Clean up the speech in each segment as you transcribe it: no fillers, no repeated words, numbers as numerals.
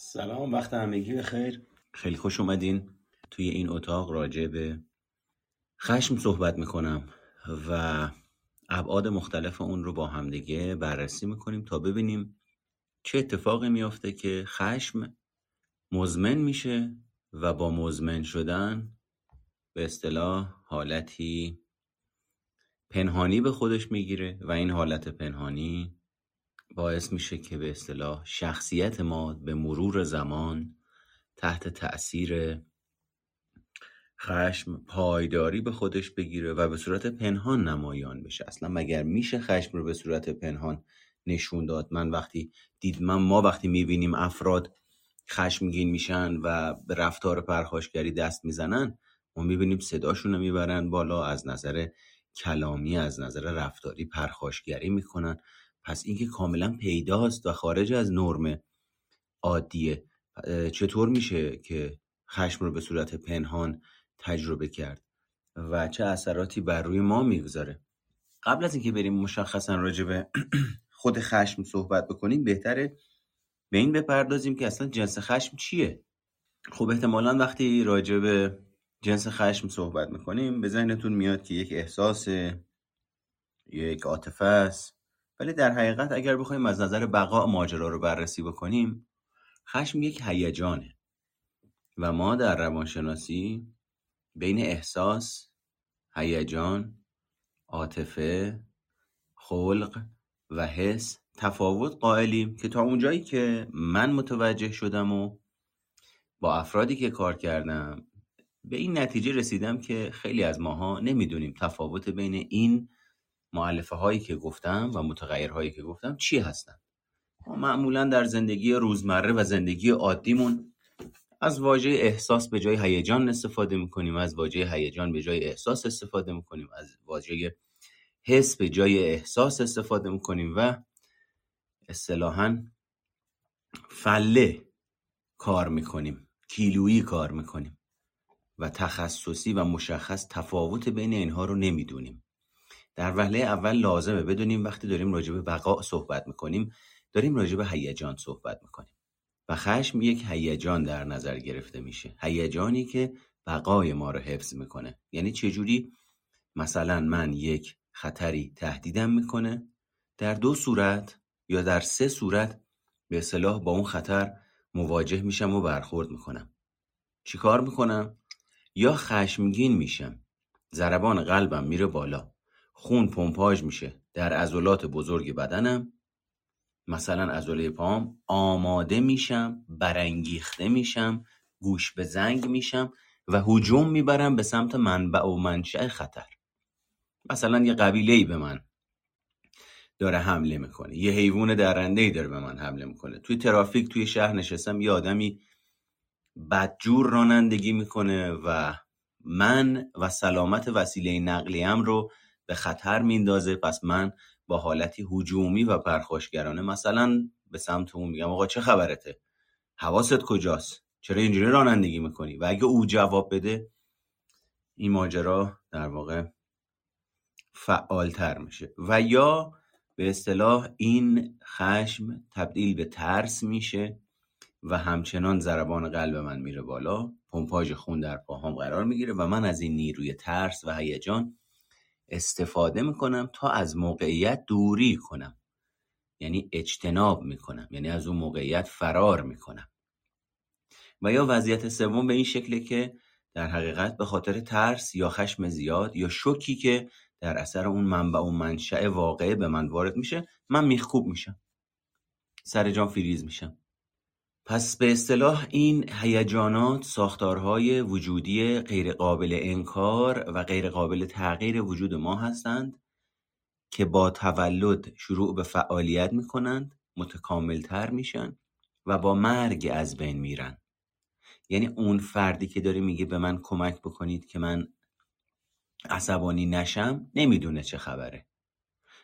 سلام، وقت همگی بخیر. خیلی خوش اومدین. توی این اتاق راجع به خشم صحبت میکنم و ابعاد مختلف اون رو با همدیگه بررسی میکنیم تا ببینیم چه اتفاقی میافته که خشم مزمن میشه و با مزمن شدن به اصطلاح حالتی پنهانی به خودش میگیره و این حالت پنهانی باعث میشه که به اصطلاح شخصیت ما به مرور زمان تحت تأثیر خشم پایداری به خودش بگیره و به صورت پنهان نمایان بشه. اصلا مگر میشه خشم رو به صورت پنهان نشون داد؟ ما وقتی میبینیم افراد خشمگین میشن و به رفتار پرخاشگری دست میزنن، ما میبینیم صداشون رو میبرن بالا، از نظر کلامی، از نظر رفتاری پرخاشگری میکنن. پس این که کاملا پیداست و خارج از نرم عادیه. چطور میشه که خشم رو به صورت پنهان تجربه کرد و چه اثراتی بر روی ما میگذاره؟ قبل از اینکه بریم مشخصا راجع به خود خشم صحبت بکنیم، بهتره به این بپردازیم که اصلا جنس خشم چیه. خب احتمالا وقتی راجع به جنس خشم صحبت میکنیم به ذهنتون میاد که یک احساس، یک عاطفه است، ولی در حقیقت اگر بخوایم از نظر بقا ماجرا رو بررسی بکنیم، خشم یک هیجانه و ما در روانشناسی بین احساس، هیجان، عاطفه، خلق و حس تفاوت قائلیم که تا اونجایی که من متوجه شدم و با افرادی که کار کردم به این نتیجه رسیدم که خیلی از ماها نمیدونیم تفاوت بین این مؤلفه هایی که گفتم و متغیرهایی که گفتم چی هستن. ما معمولا در زندگی روزمره و زندگی عادیمون از واژه احساس به جای هیجان استفاده میکنیم، از واژه هیجان به جای احساس استفاده میکنیم، از واژه حس به جای احساس استفاده میکنیم و اصطلاحاً فله کار میکنیم، کیلویی کار میکنیم و تخصصی و مشخص تفاوت بین اینها رو نمیدونیم. در وهله اول لازمه بدونیم وقتی داریم راجع به بقا صحبت میکنیم داریم راجع به هیجان صحبت میکنیم و خشم یک هیجان در نظر گرفته میشه، هیجانی که بقای ما رو حفظ میکنه. یعنی چجوری؟ مثلا من یک خطری تهدیدم میکنه، در دو صورت یا در سه صورت به اصطلاح با اون خطر مواجه میشم و برخورد میکنم. چی کار میکنم؟ یا خشمگین میشم، ضربان قلبم میره بالا، خون پمپاژ میشه در عضلات بزرگ بدنم، مثلا عضله پام، آماده میشم، برانگیخته میشم، گوش به زنگ میشم و هجوم میبرم به سمت منبع و منشأ خطر. مثلا یه قبیله‌ای به من داره حمله میکنه، یه حیوان درنده‌ای داره به من حمله میکنه، توی ترافیک توی شهر نشستم، یه آدمی بدجور رانندگی میکنه و من و سلامت وسیله نقلیه‌ام رو به خطر میندازه. پس من با حالتی هجومی و پرخاشگرانه مثلا به سمت اون میگم آقا چه خبرته؟ حواست کجاست؟ چرا اینجوری رانندگی میکنی؟ و اگه او جواب بده این ماجرا در واقع فعالتر میشه و یا به اصطلاح این خشم تبدیل به ترس میشه و همچنان ضربان قلب من میره بالا، پمپاژ خون در پاهام قرار میگیره و من از این نیروی ترس و هیجان استفاده میکنم تا از موقعیت دوری کنم، یعنی اجتناب میکنم، یعنی از اون موقعیت فرار میکنم. و یا وضعیت سوم به این شکله که در حقیقت به خاطر ترس یا خشم زیاد یا شوکی که در اثر اون منبع و منشأ واقعه به من وارد میشه، من میخکوب میشم، سر جان فریز میشم. پس به اصطلاح این هیجانات ساختارهای وجودی غیرقابل انکار و غیرقابل تغییر وجود ما هستند که با تولد شروع به فعالیت می کنند، متکامل تر میشن و با مرگ از بین میرن. یعنی اون فردی که داره میگه به من کمک بکنید که من عصبانی نشم نمیدونه چه خبره.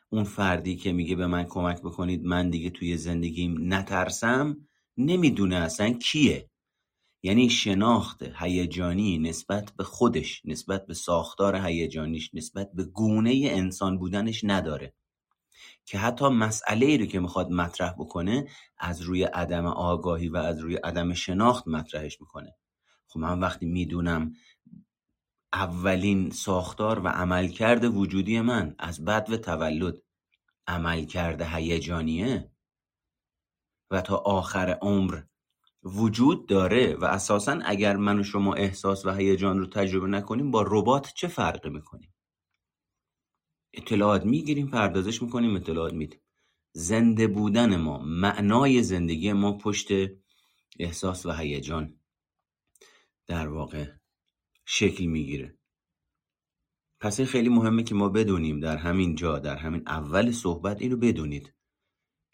اون فردی که میگه به من کمک بکنید من دیگه توی زندگیم نترسم نمیدونه اصلا کیه. یعنی شناخت هیجانی نسبت به خودش، نسبت به ساختار هیجانیش، نسبت به گونه انسان بودنش نداره. که حتی مسئله‌ای رو که میخواد مطرح بکنه از روی عدم آگاهی و از روی عدم شناخت مطرحش میکنه. خب من وقتی میدونم اولین ساختار و عملکرد وجودی من از بدو تولد عملکرد هیجانیه و تا آخر عمر وجود داره و اساساً اگر من و شما احساس و هیجان رو تجربه نکنیم با ربات چه فرقی میکنیم؟ اطلاعات میگیریم، پردازش میکنیم، اطلاعات میدیم. زنده بودن ما، معنای زندگی ما پشت احساس و هیجان در واقع شکل میگیره. پس این خیلی مهمه که ما بدونیم، در همین جا، در همین اول صحبت اینو بدونید.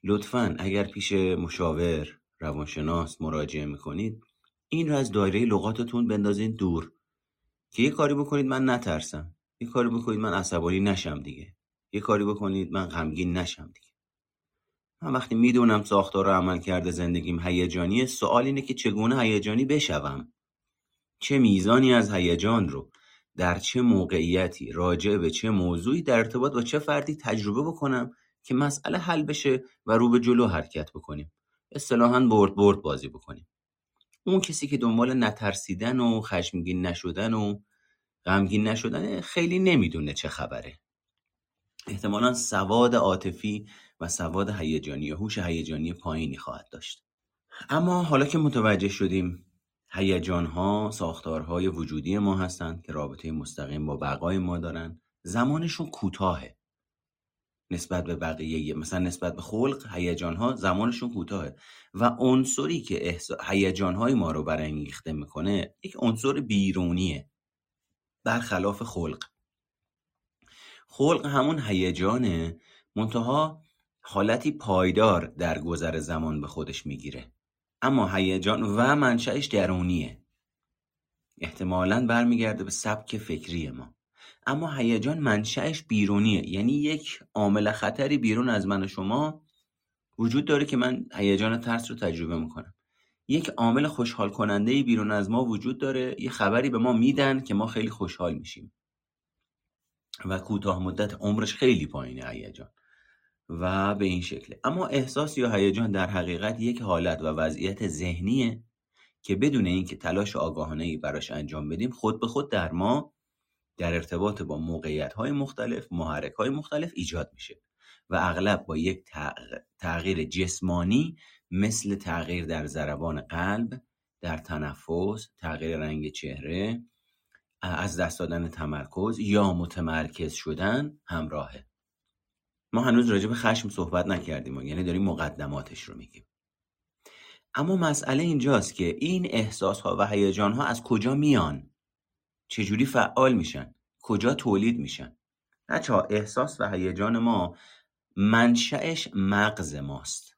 لطفاً اگر پیش مشاور، روانشناس مراجعه میکنید این رو از دایره لغاتتون بندازین دور، که یه کاری بکنید من نترسم، یه کاری بکنید من عصبانی نشم دیگه، یه کاری بکنید من غمگین نشم دیگه. من وقتی میدونم ساختار و عملکرد زندگیم هیجانیه، سوال اینه که چگونه هیجانی بشوم؟ چه میزانی از هیجان رو در چه موقعیتی، راجع به چه موضوعی، در ارتباط با چه فردی تجربه بکنم که مسئله حل بشه و رو به جلو حرکت بکنیم؟ اصطلاحاً برد بازی بکنیم. اون کسی که دنبال نترسیدن و خشمگین نشدن و غمگین نشدن، خیلی نمیدونه چه خبره. احتمالاً سواد عاطفی و سواد هیجانی یا هوش هیجانی پایینی خواهد داشت. اما حالا که متوجه شدیم هیجان‌ها ساختارهای وجودی ما هستند که رابطه مستقیم با بقای ما دارن، زمانشون کوتاهه. نسبت به بقیه، مثلا نسبت به خلق، هیجان‌ها زمانشون کوتاهه و عنصری که هیجان‌های ما رو برانگیخته میکنه یک عنصر بیرونیه، برخلاف خلق. خلق همون هیجانه، منتها حالتی پایدار در گذر زمان به خودش میگیره، اما هیجان و منشأش درونیه، احتمالاً برمیگرده به سبک فکری ما. اما هیجان منشأش بیرونیه، یعنی یک عامل خطری بیرون از من و شما وجود داره که من هیجان ترس رو تجربه میکنم، یک عامل خوشحال کننده بیرون از ما وجود داره، یه خبری به ما میدن که ما خیلی خوشحال میشیم و کوتاه مدت عمرش خیلی پایینه هیجان و به این شکله. اما احساس یا هیجان در حقیقت یک حالت و وضعیت ذهنیه که بدون اینکه تلاش آگاهانه‌ای براش انجام بدیم خود به خود در ما در ارتباط با موقعیت‌های مختلف، محرک‌های مختلف ایجاد میشه و اغلب با یک تغییر جسمانی مثل تغییر در ضربان قلب، در تنفس، تغییر رنگ چهره، از دست دادن تمرکز یا متمرکز شدن همراهه. ما هنوز راجع به خشم صحبت نکردیم، یعنی داریم مقدماتش رو میگیم. اما مسئله اینجاست که این احساس‌ها و هیجان‌ها از کجا میان؟ چجوری فعال میشن؟ کجا تولید میشن؟ بچه‌ها احساس و هیجان ما منشأش مغز ماست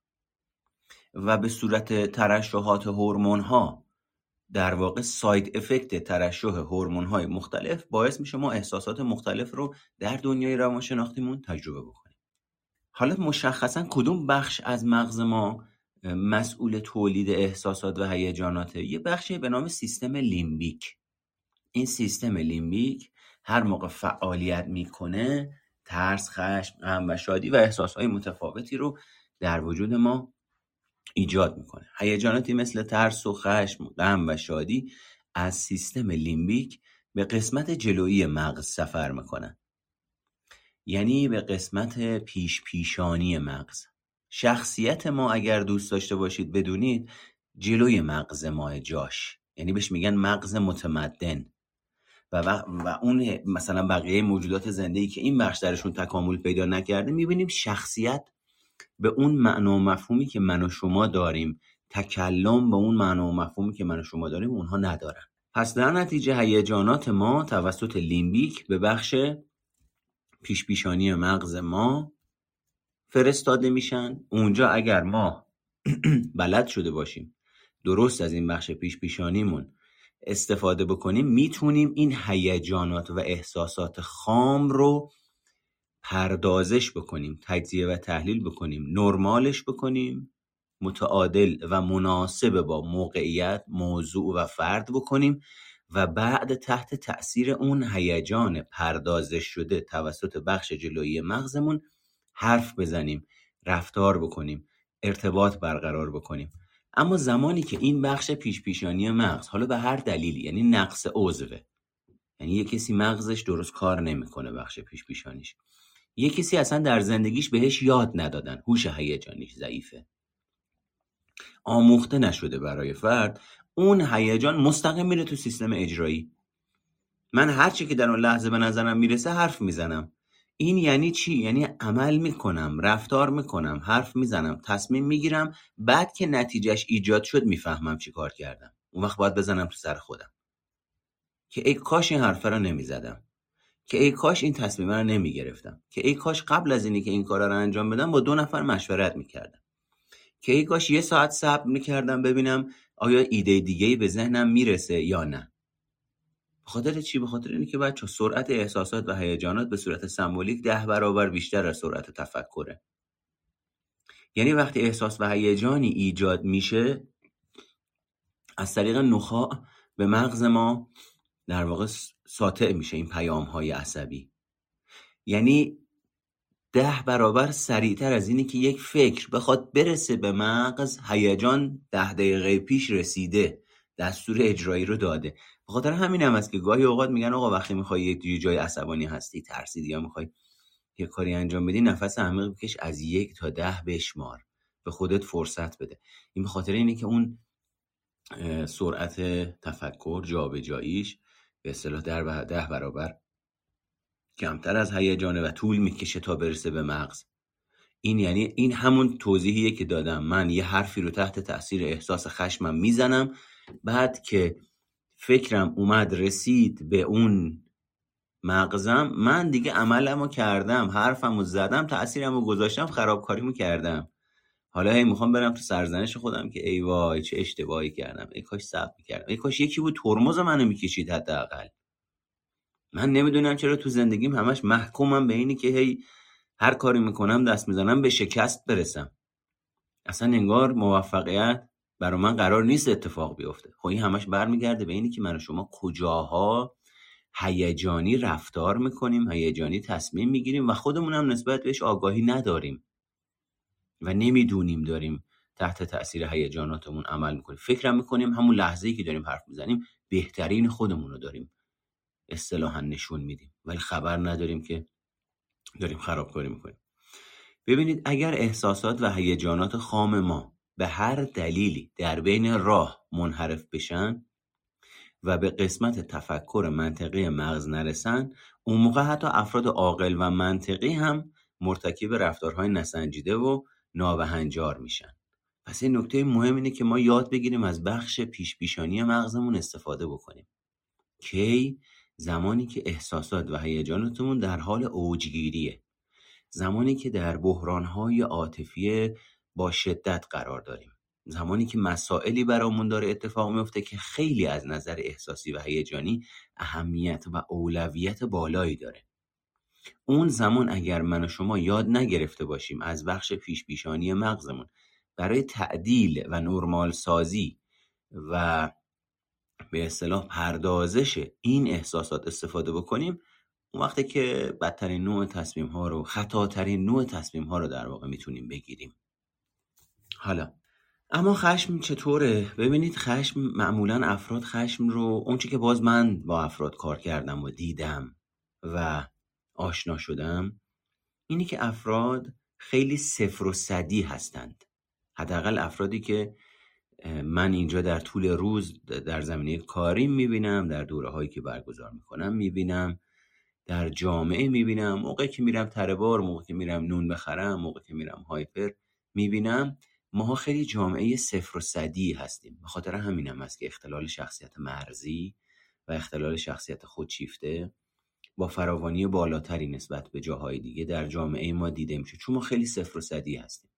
و به صورت ترشحات هورمون‌ها، در واقع ساید افکت ترشح هورمون‌های مختلف باعث میشه ما احساسات مختلف رو در دنیای روانشناختیمون تجربه بکنیم. حالا مشخصاً کدوم بخش از مغز ما مسئول تولید احساسات و هیجاناته؟ یه بخشی به نام سیستم لیمبیک. این سیستم لیمبیک هر موقع فعالیت میکنه ترس، خشم، غم و شادی و احساسهای متفاوتی رو در وجود ما ایجاد میکنه. هیجاناتی مثل ترس و خشم، غم و شادی از سیستم لیمبیک به قسمت جلویی مغز سفر میکنن، یعنی به قسمت پیشانی مغز. شخصیت ما اگر دوست داشته باشید بدونید جلوی مغز ما جاش، یعنی بهش میگن مغز متمدن و اون مثلا بقیه موجودات زنده‌ای که این بخش درشون تکامل پیدا نکرده، میبینیم شخصیت به اون معنا و مفهومی که من و شما داریم، تکلم به اون معنا و مفهومی که من و شما داریم اونها ندارن. پس در نتیجه هیجانات ما توسط لیمبیک به بخش پیشانی مغز ما فرستاده میشن. اونجا اگر ما بلد شده باشیم درست از این بخش پیشانیمون استفاده بکنیم، میتونیم این هیجانات و احساسات خام رو پردازش بکنیم، تجزیه و تحلیل بکنیم، نرمالش بکنیم، متعادل و مناسب با موقعیت، موضوع و فرد بکنیم و بعد تحت تأثیر اون هیجان پردازش شده توسط بخش جلویی مغزمون حرف بزنیم، رفتار بکنیم، ارتباط برقرار بکنیم. اما زمانی که این بخش پیشانی مغز، حالا به هر دلیلی، یعنی نقص عضوه، یعنی یه کسی مغزش درست کار نمیکنه، بخش پیشانیش، یه کسی اصلا در زندگیش بهش یاد ندادن، هوش هیجانیش ضعیفه، آموخته نشده برای فرد، اون هیجان مستقیم میره تو سیستم اجرایی. من هرچی که در اون لحظه به نظرم میرسه حرف میزنم. این یعنی چی؟ یعنی عمل میکنم، رفتار میکنم، حرف میزنم، تصمیم میگیرم، بعد که نتیجهش ایجاد شد میفهمم چی کار کردم. اون وقت باید بزنم تو سر خودم که ای کاش این حرفه رو نمیزدم، که ای کاش این تصمیمه رو نمیگرفتم، که ای کاش قبل از اینی که این کارا رو انجام بدم با 2 نفر مشورت میکردم، که ای کاش 1 ساعت صبر میکردم ببینم آیا ایده دیگه‌ای به ذهنم میرسه یا نه. بخاطر چی؟ بخاطر اینه که بچه سرعت احساسات و هیجانات به صورت سمبولیک 10 برابر بیشتر از سرعت تفکره. یعنی وقتی احساس و هیجانی ایجاد میشه، از طریق نخاع به مغز ما در واقع ساطع میشه این پیام‌های عصبی. یعنی 10 برابر سریعتر از اینی که یک فکر بخواد برسه به مغز، هیجان 10 دقیقه پیش رسیده، دستور اجرایی رو داده. بخاطر همین هم است که گاهی اوقات میگن آقا وقتی میخوای یه جای عصبانی هستی، ترسیدی یا میخوای یه کاری انجام بدی، نفس عمیق بکش، از 1 تا 10 بشمار، به خودت فرصت بده. این بخاطر اینه که اون سرعت تفکر، جابجاییش به اصطلاح 10 برابر کمتر از هیجانه و طول میکشه تا برسه به مغز. این یعنی این همون توضیحیه که دادم. من یه حرفی رو تحت تاثیر احساس خشمم میزنم، بعد که فکرم اومد رسید به اون مغزم، من دیگه عملمو کردم، حرفمو زدم، تأثیرمو گذاشتم، خرابکاریمو کردم. حالا هی میخوام برم تو سرزنش خودم که ای وای چه اشتباهی کردم، ای کاش صبر میکردم، ای کاش یکی بود ترمز منو میکشید حداقل. من نمیدونم چرا تو زندگیم همش محکومم به اینی که هی هر کاری میکنم دست میزنم به شکست برسم. اصلا انگار موفقیت برای من قرار نیست اتفاق بیفته. خب این همش برمیگرده به اینی که من و شما کجاها هیجانی رفتار میکنیم، هیجانی تصمیم میگیریم و خودمون هم نسبت بهش آگاهی نداریم و نمیدونیم داریم تحت تأثیر هیجاناتمون عمل میکنیم. فکرم میکنیم همون لحظه‌ای که داریم حرف میزنیم بهترین خودمون رو داریم اصطلاحاً نشون میدیم، ولی خبر نداریم که داریم خرابکاری میکنیم. ببینید، اگر احساسات و هیجانات خام ما به هر دلیلی در بین راه منحرف بشن و به قسمت تفکر منطقی مغز نرسن، اون موقع حتی افراد عاقل و منطقی هم مرتکب رفتارهای نسنجیده و نابهنجار میشن. پس این نکته مهم اینه که ما یاد بگیریم از بخش پیشانی مغزمون استفاده بکنیم. کی؟ زمانی که احساسات و هیجاناتمون در حال اوجگیریه، زمانی که در بحران‌های عاطفی با شدت قرار داریم، زمانی که مسائلی برامون داره اتفاق میفته که خیلی از نظر احساسی و هیجانی اهمیت و اولویت بالایی داره. اون زمان اگر من و شما یاد نگرفته باشیم از بخش پیشانی مغزمون برای تعدیل و نرمال سازی و به اصطلاح پردازش این احساسات استفاده بکنیم، اون وقته که بدترین نوع تصمیم ها رو، خطاترین نوع تصمیم ها رو در واقع میتونیم بگیریم. حالا اما خشم چطوره؟ ببینید، خشم معمولا افراد خشم رو، اون چی که باز من با افراد کار کردم و دیدم و آشنا شدم، اینی که افراد خیلی صفر و صدی هستند. حداقل افرادی که من اینجا در طول روز در زمینه کاری میبینم، در دوره هایی که برگزار میکنم میبینم، در جامعه میبینم، موقعی که میرم تره بار، موقعی که میرم نون بخرم، موقعی که میرم هایپر میبینم، ماها خیلی جامعه صفر و صدی هستیم. به خاطر همینم است که اختلال شخصیت مرزی و اختلال شخصیت خودشیفته با فراوانی بالاتری نسبت به جاهای دیگه در جامعه ما دیده میشه، چون ما خیلی صفر و صدی هستیم.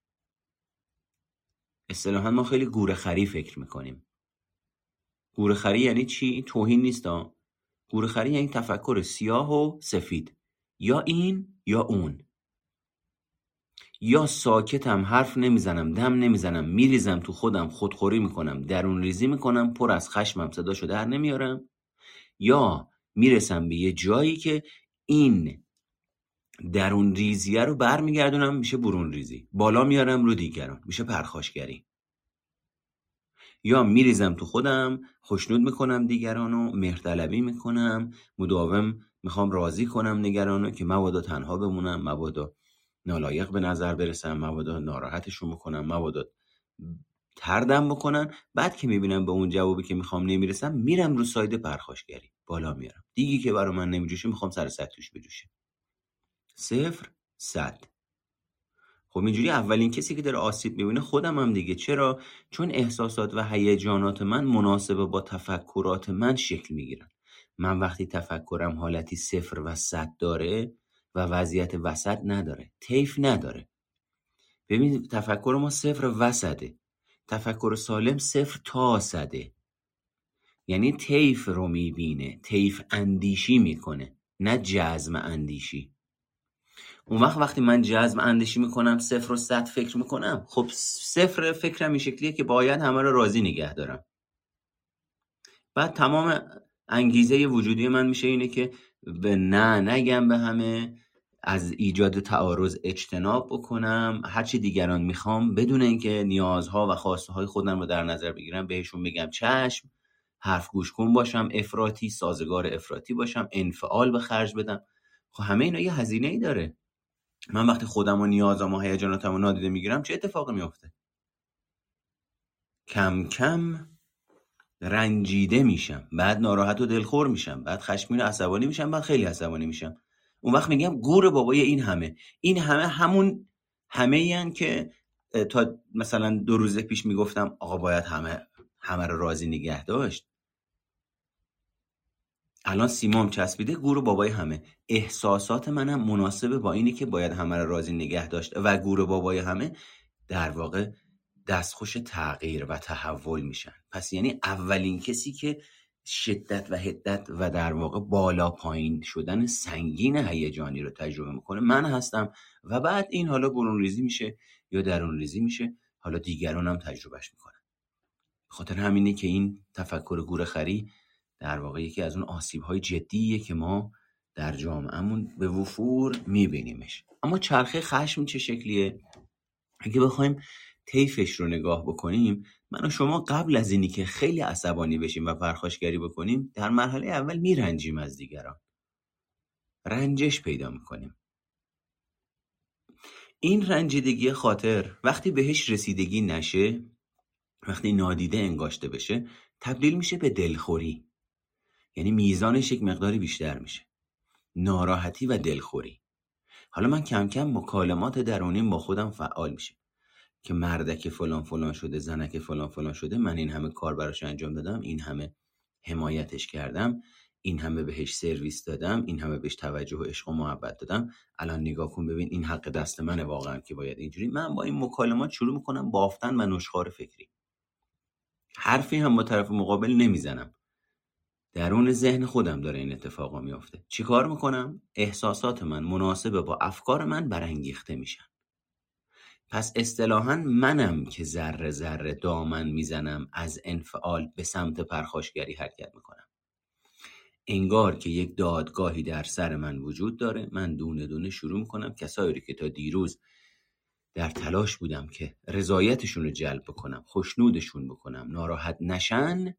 اصطلاحاً ما خیلی گورخری فکر میکنیم. گورخری یعنی چی؟ توهین نیست ها. گورخری یعنی تفکر سیاه و سفید، یا این یا اون، یا ساکتم، حرف نمیزنم، دم نمیزنم، میریزم تو خودم، خودخوری میکنم، درون ریزی میکنم، پر از خشمم، صداشو در نمیارم، یا میرسم به یه جایی که این درون ریزیه رو برمیگردونم میشه برون ریزی، بالا میارم رو دیگران میشه پرخاشگری. یا میریزم تو خودم، خوشنود میکنم دیگرانو، مهرطلبی میکنم، مداوم میخوام راضی کنم نگرانو که مبادا تنها بمونم، مبادا نالایق به نظر برسم، مبادا ناراحتشون بکنم، مبادا تردم بکنن. بعد که میبینم به اون جوابی که میخوام نمیرسم، میرم رو ساید پرخاشگری، بالا میارم دیگی که برای من نمیجوشه، میخوام سر صد توش بجوشه. 0-100. خب اینجوری اولین کسی که داره آسیب میبینه خودم هم دیگه. چرا؟ چون احساسات و هیجانات من مناسبه با تفکرات من شکل میگیرن. من وقتی تفکرم حالتی 0-100 داره و وضعیت وسط نداره، طیف نداره. ببین تفکر ما 0-100، تفکر سالم 0-100، یعنی طیف رو میبینه، طیف اندیشی میکنه نه جزم اندیشی. اون وقت وقتی من جزم اندیشی میکنم 0-100 فکر میکنم، خب 0 فکرم این شکلیه که باید همه رو راضی نگه دارم. بعد تمام انگیزه وجودی من میشه اینه که به نه نگم، به همه، از ایجاد تعارض اجتناب بکنم، هرچی دیگران میخوام بدون اینکه نیازها و خواسته های خودم رو در نظر بگیرم بهشون بگم چشم، حرف گوش کن باشم، افراطی، سازگار افراطی باشم، انفعال به خرج بدم. خب همه اینا یه هزینه ای داره. من وقتی خودم و نیازم و هیجاناتم رو نادیده میگیرم چه اتفاقی میفته؟ کم کم رنجیده میشم، بعد ناراحت و دلخور میشم، بعد خشمگین و عصبانی میشم، بعد خیلی عصبانی میشم. اون وقت میگم گور بابای این همه همون همه این که تا مثلا 2 روز پیش میگفتم آقا باید همه رو راضی نگه داشت، الان سیمام چسبیده گور بابای همه. احساسات منم مناسبه با اینی که باید همه رو راضی نگه داشت و گور بابای همه در واقع دستخوش تغییر و تحول میشن. پس یعنی اولین کسی که شدت و حدت و در واقع بالا پایین شدن سنگین هیجانی رو تجربه میکنه من هستم و بعد این حالا برون ریزی میشه یا درون ریزی میشه، حالا دیگران هم تجربهش میکنن. خاطر همینه که این تفکر گورخری در واقع یکی از اون آسیب‌های جدیه که ما در جامعهمون به وفور میبینیمش. اما چرخه خشم چه شکلیه؟ اگه بخوایم طیفش رو نگاه بکنیم، من و شما قبل از اینی که خیلی عصبانی بشیم و پرخاشگری بکنیم، در مرحله اول میرنجیم از دیگران، رنجش پیدا میکنیم. این رنجیدگی خاطر وقتی بهش رسیدگی نشه، وقتی نادیده انگاشته بشه، تبدیل میشه به دلخوری، یعنی میزانش یک مقداری بیشتر میشه، ناراحتی و دلخوری. حالا من کم کم مکالمات درونیم با خودم فعال میشه که مردک فلان فلان شده، زنک فلان فلان شده، من این همه کار براش انجام دادم، این همه حمایتش کردم، این همه بهش سرویس دادم، این همه بهش توجه و عشق و محبت دادم، الان نگاه کن ببین این حق دست منه واقعا که باید اینجوری. من با این مکالمات شروع میکنم بافتن و نشخوار فکری، حرفی هم با طرف مقابل نمیزنم، درون ذهن خودم داره این اتفاقا میفته. چیکار میکنم؟ احساسات من مناسب با افکار من برانگیخته میشن. پس اصطلاحاً منم که ذره ذره دامن میزنم، از انفعال به سمت پرخاشگری حرکت میکنم. انگار که یک دادگاهی در سر من وجود داره، من دونه دونه شروع میکنم کسایی که تا دیروز در تلاش بودم که رضایتشون رو جلب بکنم، خوشنودشون بکنم، ناراحت نشن،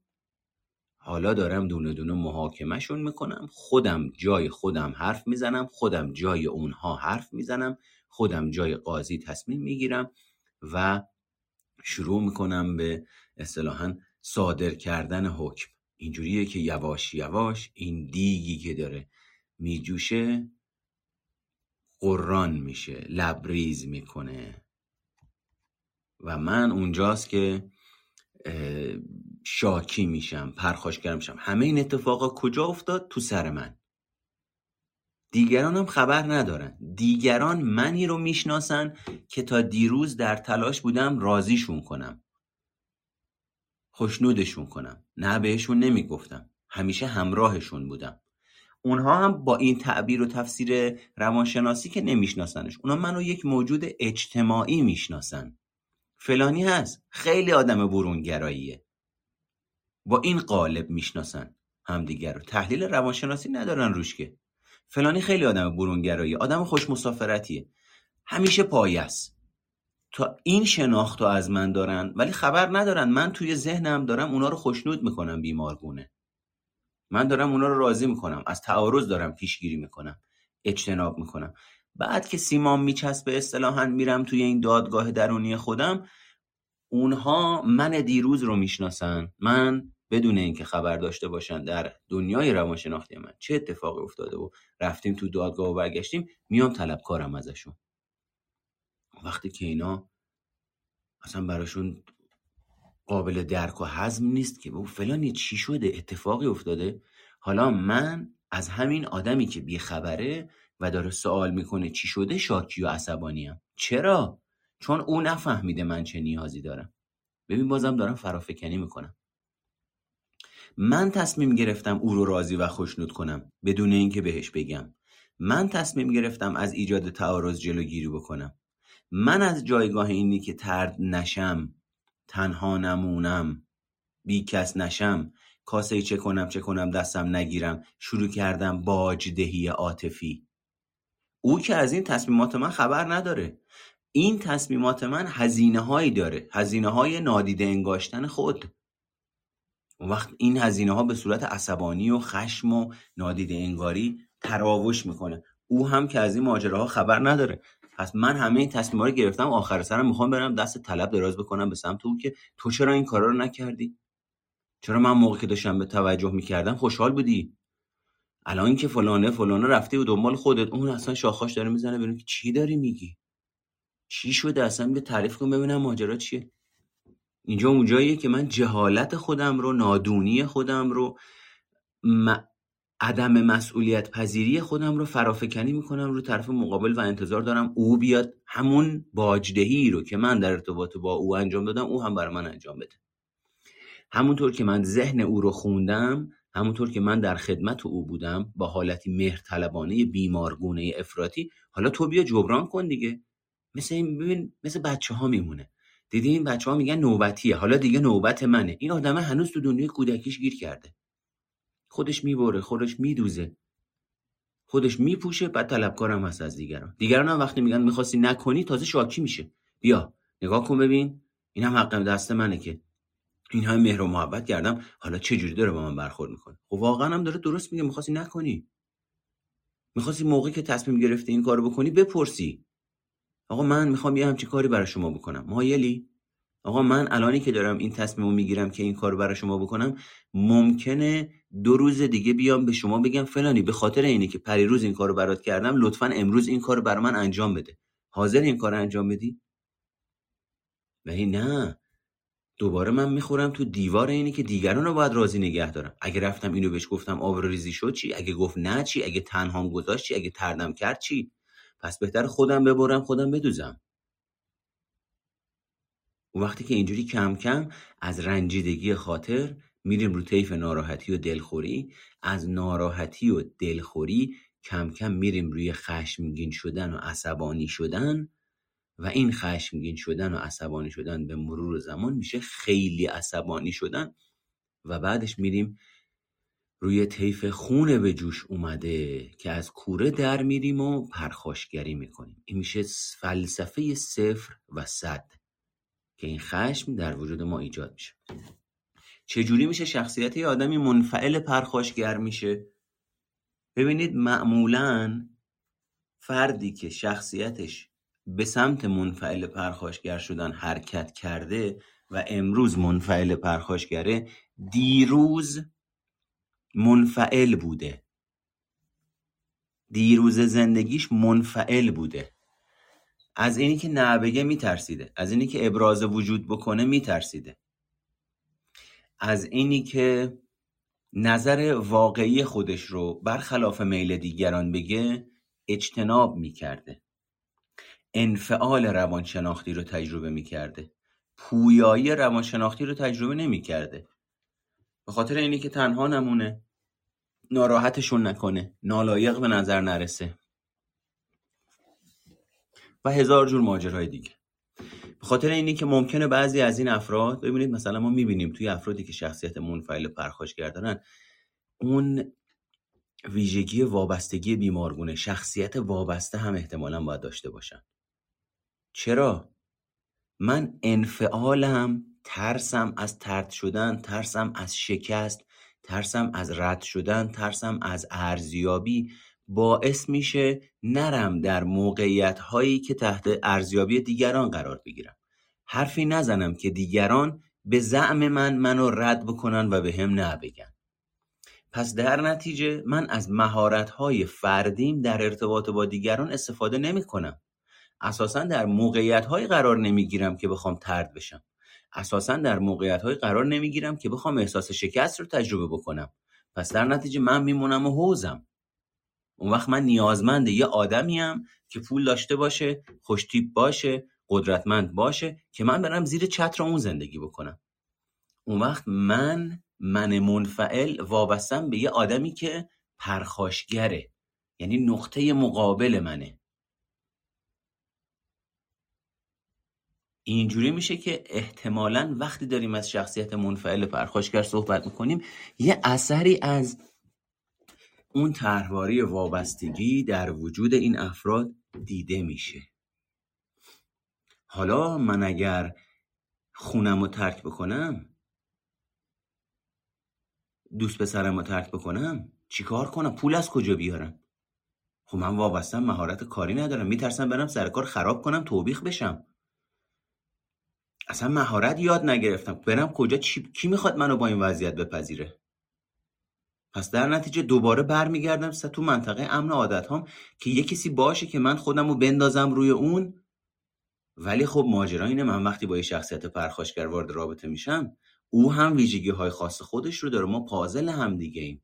حالا دارم دونه دونه محاکمهشون میکنم، خودم جای خودم حرف میزنم، خودم جای اونها حرف میزنم، خودم جای قاضی تصمیم میگیرم و شروع میکنم به اصطلاحاً صادر کردن حکم. اینجوریه که یواش یواش این دیگی که داره میجوشه قران میشه، لبریز میکنه و من اونجاست که شاکی میشم، پرخاشگر میشم. همه این اتفاقا کجا افتاد؟ تو سر من. دیگران هم خبر ندارن، دیگران منی رو میشناسن که تا دیروز در تلاش بودم راضیشون کنم، خوشنودشون کنم، نه بهشون نمیگفتم، همیشه همراهشون بودم. اونها هم با این تعبیر و تفسیر روانشناسی که نمیشناسنش، اونا منو یک موجود اجتماعی میشناسن، فلانی هست، خیلی آدم برونگراییه، با این قالب میشناسن همدیگر رو، تحلیل روانشناسی ندارن روش که. فلانی خیلی آدم برونگرایی، آدم خوش مسافرتیه، همیشه پایه‌ست. تا این شناختو از من دارن ولی خبر ندارن من توی ذهنم دارم اونا رو خوشنود میکنم، بیمارگونه من دارم اونا رو راضی میکنم، از تعارض دارم پیشگیری میکنم، اجتناب میکنم. بعد که سیمان میچسبه اصطلاحاً میرم توی این دادگاه درونی خودم، اونها من دیروز رو میشناسن، من بدون اینکه خبر داشته باشن در دنیای روانشناختی من چه اتفاقی افتاده و رفتیم تو دادگاه و برگشتیم، میام طلبکارم ازشون. وقتی که اینا اصلا براشون قابل درک و هضم نیست که بابا فلانی چی شده، اتفاقی افتاده، حالا من از همین آدمی که بیخبره و داره سوال میکنه چی شده شاکی و عصبانیم. چرا؟ چون اون نفهمیده من چه نیازی دارم. ببین بازم دارم فرافکنی میکنم. من تصمیم گرفتم او رو راضی و خوشنود کنم بدون اینکه بهش بگم. من تصمیم گرفتم از ایجاد تعارض جلوگیری بکنم. من از جایگاه اینی که طرد نشم، تنها نمونم، بی کس نشم، کاسه چه کنم دستم نگیرم، شروع کردم باجدهی عاطفی. او که از این تصمیمات من خبر نداره. این تصمیمات من هزینه‌هایی داره، هزینه‌های نادیده انگاشتن خود. اون وقت این هزینه‌ها به صورت عصبانی و خشم و نادیده انگاری تراوش میکنه. او هم که از این ماجراها خبر نداره. پس من همه این تصمیم‌ها رو گرفتم، آخر سرم میخوام برم دست طلب دراز بکنم به سمت او که تو چرا این کارا رو نکردی؟ چرا من موقعی که داشتم به توجه میکردم خوشحال بودی؟ الان که فلانه رفته و دنبال خودت، اون اصلا شاخاش داره میزنه ببینم که چی داری میگی؟ چی شده اصلا؟ به تعریف کن ببینم ماجرا چیه. اینجا اونجاییه که من جهالت خودم رو، نادونی خودم رو، عدم مسئولیت پذیری خودم رو فرافکنی میکنم رو طرف مقابل و انتظار دارم او بیاد همون باجدهی رو که من در ارتباط با او انجام دادم او هم برای من انجام بده. همونطور که من ذهن او رو خوندم، همونطور که من در خدمت او بودم با حالتی مهرطلبانه بیمارگونه افراطی، حالا تو بیا جبران کن دیگه. مثل بچه‌ها میمونه. دیدین بچه‌ها میگن نوبتیه، حالا دیگه نوبت منه. این آدمه هنوز تو دنیای کودکیش گیر کرده. خودش میبره، خودش میدوزه، خودش میپوشه، بعد طلبکارم هست از دیگران. دیگران هم وقتی میگن میخواستی نکنی تازه شاکی میشه. بیا نگاه کن ببین این هم حق دست منه که این هم مهر و محبت کردم، حالا چه جوری داره با من برخورد میکنه. خب واقعا هم داره درست میگه. میخواستی نکنی، میخواستی موقعی که تصمیم گرفتی این کارو بکنی بپرسی آقا من میخوام یه همچین کاری برای شما بکنم، مایلی؟ آقا من الانی که دارم این تصمیمو میگیرم که این کارو برای شما بکنم، ممکنه 2 روز دیگه بیام به شما بگم فلانی به خاطر اینه که پریروز این کارو برات کردم، لطفاً امروز این کارو برای من انجام بده. حاضر این کارو انجام بدی؟ ولی نه، دوباره من میخورم تو دیوار اینی که دیگرانو باید راضی نگه دارم. اگه رفتم اینو بهش گفتم آبروریزی شد چی؟ اگه گفت نه چی؟ اگه تنهام گذاشت چی؟ اگه تردم کرد چی؟ پس بهتر خودم ببرم، خودم بدوزم. و وقتی که اینجوری کم کم از رنجیدگی خاطر میریم رو طیف ناراحتی و دلخوری، از ناراحتی و دلخوری کم کم میریم روی خشمگین شدن و عصبانی شدن، و این خشمگین شدن و عصبانی شدن به مرور زمان میشه خیلی عصبانی شدن، و بعدش میریم روی طیف خون به جوش اومده که از کوره در میریم و پرخاشگری میکنیم. این میشه فلسفه 0 و 100 که این خشم در وجود ما ایجاد میشه. چجوری میشه شخصیت یه آدمی منفعل پرخاشگر میشه؟ ببینید معمولاً فردی که شخصیتش به سمت منفعل پرخاشگر شدن حرکت کرده و امروز منفعل پرخاشگره، دیروز منفعل بوده، دیروز زندگیش منفعل بوده، از اینی که نبگه میترسیده، از اینی که ابراز وجود بکنه میترسیده، از اینی که نظر واقعی خودش رو برخلاف میل دیگران بگه اجتناب میکرده، انفعال روانشناختی رو تجربه میکرده، پویایی روانشناختی رو تجربه نمیکرده. به خاطر اینی که تنها نمونه، ناراحتشون نکنه، نالایق به نظر نرسه و 1000 جور ماجرای دیگه. به خاطر اینی که ممکنه بعضی از این افراد، ببینید مثلا ما میبینیم توی افرادی که شخصیت منفعل پرخاشگر دارن، اون ویژگی وابستگی بیمارگونه، شخصیت وابسته هم احتمالاً باید داشته باشن. چرا؟ من انفعالم، ترسم از طرد شدن، ترسم از شکست، ترسم از رد شدن، ترسم از ارزیابی باعث میشه نرم در موقعیت هایی که تحت ارزیابی دیگران قرار بگیرم. حرفی نزنم که دیگران به زعم منو رد بکنن و به هم نبگن. پس در نتیجه من از مهارت های فردیم در ارتباط با دیگران استفاده نمی کنم. اساساً در موقعیت های قرار نمی گیرم که بخوام طرد بشم. اساساً در موقعیت های قرار نمی گیرم که بخوام احساس شکست رو تجربه بکنم. پس در نتیجه من میمونم و حوزم. اون وقت من نیازمند یه آدمیم که پول داشته باشه، خوشتیپ باشه، قدرتمند باشه که من برم زیر چتر اون زندگی بکنم. اون وقت من منفعل وابستم به یه آدمی که پرخاشگره، یعنی نقطه مقابل منه. اینجوری میشه که احتمالاً وقتی داریم از شخصیت منفعل پرخاشگر صحبت میکنیم یه اثری از اون طرحواری وابستگی در وجود این افراد دیده میشه. حالا من اگر خونم رو ترک بکنم، دوست پسرم رو ترک بکنم، چیکار کنم؟ پول از کجا بیارم؟ خب من وابستم، مهارت کاری ندارم، میترسم برم سر کار خراب کنم، توبیخ بشم. اصلا مهارت یاد نگرفتم، برم کجا؟ کی میخواد منو با این وضعیت بپذیره؟ پس در نتیجه دوباره برمیگردم تو منطقه امن عادت هام که یه کسی باشه که من خودم رو بندازم روی اون. ولی خب ماجرا اینه، من وقتی با یه شخصیت پرخاشگر وارد رابطه میشم، او هم ویژگی های خاص خودش رو داره، ما پازل هم دیگه ایم.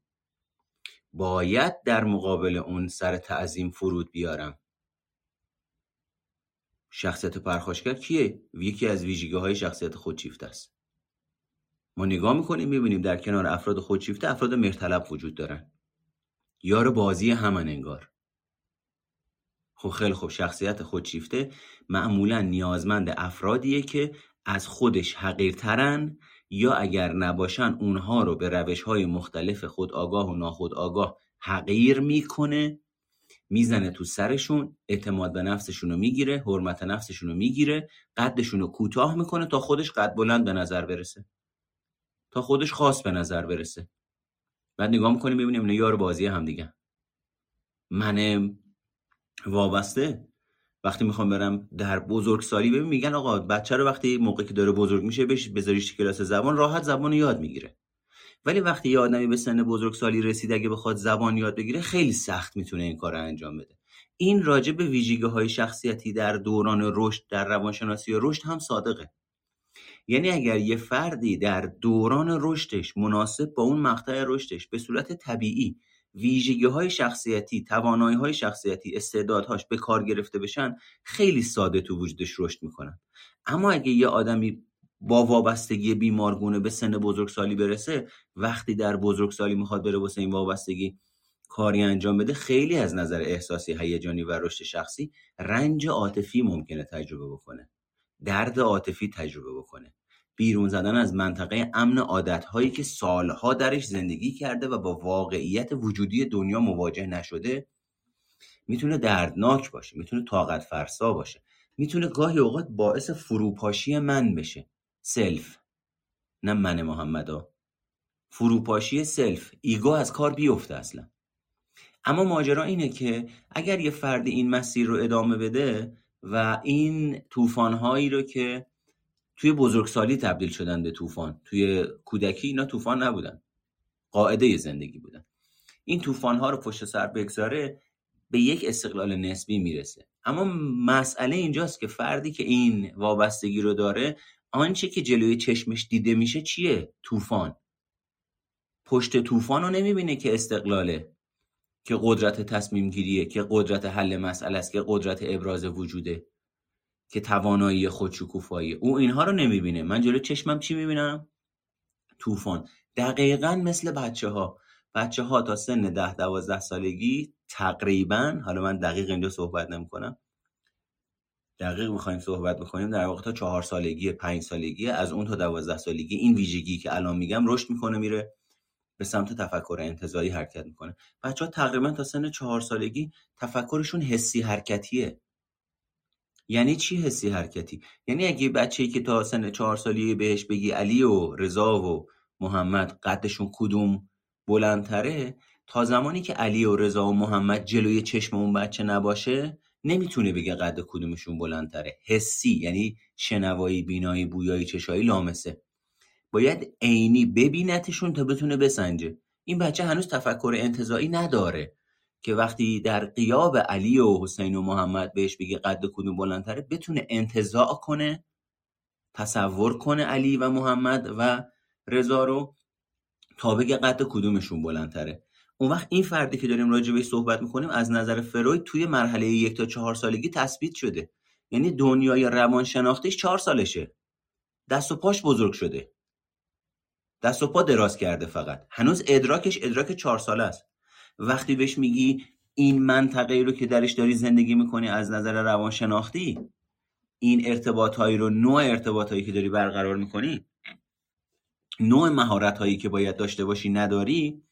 باید در مقابل اون سر تعظیم فرود بیارم. شخصیت پرخاشگر کیه؟ یکی از ویژگی های شخصیت خودشیفته است. ما نگاه میکنیم میبینیم در کنار افراد خودشیفته افراد مهرطلب وجود دارن، یار بازی همن انگار. خب خیلی خوب، شخصیت خودشیفته معمولا نیازمند افرادیه که از خودش حقیرترن یا اگر نباشن اونها رو به روش‌های مختلف خودآگاه و ناخودآگاه حقیر میکنه، میزنه تو سرشون، اعتماد به نفسشون رو میگیره، حرمت نفسشون رو میگیره، قدشون رو کوتاه میکنه تا خودش قد بلند به نظر برسه، تا خودش خاص به نظر برسه. بعد نگاه میکنیم ببینیم اینا یار بازی هم دیگه. منم وابسته وقتی میخوام برم در بزرگسالی، ببین میگن آقا بچه رو وقتی موقعی که داره بزرگ میشه بذاریش کلاس زبان، راحت زبان یاد میگیره. ولی وقتی یه آدمی به سن بزرگسالی رسید اگه بخواد زبان یاد بگیره خیلی سخت میتونه این کار رو انجام بده. این راجع به ویژگی‌های شخصیتی در دوران رشد در روانشناسی رشد هم صادقه. یعنی اگر یه فردی در دوران رشدش مناسب با اون مقطع رشدش به صورت طبیعی ویژگی‌های شخصیتی، توانایی‌های شخصیتی، استعدادهاش به کار گرفته بشن، خیلی ساده تو وجودش رشد میکنن. اما اگه یه آدمی با وابستگی بیمارگونه به سن بزرگسالی برسه، وقتی در بزرگسالی میخواد بره واسه این وابستگی کاری انجام بده، خیلی از نظر احساسی، هیجانی و رشد شخصی رنج عاطفی ممکنه تجربه بکنه، درد عاطفی تجربه بکنه، بیرون زدن از منطقه امن عادت‌هایی که سالها درش زندگی کرده و با واقعیت وجودی دنیا مواجه نشده. میتونه دردناک باشه، میتونه طاقت فرسا باشه، میتونه گاهی اوقات باعث فروپاشی من بشه. سلف، نه من محمدا، فروپاشی سلف، ایگو از کار بیفته اصلا. اما ماجرا اینه که اگر یه فرد این مسیر رو ادامه بده و این طوفان‌هایی رو که توی بزرگسالی تبدیل شدن به طوفان، توی کودکی اینا طوفان نبودن، قاعده زندگی بودن، این طوفان‌ها رو پشت سر بگذاره، به یک استقلال نسبی میرسه. اما مسئله اینجاست که فردی که این وابستگی رو داره، آنچه که جلوی چشمش دیده میشه چیه؟ طوفان. پشت طوفان رو نمیبینه که استقلاله، که قدرت تصمیم گیریه، که قدرت حل مسئله است، که قدرت ابراز وجوده، که توانایی خودشکوفایی. او اینها رو نمیبینه. من جلوی چشمم چی میبینم؟ طوفان. دقیقاً مثل بچه‌ها. بچه‌ها تا سن 10-12 سالگی تقریباً، حالا من دقیق اینجا صحبت نمی‌کنم، دقیق می‌خوایم صحبت بکنیم، در واقع تا 4 سالگی، 5 سالگی، از اون تا 12 سالگی این ویژگی که الان میگم رشد میکنه، میره به سمت تفکر انتزاعی حرکت میکنه. بچه‌ها تقریبا تا سن 4 سالگی تفکرشون حسی حرکتیه. یعنی چی حسی حرکتی؟ یعنی اگه بچه‌ای که تا سن 4 سالگی بهش بگی علی و رضا و محمد قدشون کدوم بلندتره، تا زمانی که علی و رضا و محمد جلوی چشم اون بچه نباشه نمیتونه بگه قد کدومشون بلندتره. حسی یعنی شنوایی، بینایی، بویایی، چشایی، لامسه. باید عینی ببینتشون تا بتونه بسنجه. این بچه هنوز تفکر انتزاعی نداره که وقتی در غیاب علی و حسین و محمد بهش بگه قد کدوم بلندتره بتونه انتزاع کنه، تصور کنه علی و محمد و رضا رو تا بگه قد کدومشون بلندتره. اون وقت این فردی که داریم راجع بهش صحبت میکنیم از نظر فروید توی مرحله 1 تا 4 سالگی تثبیت شده. یعنی دنیای روانشناختیش 4 سالشه. دست و پاش بزرگ شده. دست و پا دراز کرده فقط. هنوز ادراکش ادراک 4 ساله است. وقتی بهش میگی این منطقه‌ای رو که درش داری زندگی میکنی از نظر روانشناختی، این ارتباطهایی رو، نوع ارتباطهایی که داری برقرار میکنی، نوع مهارتهایی که باید داشته باشی نداری،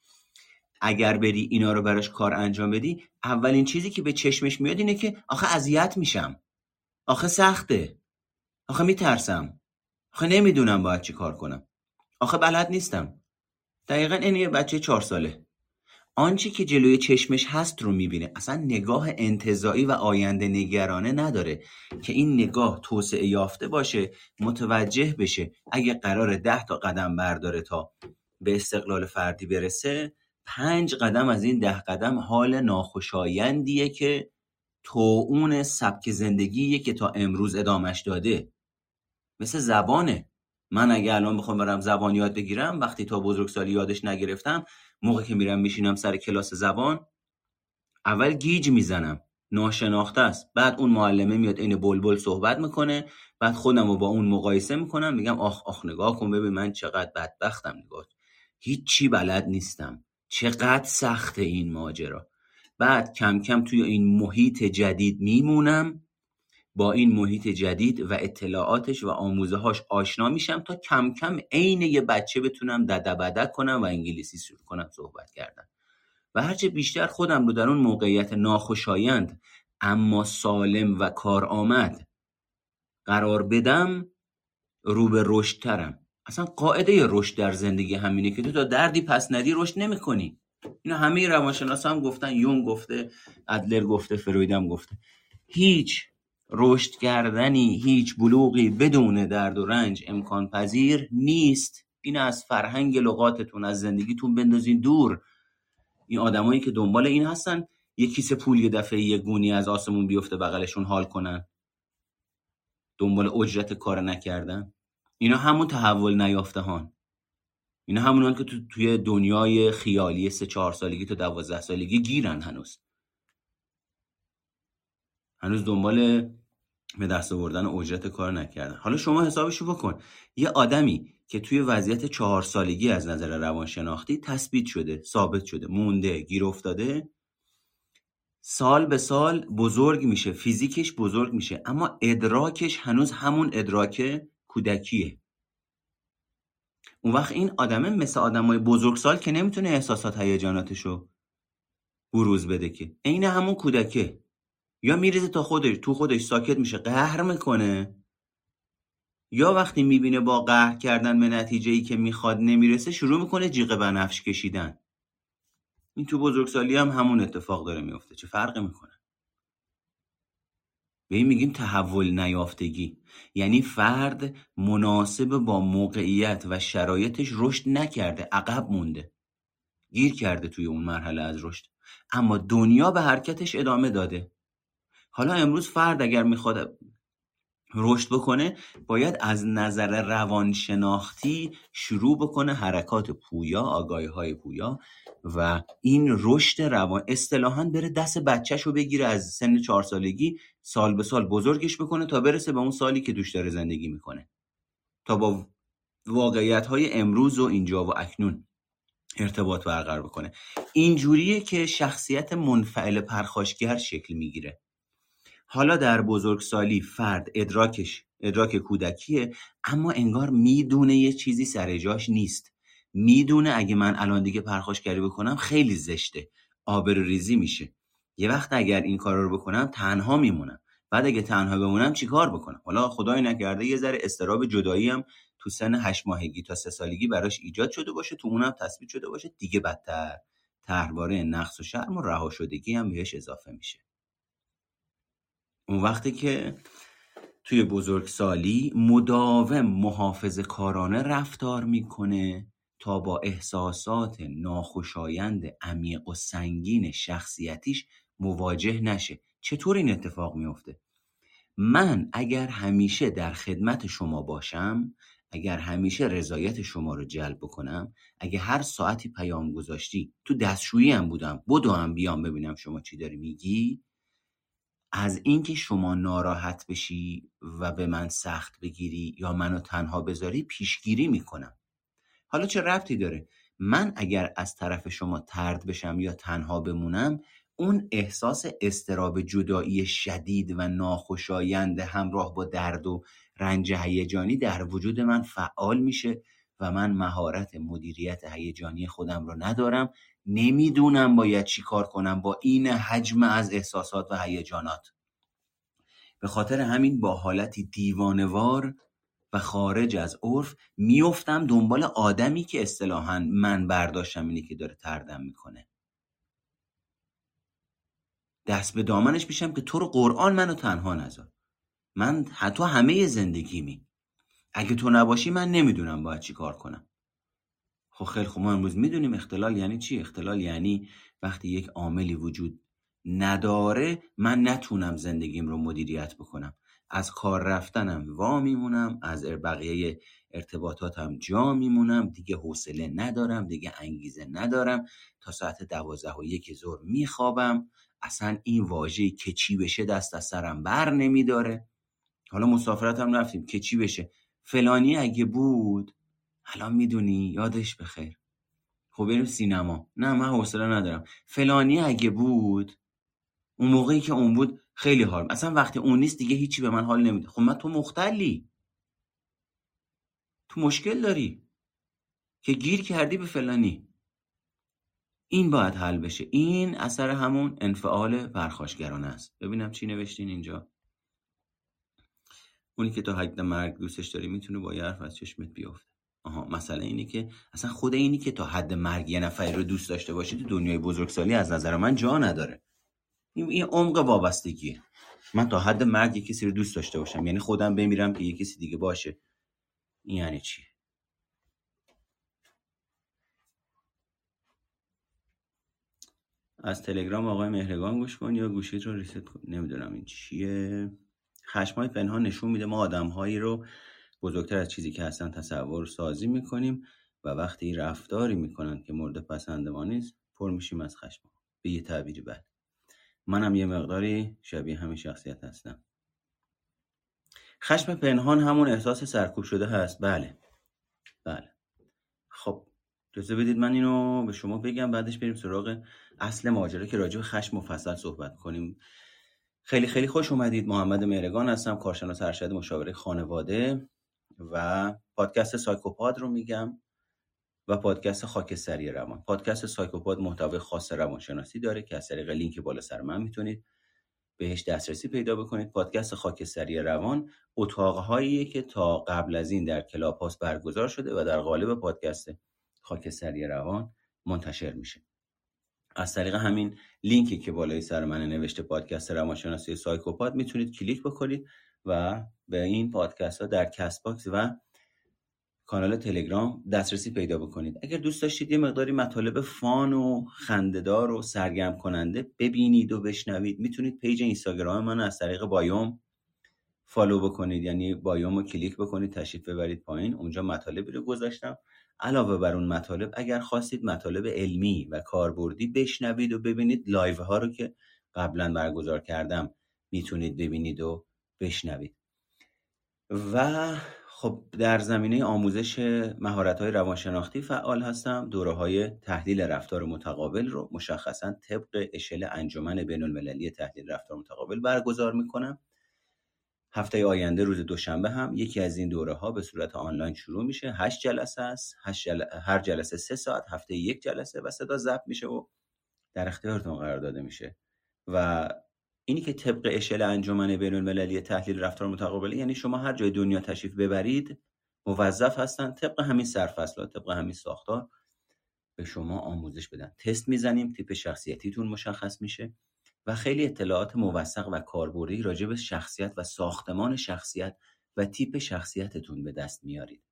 اگر بری اینا رو براش کار انجام بدی، اولین چیزی که به چشمش میاد اینه که آخه اذیت میشم، آخه سخته، آخه میترسم، آخه نمیدونم باید چی کار کنم، آخه بلد نیستم. دقیقاً این یه بچه 4 ساله آنچه که جلوی چشمش هست رو میبینه. اصلا نگاه انتزاعی و آینده نگرانه نداره که این نگاه توسعه یافته باشه، متوجه بشه اگه قرار 10 تا قدم برداره تا به استقلال فردی برسه، 5 قدم از این 10 قدم حال ناخوشایندیه که توعون سبک زندگیه که تا امروز ادامش داده. مثل زبانه. من اگه الان بخوام برم زبان یاد بگیرم، وقتی تا بزرگسالی یادش نگرفتم، موقع که میرم میشینم سر کلاس زبان، اول گیج میزنم، ناشناخته است. بعد اون معلمه میاد این بلبل صحبت میکنه، بعد خودم رو با اون مقایسه میکنم، میگم آخ آخ نگاه کن ببین من چقدر بدبختم، نگاه هیچی بلد نیستم، چقدر سخته این ماجرا. بعد کم کم توی این محیط جدید میمونم، با این محیط جدید و اطلاعاتش و آموزه‌هاش آشنا میشم تا کم کم عین یه بچه بتونم ددبدک کنم و انگلیسی شروع کنم صحبت کردن. و هرچه بیشتر خودم رو در اون موقعیت ناخوشایند اما سالم و کارآمد قرار بدم، رو به رشدترم. اصلا قاعده رشد در زندگی همینه که تو تا دردی پس ندی رشد نمی‌کنی. اینا همه روانشناسا هم گفتن، یونگ گفته، ادلر گفته، فروید هم گفته. هیچ رشد کردنی، هیچ بلوغی بدون درد و رنج امکان پذیر نیست. این از فرهنگ لغاتتون، از زندگیتون بندازین دور. این آدمایی که دنبال این هستن یک کیسه پول یه دفعه یه گونی از آسمون بیفته بغلشون حال کنن، دنبال اجرت کار نکردن، اینا همون تحول نیافته هان. اینا همونان که توی دنیای خیالی 3-4 سالگی تا 12 سالگی گیرن. هنوز دنبال به دست آوردن اجرت کار نکردن. حالا شما حسابشو بکن، یه آدمی که توی وضعیت 4 سالگی از نظر روانشناختی تثبیت شده، ثابت شده، مونده، گیر افتاده، سال به سال بزرگ میشه، فیزیکش بزرگ میشه، اما ادراکش هنوز همون ادراک کودکیه. اون وقت این آدمه مثل آدمای بزرگسال که نمیتونه احساسات هیجاناتشو بروز بده که عین همون کودکه. یا میریزه تا خودش تو خودش ساکت میشه، قهر میکنه، یا وقتی میبینه با قهر کردن به نتیجه‌ای که میخواد نمیرسه شروع میکنه جیغ بنفش کشیدن. این تو بزرگسالی هم همون اتفاق داره میفته. چه فرقی میکنه؟ به این میگیم تحول نیافتگی. یعنی فرد مناسب با موقعیت و شرایطش رشد نکرده، عقب مونده، گیر کرده توی اون مرحله از رشد، اما دنیا به حرکتش ادامه داده. حالا امروز فرد اگر میخواد رشد بکنه باید از نظر روانشناختی شروع بکنه حرکات پویا، آگاهی‌های پویا، و این رشد روان اصطلاحاً بره دست بچه‌شو بگیره از سن 4 سالگی، سال به سال بزرگش بکنه تا برسه به اون سالی که دوست داره زندگی میکنه، تا با واقعیت‌های امروز و اینجا و اکنون ارتباط برقرار بکنه. این جوریه که شخصیت منفعل پرخاشگر شکل میگیره. حالا در بزرگسالی فرد ادراک کودکیه، اما انگار میدونه یه چیزی سر جاش نیست. میدونه اگه من الان دیگه پرخاشگری بکنم خیلی زشته، آبروریزی میشه. یه وقت اگر این کارا رو بکنم تنها میمونم، بعد اگه تنها بمونم چیکار بکنم؟ حالا خدای نکرده یه ذره استراب جدایی هم تو سن 8 ماهگی تا 3 سالگی براش ایجاد شده باشه، تو اونم تثبیت شده باشه، دیگه بدتر طرحواره نقص و شرم و رهاشدگی هم بهش اضافه میشه. اون وقتی که توی بزرگسالی مداوم محافظه‌کارانه رفتار میکنه تا با احساسات ناخوشایند عمیق و سنگین شخصیتیش مواجه نشه. چطور این اتفاق میفته؟ من اگر همیشه در خدمت شما باشم، اگر همیشه رضایت شما رو جلب بکنم، اگه هر ساعتی پیام گذاشتی، تو دستشویی هم بودم، بدو هم بیام ببینم شما چی داری میگی، از اینکه شما ناراحت بشی و به من سخت بگیری یا منو تنها بذاری پیشگیری میکنم. حالا چه ربطی داره؟ من اگر از طرف شما طرد بشم یا تنها بمونم، اون احساس اضطراب جدایی شدید و ناخوشایند همراه با درد و رنج هیجانی در وجود من فعال میشه و من مهارت مدیریت هیجانی خودم رو ندارم، نمیدونم باید چی کار کنم با این حجم از احساسات و هیجانات. به خاطر همین با حالتی دیوانوار و خارج از عرف میفتم دنبال آدمی که اصطلاحاً من برداشتم اینی که داره تردم میکنه، دست به دامنش میشم که تو رو قرآن منو تنها نذار، من حتی همه زندگیمی، اگه تو نباشی من نمیدونم باید چی کار کنم. خب خیلی خوب، ما امروز میدونیم اختلال یعنی چی. اختلال یعنی وقتی یک عاملی وجود نداره من نتونم زندگیم رو مدیریت بکنم، از کار رفتنم وا میمونم، از بقیه ارتباطاتم جا میمونم، دیگه حوصله ندارم، دیگه انگیزه ندارم، تا ساعت 12 و 1 ظهر میخوابم، اصلا این واژه که چی بشه دست از سرم بر نمیداره. حالا مسافرتم رفتیم که چی بشه، فلانی اگه بود الان میدونی یادش بخیر، خب بریم سینما، نه من حوصله ندارم، فلانی اگه بود اون موقعی که اون بود خیلی حالم، اصلا وقتی اون نیست دیگه هیچی به من حال نمیده. خب من تو مختلی، تو مشکل داری که گیر کردی به فلانی، این باید حل بشه. این اثر همون انفعال پرخاشگرانه است. ببینم چی نوشتین اینجا. اونی که تا حد مرگ دوستش داری میتونه با یه حرف از چشمت بیافته. آها، مسئله اینه که اصلا خود اینی که تا حد مرگ یه نفری رو دوست داشته باشی تو دنیای بزرگسالی از نظر من جا نداره. این عمق وابستگیه. من تا حد مرگ یه کسی رو دوست داشته باشم، یعنی خودم بمیرم که یه کسی دیگه باشه. این یعنی چی؟ از تلگرام آقای مهرگان گوش کن یا گوشیت رو ریست کن. نمیدونم این چیه. خشمای پنهان نشون میده ما آدم‌هایی رو بزرگتر از چیزی که هستن تصور سازی میکنیم و وقتی رفتاری میکنن که مورد پسند ما نیست پر میشیم از خشم. به یه تعبیری بله. منم یه مقداری شبیه همین شخصیت هستم. خشم پنهان همون احساس سرکوب شده هست. بله. بله. خب اجازه بدید من اینو به شما بگم، بعدش بریم سراغ اصل ماجرا که راجع به خشم مفصل صحبت کنیم. خیلی خیلی خوش اومدید. محمد مهرگان هستم، کارشناس ارشد مشاوره خانواده و پادکست سایکوپاد رو میگم و پادکست خاکستری روان. پادکست سایکوپاد محتوای خاص روانشناسی داره که از طریق لینک بالا سر من میتونید بهش دسترسی پیدا بکنید. پادکست خاکستری روان اتاق‌هایی که تا قبل از این در کلاب هاوس برگزار شده و در قالب پادکست خاکستری روان منتشر میشه. از طریق همین لینکی که بالای سر من نوشته پادکست روانشناسی سایکوپاد میتونید کلیک بکنید و به این پادکست ها در کست باکس و کانال تلگرام دسترسی پیدا بکنید. اگر دوست داشتید یه مقداری مطالب فان و خنده‌دار و سرگرم کننده ببینید و بشنوید، میتونید پیج اینستاگرام من از طریق بایوم فالو بکنید، یعنی بایوم رو کلیک بکنید، تشریف ببرید پایین، اونجا مطالبی رو گذاشتم. علاوه بر اون مطالب اگر خواستید مطالب علمی و کاربردی بشنوید و ببینید، لایو ها رو که قبلا برگزار کردم میتونید ببینید و بشنوید. و خب در زمینه آموزش مهارت های روانشناختی فعال هستم. دوره های تحلیل رفتار متقابل رو مشخصا طبق اشل انجمن بین المللی تحلیل رفتار متقابل برگزار میکنم هفته آینده روز دوشنبه هم یکی از این دوره ها به صورت آنلاین شروع میشه. 8 جلسه است. هر جلسه 3 ساعت، هفته یک جلسه، و صدا ضبط میشه و در اختیارتون قرار داده میشه. و اینی که طبق اشل انجمن بین المللی تحلیل رفتار متقابل، یعنی شما هر جای دنیا تشریف ببرید موظف هستن طبق همین سرفصل، طبق همین ساختار به شما آموزش بدن. تست میزنیم، تیپ شخصیتیتون مشخص میشه و خیلی اطلاعات موثق و کاربردی راجع به شخصیت و ساختمان شخصیت و تیپ شخصیتتون به دست میارید.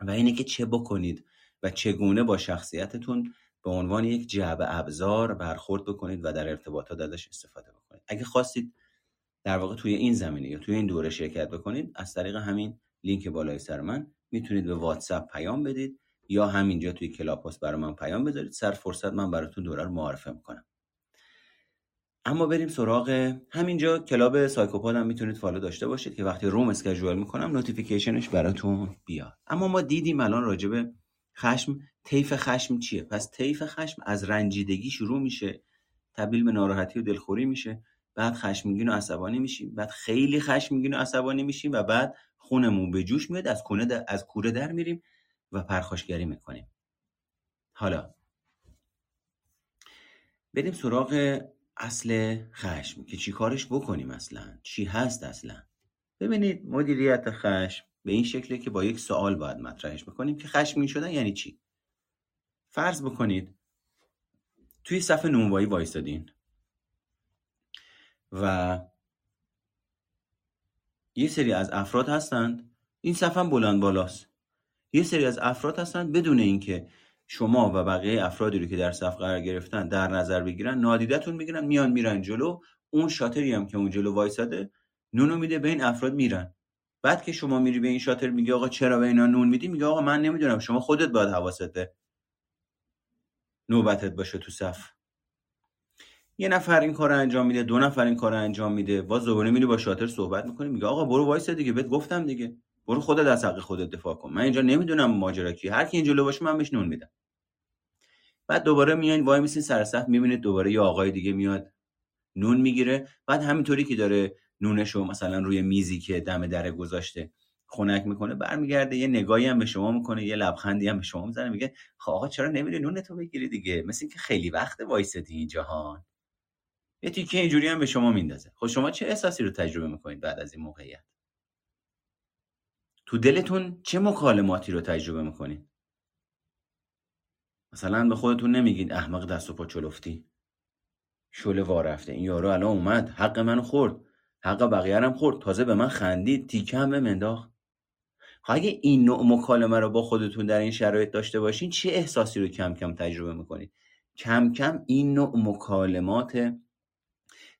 و اینه که چه بکنید و چگونه با شخصیتتون به عنوان یک جعبه ابزار برخورد بکنید و در ارتباطات ازش استفاده بکنید. اگه خواستید در واقع توی این زمینه یا توی این دوره شرکت بکنید، از طریق همین لینک بالای سر من میتونید به واتس اپ پیام بدید یا همینجا توی کلاب هاوس برای من پیام بذارید. سر فرصت من براتون دوره رو معرفی میکنم. اما بریم سراغ همینجا کلاب سایکوپاد هم میتونید فالو داشته باشید که وقتی روم اسکیجول میکنم نوتیفیکیشنش براتون بیاد. اما ما دیدیم الان راجع به خشم، طیف خشم چیه؟ پس طیف خشم از رنجیدگی شروع میشه، تبدیل به ناراحتی و دلخوری میشه، بعد خشمگین و عصبانی میشیم، بعد خیلی خشمگین و عصبانی میشیم و بعد خونمون به جوش میاد، از کوره در میریم و پرخاشگری میکنیم. حالا بریم سراغ اصل خشم که چی کارش بکنیم، اصلا چی هست اصلا. ببینید مدیریت خشم به این شکله که با یک سوال باید مطرحش بکنیم که خشمگین شدن یعنی چی. فرض بکنید توی صف نونوایی وایسادین و یه سری از افراد هستند، این صف هم بلند بالاست، یه سری از افراد هستند بدون اینکه شما و بقیه افرادی رو که در صف قرار گرفتن در نظر بگیرن نادیدتون میگیرن، میان میرن جلو، اون شاتری هم که اون جلو وایساده نونو میده به این افراد میرن. بعد که شما میری به این شاتر میگی آقا چرا به اینا نون میدی، میگه آقا من نمیدونم، شما خودت باید حواسته نوبتت باشه تو صف. یه نفر این کارو انجام میده، دو نفر این کارو انجام میده، باز دوباره میری با شاتر صحبت میکنی، میگه آقا برو وایسا دیگه، بهت گفتم دیگه، برو خودت از حق خودت دفاع کن، من اینجا نمیدونم ماجرا کی، هر کی این جلو باشه من بهش نون میدم. بعد دوباره میایین وای میسین سر صف، میبینید دوباره یه آقای دیگه میاد نون میگیره، بعد همینطوری که داره نونشو مثلا روی میزی که دم در گذاشته خنک میکنه، برمیگرده یه نگاهی هم به شما میکنه، یه لبخندی هم به شما میزنه، میگه آقا چرا نمیری نونتو بگیری دیگه، مثل اینکه خیلی وقت وایسیدی این جهان. یه تیکه اینجوری هم به شما میندازه. خب شما چه احساسی رو تجربه میکنید بعد از این موقعیت؟ تو دلتون چه مکالماتی رو تجربه میکنید؟ مثلا به خودتون نمیگید احمق دست و پا چلفتی، شله وا رفته، این یارو الان اومد حق منو خورد، حق بقیه هم خورد، تازه به من خندید، تیکه هم انداخت. اگه این نوع مکالمه رو با خودتون در این شرایط داشته باشین، چه احساسی رو کم کم تجربه میکنید؟ کم کم این نوع مکالمات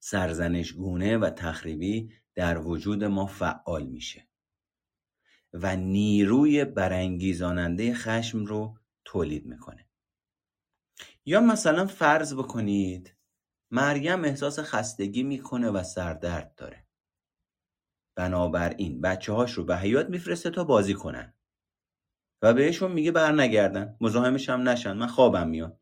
سرزنشگونه و تخریبی در وجود ما فعال میشه و نیروی برانگیزاننده خشم رو تولید میکنه. یا مثلا فرض بکنید مریم احساس خستگی میکنه و سردرد داره، بنابراین بچه‌هاش رو به حیاط میفرسته تا بازی کنن و بهشون میگه برنگردن، مزاحمش هم نشن، من خوابم میاد.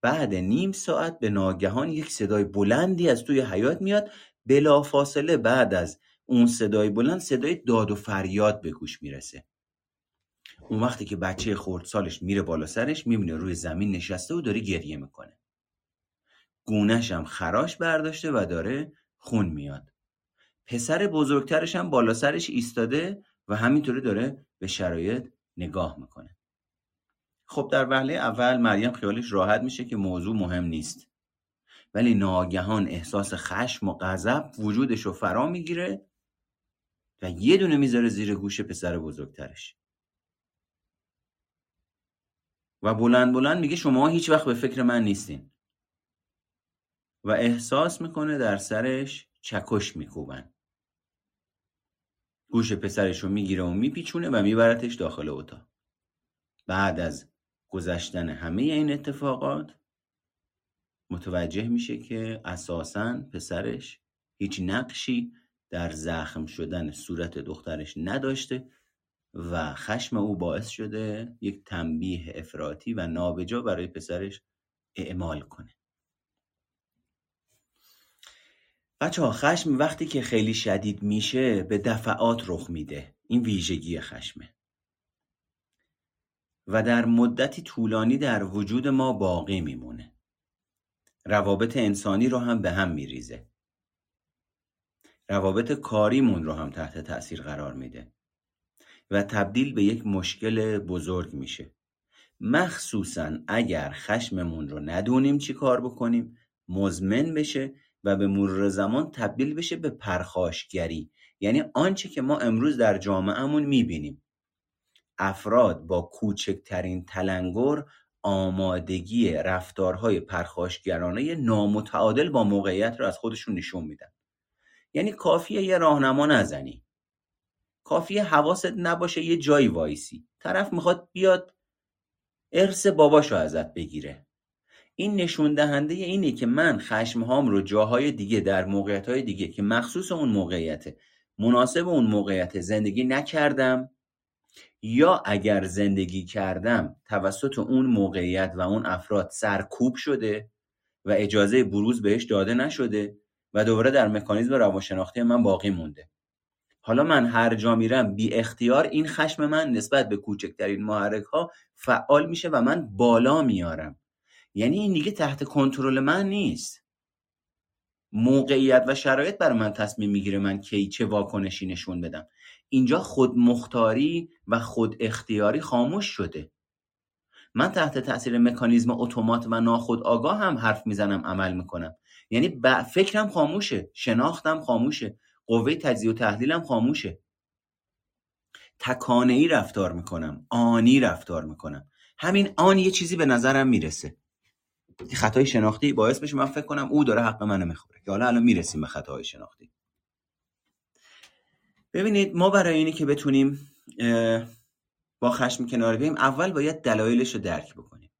بعد نیم ساعت به ناگهان یک صدای بلندی از توی حیاط میاد، بلافاصله بعد از اون صدای بلند صدای داد و فریاد به گوش میرسه. اون وقتی که بچه خردسالش میره بالا سرش، میبینه روی زمین نشسته و داره گریه میکنه، گونه‌ش هم خراش برداشته و داره خون میاد. پسر بزرگترش هم بالا سرش ایستاده و همینطوری داره به شرایط نگاه میکنه. خب در وهله اول مریم خیالش راحت میشه که موضوع مهم نیست، ولی ناگهان احساس خشم و غضب وجودش رو فرا میگیره و یه دونه میذاره زیر گوش پسر بزرگترش و بلند بلند میگه شما هیچ وقت به فکر من نیستین، و احساس میکنه در سرش چکش میکوبن. گوش پسرش رو میگیره و میپیچونه و میبرتش داخل اتاق. بعد از گذشتن همه این اتفاقات متوجه میشه که اساساً پسرش هیچ نقشی در زخم شدن صورت دخترش نداشته و خشم او باعث شده یک تنبیه افراطی و نابجا برای پسرش اعمال کنه. بچه‌ها خشم وقتی که خیلی شدید میشه به دفعات رخ میده. این ویژگی خشمه و در مدتی طولانی در وجود ما باقی میمونه. روابط انسانی رو هم به هم میریزه. روابط کاریمون رو هم تحت تأثیر قرار میده و تبدیل به یک مشکل بزرگ میشه. مخصوصاً اگر خشممون رو ندونیم چی کار بکنیم، مزمن بشه و به مرور زمان تبدیل بشه به پرخاشگری. یعنی آنچه که ما امروز در جامعهمون میبینیم، افراد با کوچکترین تلنگر آمادگی رفتارهای پرخاشگرانه نامتعادل با موقعیت رو از خودشون نشون میدن. یعنی کافیه یه راهنما نزنی، کافیه حواست نباشه یه جایی وایسی، طرف میخواد بیاد ارث باباشو ازت بگیره. این نشون دهنده اینه که من خشمهام رو جاهای دیگه، در موقعیت‌های دیگه که مخصوص اون موقعیت، مناسب اون موقعیت زندگی نکردم، یا اگر زندگی کردم توسط اون موقعیت و اون افراد سرکوب شده و اجازه بروز بهش داده نشده و دوباره در مکانیزم روانشناختی من باقی مونده. حالا من هر جا میرم بی اختیار این خشم من نسبت به کوچکترین محرک ها فعال میشه و من بالا میارم. یعنی این دیگه تحت کنترل من نیست. موقعیت و شرایط بر من تصمیم میگیره من کی چه واکنشی نشون بدم. اینجا خود مختاری و خود اختیاری خاموش شده. من تحت تأثیر مکانیزم اتومات و ناخودآگاه هم حرف میزنم، عمل میکنم. یعنی فکرم خاموشه، شناختم خاموشه، قوه تجزیه و تحلیلم خاموشه. تکانه‌ای رفتار میکنم، آنی رفتار میکنم. همین آن یه چیزی به نظرم میرسه. خطای شناختی باعث میشه من فکر کنم او داره حق منو میخوره. که حالا الان میرسیم به خطاهای شناختی. ببینید، ما برای اینی که بتونیم با خشم کنار بیایم، اول باید دلایلش رو درک بکنیم.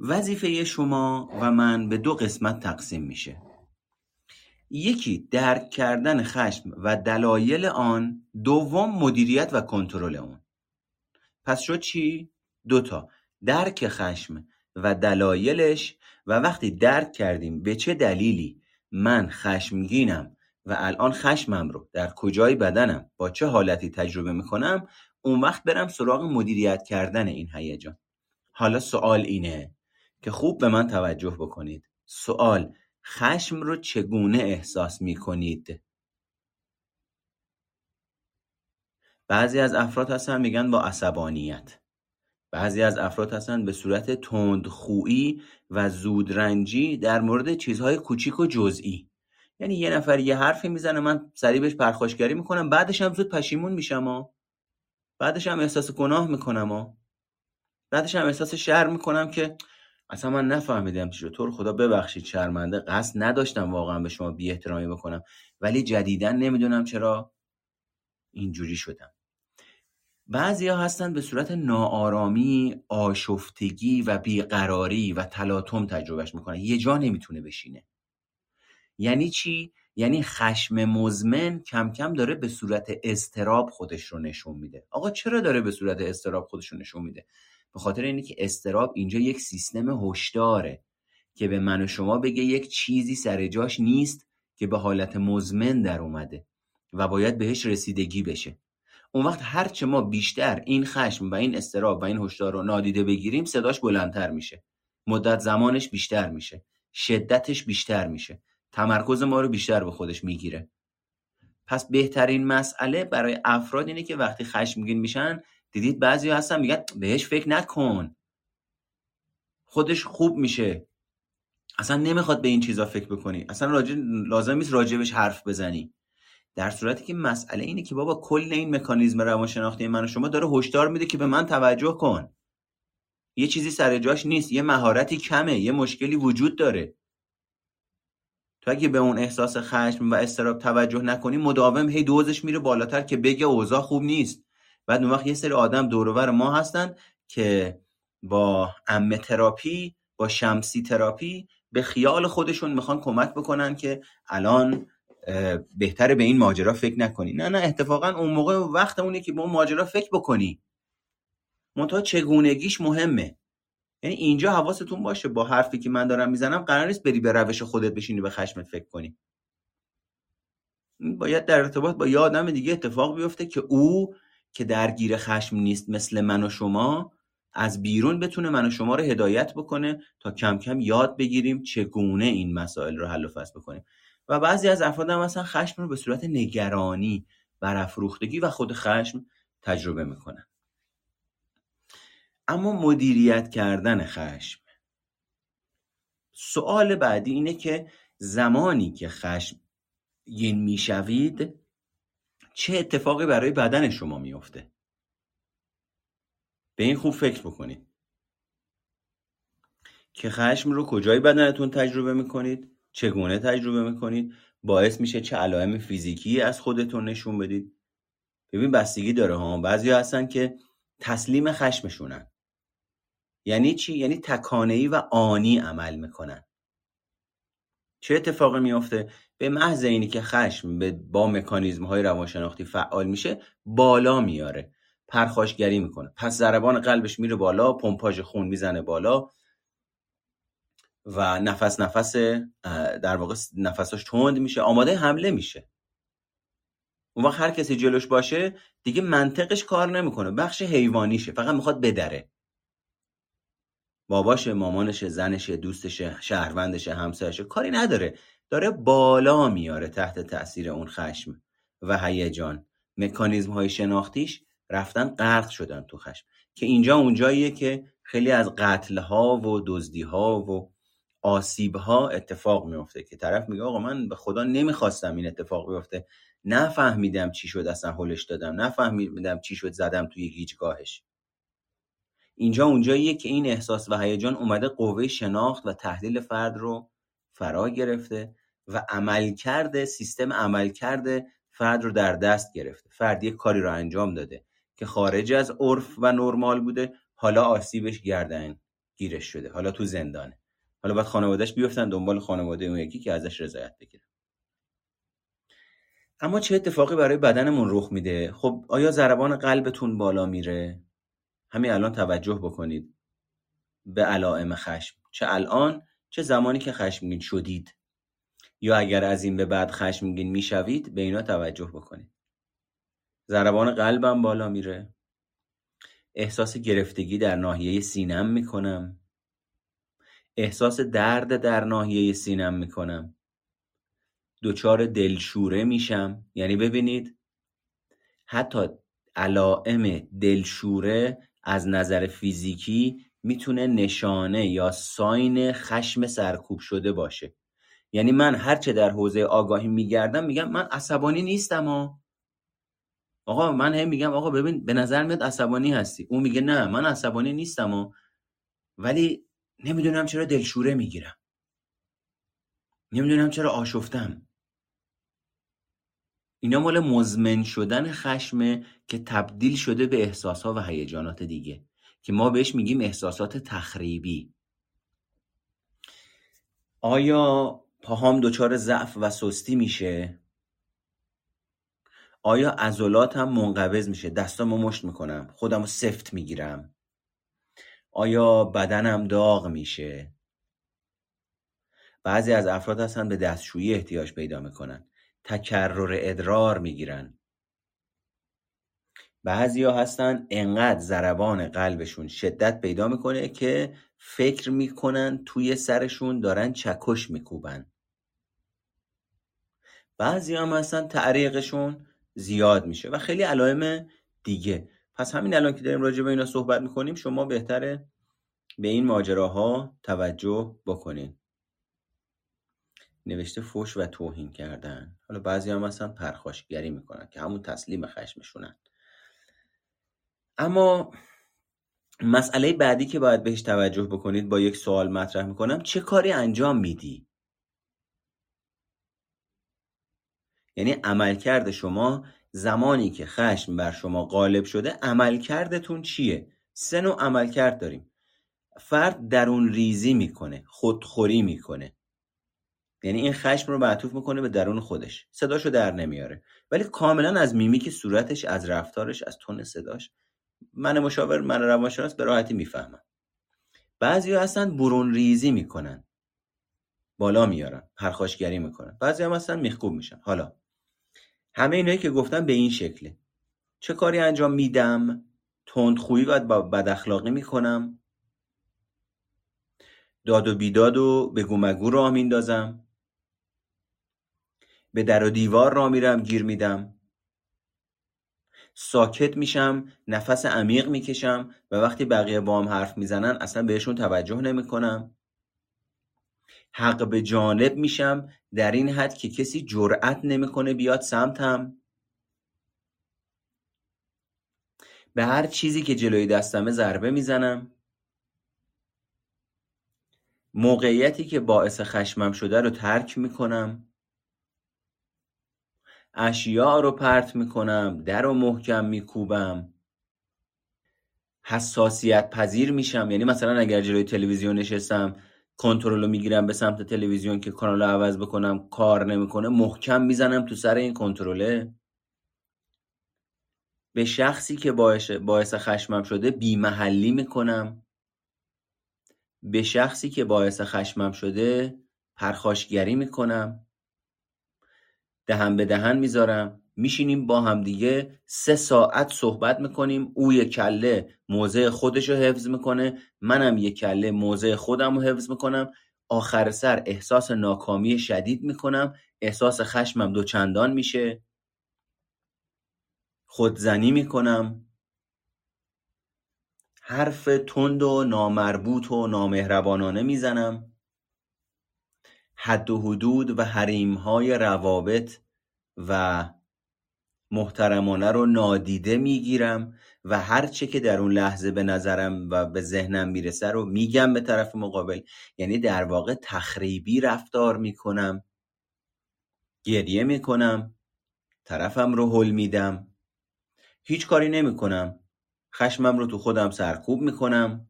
وظیفه شما و من به دو قسمت تقسیم میشه. یکی درک کردن خشم و دلایل آن، دوم مدیریت و کنترل اون. پس شد چی؟ دوتا: درک خشم و دلایلش، و وقتی درک کردیم به چه دلیلی من خشمگینم و الان خشمم رو در کجای بدنم با چه حالتی تجربه میکنم، اون وقت برم سراغ مدیریت کردن این هیجان. حالا سوال اینه که خوب به من توجه بکنید. سوال: خشم رو چگونه احساس میکنید؟ بعضی از افراد هستن میگن با عصبانیت، بعضی از افراد هستن به صورت تندخویی و زودرنجی در مورد چیزهای کوچیک و جزئی. یعنی یه نفر یه حرفی میزنه، من سریع بهش پرخاشگری میکنم، بعدش هم زود پشیمون میشم بعدش هم احساس گناه میکنم بعدش هم احساس شرم میکنم که اصلا من نفهمیدم چی رو، تو رو خدا ببخشید، شرمنده، قصد نداشتم واقعا به شما بی احترامی بکنم، ولی جدیدن نمیدونم چرا اینجوری شدم. بعضی ها هستن به صورت ناآرامی، آشفتگی و بیقراری و تلاطم تجربهش میکنن، یه جا نمیتونه بشینه. یعنی چی؟ یعنی خشم مزمن کم کم داره به صورت اضطراب خودش رو نشون میده. آقا چرا داره به صورت اضطراب خودش رو نشون میده؟ به خاطر اینه که اضطراب اینجا یک سیستم هشداره که به من و شما بگه یک چیزی سر جاش نیست که به حالت مزمن در اومده و باید بهش رسیدگی بشه. اون وقت هرچه ما بیشتر این خشم و این اضطراب و این هشدار رو نادیده بگیریم، صداش بلندتر میشه، مدت زمانش بیشتر میشه، شدتش بیشتر میشه، تمرکز ما رو بیشتر به خودش میگیره. پس بهترین مسئله برای افراد اینه که وقتی خشمگین میشن، دیدید بعضی هستن میگن بهش فکر نکن، خودش خوب میشه، اصلا نمیخواد به این چیزا فکر بکنی، اصلا لازم نیست راجبش حرف بزنی. در صورتی که مسئله اینه که بابا کل این مکانیزم روانشناختی من و شما داره هشدار میده که به من توجه کن، یه چیزی سر جاش نیست، یه مهارتی کمه، یه مشکلی وجود داره. تو اگه به اون احساس خشم و اضطراب توجه نکنی، مداوم هی دوزش میره بالاتر که بگه اوضاع خوب نیست. بعد اون وقت یه سری آدم دور و بر ما هستن که با عمه تراپی، با شمسی تراپی به خیال خودشون میخوان کمک بکنن که الان بهتره به این ماجرا فکر نکنی. نه، اتفاقا اون موقع وقت اونه که به اون ماجرا فکر بکنی، منتها چگونگیش مهمه. یعنی اینجا حواستون باشه با حرفی که من دارم میزنم قرار نیست بری به روش خودت بشینی به خشمت فکر کنی. باید در ارتباط با یه آدم دیگه اتفاق بیفته که او که درگیر خشم نیست مثل من و شما، از بیرون بتونه من و شما رو هدایت بکنه تا کم کم یاد بگیریم چگونه این مسائل رو حل و فصل بکنیم. و بعضی از افراد هم مثلا خشم رو به صورت نگرانی، برافروختگی و خود خشم تجربه میکنن. اما مدیریت کردن خشم، سوال بعدی اینه که زمانی که خشم این میشوید چه اتفاقی برای بدن شما میفته؟ به این خوب فکر بکنید که خشم رو کجای بدنتون تجربه میکنید، چگونه تجربه میکنید، باعث میشه چه علائم فیزیکی از خودتون نشون بدید. ببین بستگی داره ها، بعضی هستن که تسلیم خشمشونن. یعنی چی؟ یعنی تکانه‌ای و آنی عمل میکنن. چه اتفاقی میفته؟ به محض اینی که خشم با مکانیزم های روانشناختی فعال میشه بالا میاره، پرخاشگری میکنه، پس ضربان قلبش میره بالا، پمپاژ خون میزنه بالا و نفس در واقع نفساش تند میشه، آماده حمله میشه. اون وقت هر کسی جلوش باشه دیگه منطقش کار نمیکنه، بخش حیوانیشه، فقط میخواد بدره. باباشه، مامانشه، زنشه، دوستشه، شهروندشه، همسرشه، کاری نداره، داره بالا میاره تحت تأثیر اون خشم و هیجان. مکانیزم های شناختیش رفتن غرق شدن تو خشم، که اینجا اونجاییه که خیلی از قتل ها و دزدی ها و آسیب ها اتفاق میفته که طرف میگه آقا من به خدا نمیخواستم این اتفاق بیفته، نفهمیدم چی شد، اصلا هولش دادم، نفهمیدم چی شد، زدم توی گیجگاهش. اینجا اونجاییه که این احساس و هیجان اومده قوه شناخت و تحلیل فرد رو فرا گرفته و عملکرد فرد رو در دست گرفته. فرد یک کاری رو انجام داده که خارج از عرف و نرمال بوده، حالا آسیبش گردن گیرش شده، حالا تو زندانه، حالا باید خانوادهش بیفتن دنبال خانواده اون یکی که ازش رضایت بگیره. اما چه اتفاقی برای بدنمون رخ میده؟ خب آیا ضربان قلبتون بالا میره؟ همین الان توجه بکنید به علائم خشم، چه الان چه زمانی که خشمگین شدید، یا اگر از این به بعد خشمگین میشوید به اینا توجه بکنید. ضربان قلبم بالا میره، احساس گرفتگی در ناحیه سینم میکنم، احساس درد در ناحیه سینم میکنم، دچار دلشوره میشم. یعنی ببینید حتی علائم دلشوره از نظر فیزیکی میتونه نشانه یا ساین خشم سرکوب شده باشه. یعنی من هرچه در حوزه آگاهی میگردم میگم من عصبانی نیستم ها. آقا من هم میگم آقا ببین به نظر میاد عصبانی هستی، اون میگه نه من عصبانی نیستم ها، ولی نمیدونم چرا دلشوره میگیرم، نمیدونم چرا آشفتم. اینا مال مزمن شدن خشمه که تبدیل شده به احساسات و هیجانات دیگه که ما بهش میگیم احساسات تخریبی. آیا پاهام دچار ضعف و سستی میشه؟ آیا عضلاتم منقبض میشه؟ دستامو مشت میکنم، خودمو سفت میگیرم؟ آیا بدنم داغ میشه؟ بعضی از افراد هستن به دستشویی احتیاج پیدا میکنن، تکرر ادرار میگیرن. بعضی ها هستن انقدر ضربان قلبشون شدت پیدا میکنه که فکر میکنن توی سرشون دارن چکش میکوبن. بعضی هم هستن تعریقشون زیاد میشه و خیلی علائم دیگه. پس همین الان که داریم راجع به اینا صحبت میکنیم شما بهتره به این ماجراها توجه بکنین. نوشته فوش و توهین کردن. حالا بعضی هم مثلا پرخاشگری میکنن که همون تسلیم خشمشونن. اما مسئله بعدی که باید بهش توجه بکنید با یک سوال مطرح میکنم، چه کاری انجام میدی؟ یعنی عملکرد شما زمانی که خشم بر شما غالب شده، عملکردتون چیه؟ سه نوع عملکرد داریم. فرد درون ریزی میکنه، خودخوری میکنه، یعنی این خشم رو معطوف میکنه به درون خودش، صداشو در نمیاره، ولی کاملا از میمیک صورتش، از رفتارش، از تون صداش، من مشاور، من روانشناس به راحتی میفهمم. بعضیا اصلا برون ریزی میکنن، بالا میارن، پرخاشگری میکنن، بعضیا هم اصلا میخکوب میشن. حالا همه اینایی که گفتم به این شکله: چه کاری انجام میدم، تندخویی و بد اخلاقی میکنم، داد و بیداد و بگو مگو راه میندازم، به در و دیوار راه میرم گیر میدم، ساکت میشم، نفس عمیق میکشم و وقتی بقیه با هم حرف میزنن اصلا بهشون توجه نمیکنم، حق به جانب میشم در این حد که کسی جرأت نمیکنه بیاد سمتم، به هر چیزی که جلوی دستمه ضربه میزنم، موقعیتی که باعث خشمم شده رو ترک میکنم، اشیاء رو پرت میکنم، در رو محکم میکوبم، حساسیت پذیر میشم. یعنی مثلا اگر جلوی تلویزیون نشستم کنترل رو میگیرم به سمت تلویزیون که کانال رو عوض بکنم کار نمیکنه، محکم میزنم تو سر این کنترله. به شخصی که باعث خشمم شده بی‌محلی میکنم، به شخصی که باعث خشمم شده پرخاشگری میکنم، دهن به دهن میذارم، میشینیم با هم دیگه 3 ساعت صحبت میکنیم، او یک کله موضع خودشو حفظ میکنه، منم یک کله موضع خودم رو حفظ میکنم، آخر سر احساس ناکامی شدید میکنم، احساس خشمم 2 چندان میشه، خودزنی میکنم، حرف تند و نامربوط و نامهربانانه میزنم، حد و حدود و حریم‌های روابط و محترمانه رو نادیده میگیرم و هر چه که در اون لحظه به نظرم و به ذهنم میرسه رو میگم به طرف مقابل. یعنی در واقع تخریبی رفتار میکنم، گریه میکنم، طرفم رو هل میدم، هیچ کاری نمیکنم، خشمم رو تو خودم سرکوب میکنم.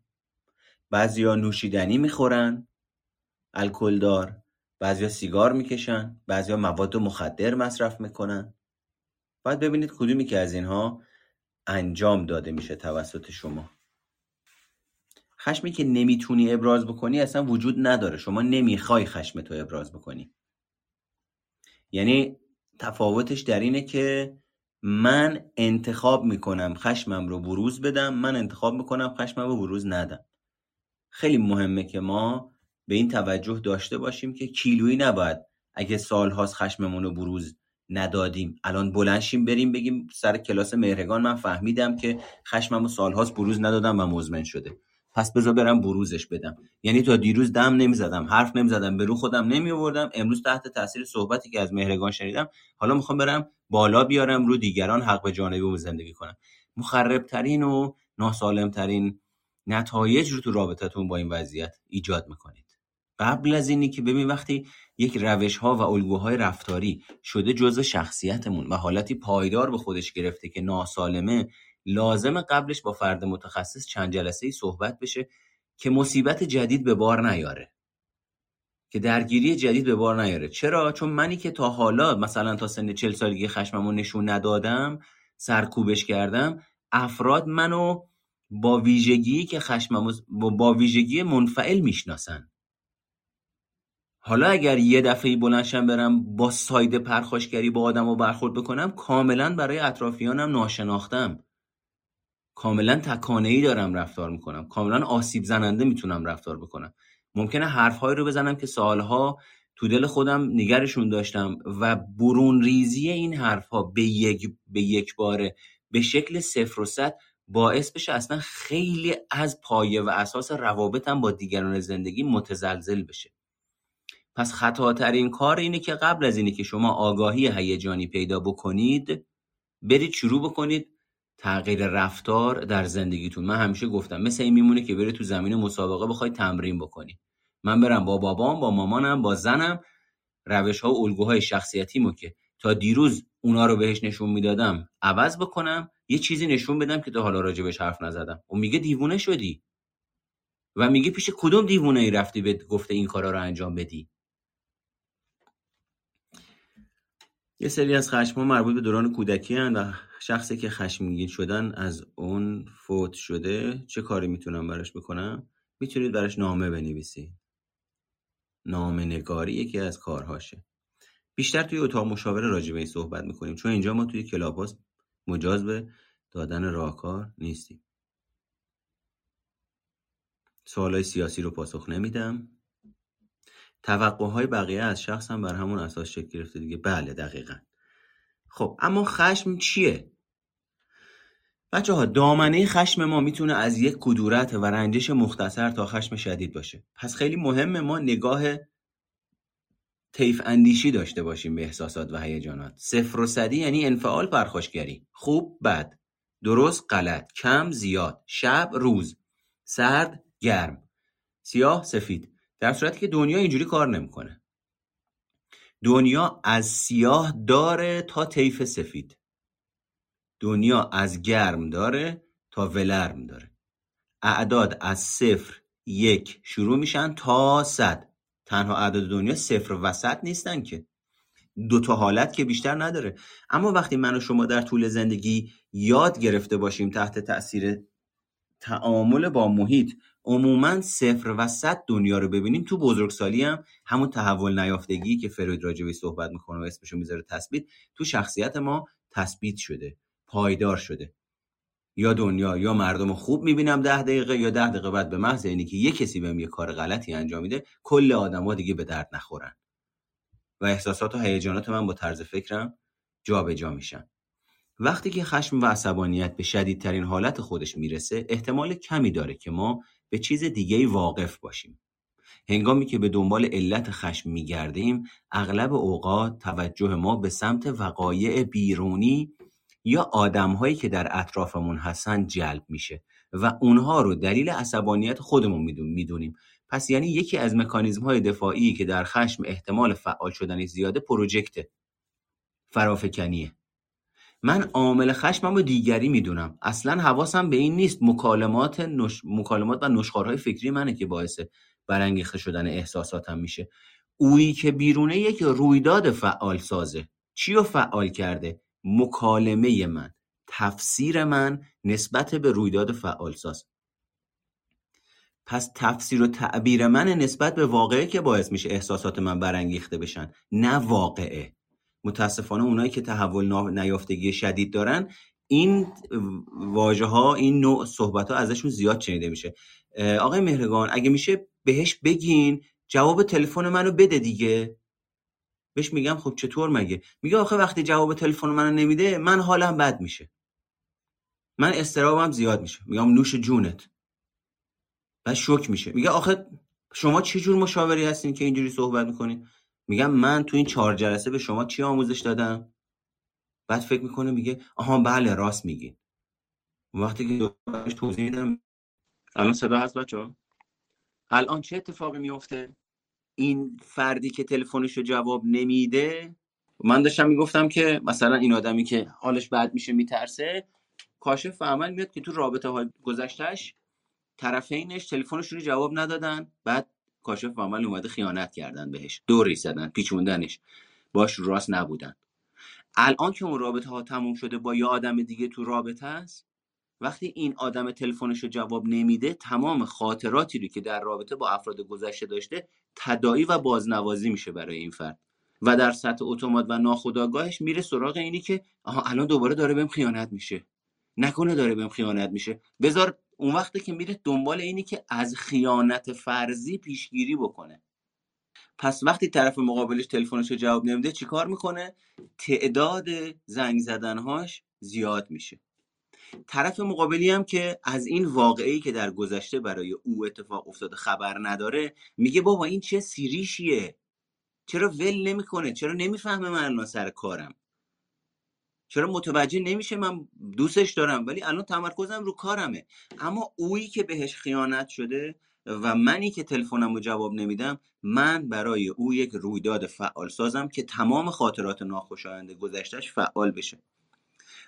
بعضیا نوشیدنی میخورن، الکل دار، بعضیا سیگار میکشن، بعضیا مواد مخدر مصرف میکنن. باید ببینید کدومی که از اینها انجام داده میشه توسط شما. خشمی که نمیتونی ابراز بکنی اصلا وجود نداره، شما نمیخوای خشمتو ابراز بکنی. یعنی تفاوتش در اینه که من انتخاب میکنم خشمم رو بروز بدم، من انتخاب میکنم خشمم رو بروز ندم. خیلی مهمه که ما به این توجه داشته باشیم که کیلویی نباید اگه سالهاست خشممون رو بروز ندادیم الان بلند شیم بریم بگیم سر کلاس مهرگان من فهمیدم که خشمم رو سالهاست بروز ندادم و مزمن شده، پس بذار برم بروزش بدم. یعنی تا دیروز دم نمیزدم، حرف نمیزدم، به رو خودم نمیآوردم، امروز تحت تاثیر صحبتی که از مهرگان شنیدم حالا میخوام برم بالا بیارم رو دیگران، حق به جانبی زندگی کنم. مخربترین و ناسالمترین نتایج رو تو رابطتون با این وضعیت ایجاد میکنید. قبل از اینی که ببین وقتی یک روش‌ها و الگوهای رفتاری شده جزء شخصیتمون و حالتی پایدار به خودش گرفته که ناسالمه، لازم قبلش با فرد متخصص چند جلسه‌ای صحبت بشه که مصیبت جدید به بار نیاره، که درگیری جدید به بار نیاره. چرا؟ چون منی که تا حالا مثلا تا سن 40 سالگی خشممو نشون ندادم، سرکوبش کردم، افراد منو با ویژگی که خشممو با ویژگی منفعل میشناسن. حالا اگر یه دفعه بلندشم برم با ساید پرخاشگری با آدمو برخورد بکنم، کاملا برای اطرافیانم ناشناختم، کاملا تکانه‌ای دارم رفتار میکنم، کاملا آسیب زننده میتونم رفتار بکنم. ممکنه حرف‌هایی رو بزنم که سالها تو دل خودم نگرشون داشتم و برون ریزی این حرف‌ها به یک باره به شکل 0 و 100 باعث بشه اصلا خیلی از پایه و اساس روابطم با دیگران زندگی متزلزل بشه. پس خطاترین کار اینه که قبل از اینه که شما آگاهی هیجانی پیدا بکنید، برید شروع بکنید تغییر رفتار در زندگیتون. من همیشه گفتم مثل این میمونه که بری تو زمین مسابقه بخوای تمرین بکنی. من برم با بابام، با مامانم، با زنم روش‌ها و الگوهای شخصیتیمو که تا دیروز اونا رو بهش نشون میدادم عوض بکنم، یه چیزی نشون بدم که تا حالا راجبش حرف نزدم. اون میگه دیوونه شدی و میگه پیش کدوم دیوونه‌ای رفتی به گفته این کارا رو انجام بدی. یه سری از خشم‌ها مربوط به دوران کودکی هستند و شخصی که خشمگین شدن از اون فوت شده چه کاری میتونم براش بکنم؟ میتونید براش نامه بنویسید. نامه نگاری یکی از کارهاشه. بیشتر توی اتاق مشاوره راجع به این صحبت میکنیم، چون اینجا ما توی کلاب هاست مجاز به دادن راهکار نیستیم. سوالای سیاسی رو پاسخ نمیدم. توقعهای بقیه از شخص هم بر همون اساس شکل گرفته دیگه. بله دقیقاً. خب اما خشم چیه؟ بچه ها دامنه خشم ما میتونه از یک کدورت و رنجش مختصر تا خشم شدید باشه. پس خیلی مهمه ما نگاه طیف اندیشی داشته باشیم به احساسات و هیجانات. 0 و 100 یعنی انفعال پرخاشگری، خوب بد، درست غلط، کم زیاد، شب روز، سرد گرم، سیاه سفید، در صورتی که دنیا اینجوری کار نمیکنه. دنیا از سیاه داره تا طیف سفید، دنیا از گرم داره تا ولرم داره. اعداد از 0 1 شروع میشن تا 100. تنها اعداد دنیا 0 و 100 نیستن که، 2 تا حالت که بیشتر نداره. اما وقتی من و شما در طول زندگی یاد گرفته باشیم تحت تأثیر تعامل با محیط عموماً 0 و 100 دنیا رو ببینیم، تو بزرگسالی هم همون تحول نیافتگی که فروید راجع بهش صحبت میکنه و اسمشو میذاره تثبیت، تو شخصیت ما تثبیت شده، پایدار شده. یا دنیا یا مردم خوب میبینم 10 دقیقه، یا 10 دقیقه بعد به محض اینکه یه کسی بهم یه کار غلطی انجام میده کل آدما دیگه به درد نخورن و احساسات و هیجانات من با طرز فکرم جابجا میشن. وقتی که خشم و عصبانیت به شدیدترین حالت خودش میرسه، احتمال کمی داره که ما به چیز دیگه‌ای واقف باشیم. هنگامی که به دنبال علت خشم میگردیم، اغلب اوقات توجه ما به سمت وقایع بیرونی یا آدم‌هایی که در اطرافمون هستن جلب میشه و اونها رو دلیل عصبانیت خودمون میدونیم. پس یعنی یکی از مکانیزم‌های دفاعی که در خشم احتمال فعال شدنش زیاده، پروژکته، فرافکنیه. من عامل خشمم رو دیگری میدونم، اصلا حواسم به این نیست مکالمات و نشخوارهای فکری منه که باعث برانگیخته شدن احساساتم میشه. اویی که بیرونه یک رویداد فعال سازه. چی رو فعال کرده؟ مکالمه من، تفسیر من نسبت به رویداد فعال ساز. پس تفسیر و تعبیر من نسبت به واقعه که باعث میشه احساسات من برانگیخته بشن، نه واقعه. متاسفانه اونایی که تحول نیافتگی شدید دارن این واژه ها، این نوع صحبت ها ازشون زیاد شنیده میشه. آقای مهرگان اگه میشه بهش بگین جواب تلفن منو بده دیگه. بهش میگم خب چطور مگه؟ میگه آخه وقتی جواب تلفن منو نمیده من حالم بد میشه، من استرسم زیاد میشه. میگم نوش جونت. بعد شوک میشه، میگه آخه شما چه جور مشاوری هستین که اینجوری صحبت میکنین؟ میگم من تو این 4 جلسه به شما چی آموزش دادم؟ بعد فکر میکنه میگه آها بله راست میگی. وقتی که دوبارهش توضیح میدم، الان صدا هست بچه‌ها؟ الان چه اتفاقی میفته؟ این فردی که تلفنشو جواب نمیده، من داشتم میگفتم که مثلا این آدمی که حالش بد میشه میترسه، کاشف به عمل میاد که تو رابطه های گذشتهش طرفینش تلفنش رو جواب ندادن، بعد کاشف به عمل اومده خیانت کردن بهش، دوری زدن، پیچوندنش، باش رو راست نبودن. الان که اون رابطه ها تموم شده با یه آدم دیگه تو رابطه است، وقتی این آدم تلفنشو جواب نمیده، تمام خاطراتی رو که در رابطه با افراد گذشته داشته تداعی و بازنوازی میشه برای این فرد و در سطح اتومات و ناخودآگاهش میره سراغ اینی که آها الان دوباره داره بهم خیانت میشه، نکنه داره بهم خیانت میشه. بذار اون وقتی که میره دنبال اینی که از خیانت فرضی پیشگیری بکنه. پس وقتی طرف مقابلش تلفنشو جواب نمیده چیکار میکنه؟ تعداد زنگ زدنهاش زیاد میشه. طرف مقابلی هم که از این واقعه‌ای که در گذشته برای او اتفاق افتاده خبر نداره، میگه بابا این چه سیریشیه، چرا ول نمیکنه، چرا نمیفهمه من الان سر کارم، چرا متوجه نمیشه من دوستش دارم ولی الان تمرکزم رو کارمه. اما اویی که بهش خیانت شده و منی که تلفنم رو جواب نمیدم، من برای او یک رویداد فعال سازم که تمام خاطرات ناخوشایند گذشتهش فعال بشه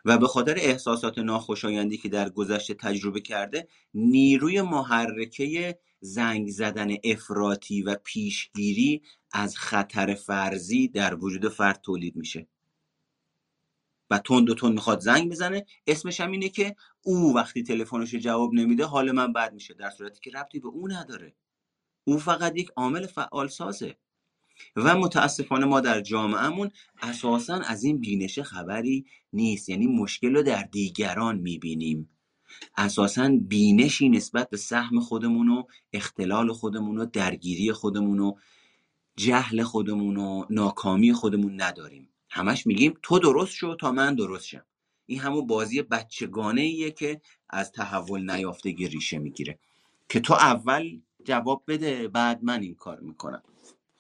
و به خاطر احساسات ناخوشایندی که در گذشته تجربه کرده، نیروی محرکه زنگ زدن افراطی و پیشگیری از خطر فرضی در وجود فرد تولید میشه و تند و تند میخواد زنگ بزنه، اسمش هم اینه که او وقتی تلفنش جواب نمیده حال من بد میشه، در صورتی که ربطی به او نداره. او فقط یک عامل فعال سازه. و متاسفانه ما در جامعهمون اساساً از این بینش خبری نیست، یعنی مشکل رو در دیگران میبینیم، اساساً بینشی نسبت به سهم خودمون و اختلال خودمون و درگیری خودمون و جهل خودمون و ناکامی خودمون نداریم. همش میگیم تو درست شو تا من درست شم. این همون بازی بچگانه‌ایه که از تحول نیافتگی ریشه میگیره که تو اول جواب بده بعد من این کار میکنم.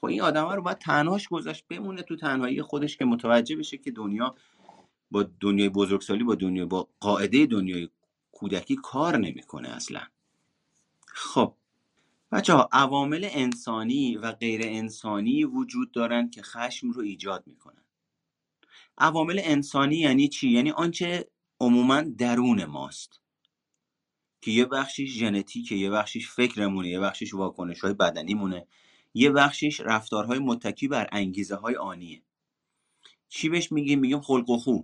خب این آدمه رو باید تنهاش گذاشت بمونه تو تنهایی خودش که متوجه بشه که دنیا با دنیای بزرگسالی با قاعده دنیای کودکی کار نمیکنه اصلا. خب بچه‌ها، عوامل انسانی و غیر انسانی وجود دارن که خشم رو ایجاد میکنن. عوامل انسانی یعنی چی؟ یعنی آنچه عموماً درون ماست که یه بخشیش ژنتیکه، یه بخشیش فکرمونه، یه بخشیش واکنش‌های بدنیمونه، یه بخشیش رفتارهای متکی بر انگیزه‌های آنیه. چی بهش میگیم؟ میگیم خلق و خو.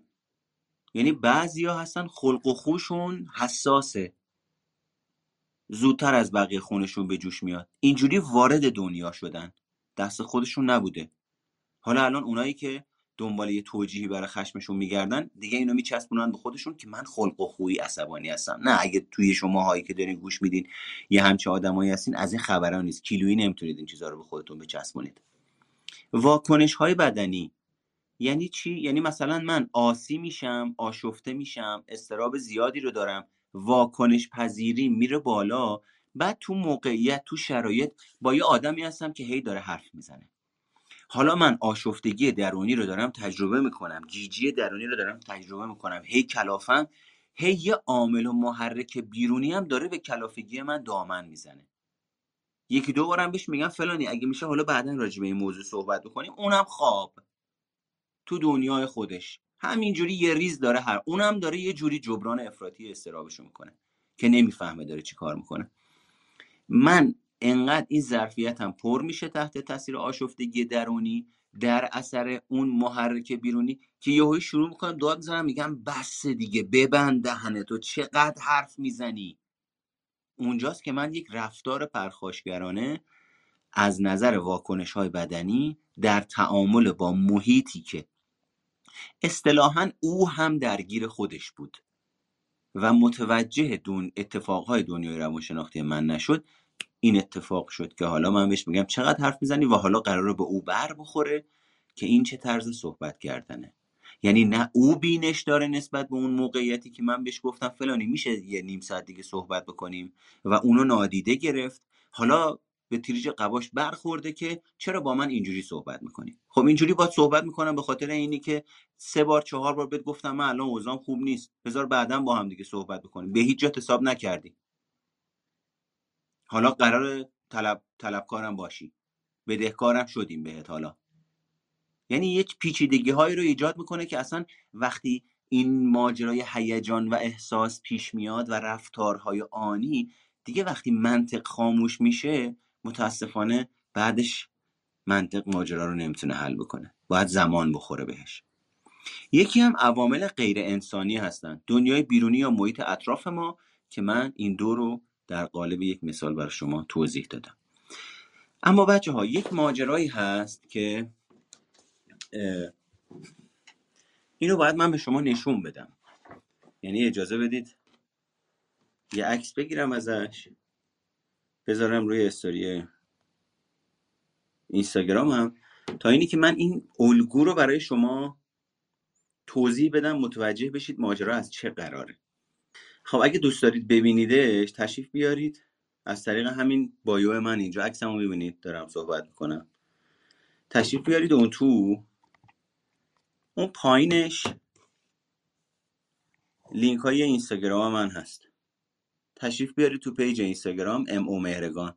یعنی بعضیا هستن خلق و خوشون حساسه، زودتر از بقیه خونشون به جوش میاد، اینجوری وارد دنیا شدن، دست خودشون نبوده. حالا الان اونایی که دنبال یه توجیهی برای خشمشون میگردن دیگه اینو میچسبونن به خودشون که من خلق و خوی عصبانی هستم. نه، اگه توی شماهایی که دارین گوش میدین یه همچه آدمایی هستین از این خبرا نیست، کیلویی نمیتونید این چیزا رو به خودتون بچسبونید. واکنش های بدنی یعنی چی؟ یعنی مثلا من آسی میشم، آشفته میشم، اضطراب زیادی رو دارم، واکنش پذیری میره بالا، بعد تو موقعیت تو شرایط با یه آدمی هستم که هی داره حرف میزنه. حالا من آشفتگی درونی رو دارم تجربه میکنم، گیجی درونی رو دارم تجربه میکنم، هی کلافم، هی یه عامل و محرک بیرونی هم داره به کلافگی من دامن میزنه. یکی دو بارم بهش میگم فلانی اگه میشه حالا بعداً راجع به این موضوع صحبت بکنیم، اونم خواب تو دنیای خودش همینجوری یه ریز داره، هر اونم داره یه جوری جبران افراطی استرابشو میکنه که نمیفهمه داره چی کار میکنه. من انقدر این ظرفیتم پر میشه تحت تاثیر آشفتگی درونی در اثر اون محرک بیرونی که یهو شروع میکنم داد میزنم، میگم بس دیگه، ببند دهنتو، چقدر حرف میزنی. اونجاست که من یک رفتار پرخاشگرانه از نظر واکنش های بدنی در تعامل با محیطی که اصطلاحاً او هم درگیر خودش بود و متوجه اتفاقهای دنیای روانشناختی من نشد، این اتفاق شد که حالا من بهش میگم چقدر حرف میزنی و حالا قراره به او بر بخوره که این چه طرز صحبت کردنه. یعنی نه او بینش داره نسبت به اون موقعیتی که من بهش گفتم فلانی میشه یه نیم ساعت دیگه صحبت بکنیم و اونو نادیده گرفت، حالا به تریج قباش برخورده که چرا با من اینجوری صحبت میکنی. خب اینجوری باید صحبت میکنم به خاطر اینی که 3 بار 4 بار بهت گفتم من الان اوضاعم خوب نیست، بذار بعداً با هم دیگه صحبت بکنیم، به هیچ جا حساب نکردی، حالا قرار طلبکارم باشی، بدهکارم شدیم بهت حالا. یعنی یک پیچیدگی هایی رو ایجاد میکنه که اصلا وقتی این ماجرای هیجان و احساس پیش میاد و رفتارهای آنی، دیگه وقتی منطق خاموش میشه متاسفانه بعدش منطق ماجرا رو نمیتونه حل بکنه، باید زمان بخوره بهش. یکی هم عوامل غیر انسانی هستن، دنیای بیرونی یا محیط اطراف ما که من این دو رو در قالب یک مثال برای شما توضیح دادم. اما بچه ها، یک ماجرایی هست که اینو باید من به شما نشون بدم، یعنی اجازه بدید یه عکس بگیرم ازش بذارم روی استوری اینستاگرامم تا اینی که من این الگو رو برای شما توضیح بدم، متوجه بشید ماجرا از چه قراره. خب اگه دوست دارید ببینیدش تشریف بیارید از طریق همین بایو من اینجا عکسمو می‌بینید دارم صحبت می‌کنم، تشریف بیارید اون تو اون پایینش لینک‌های اینستاگرام من هست، تشریف بیارید تو پیج اینستاگرام MO مهرگان،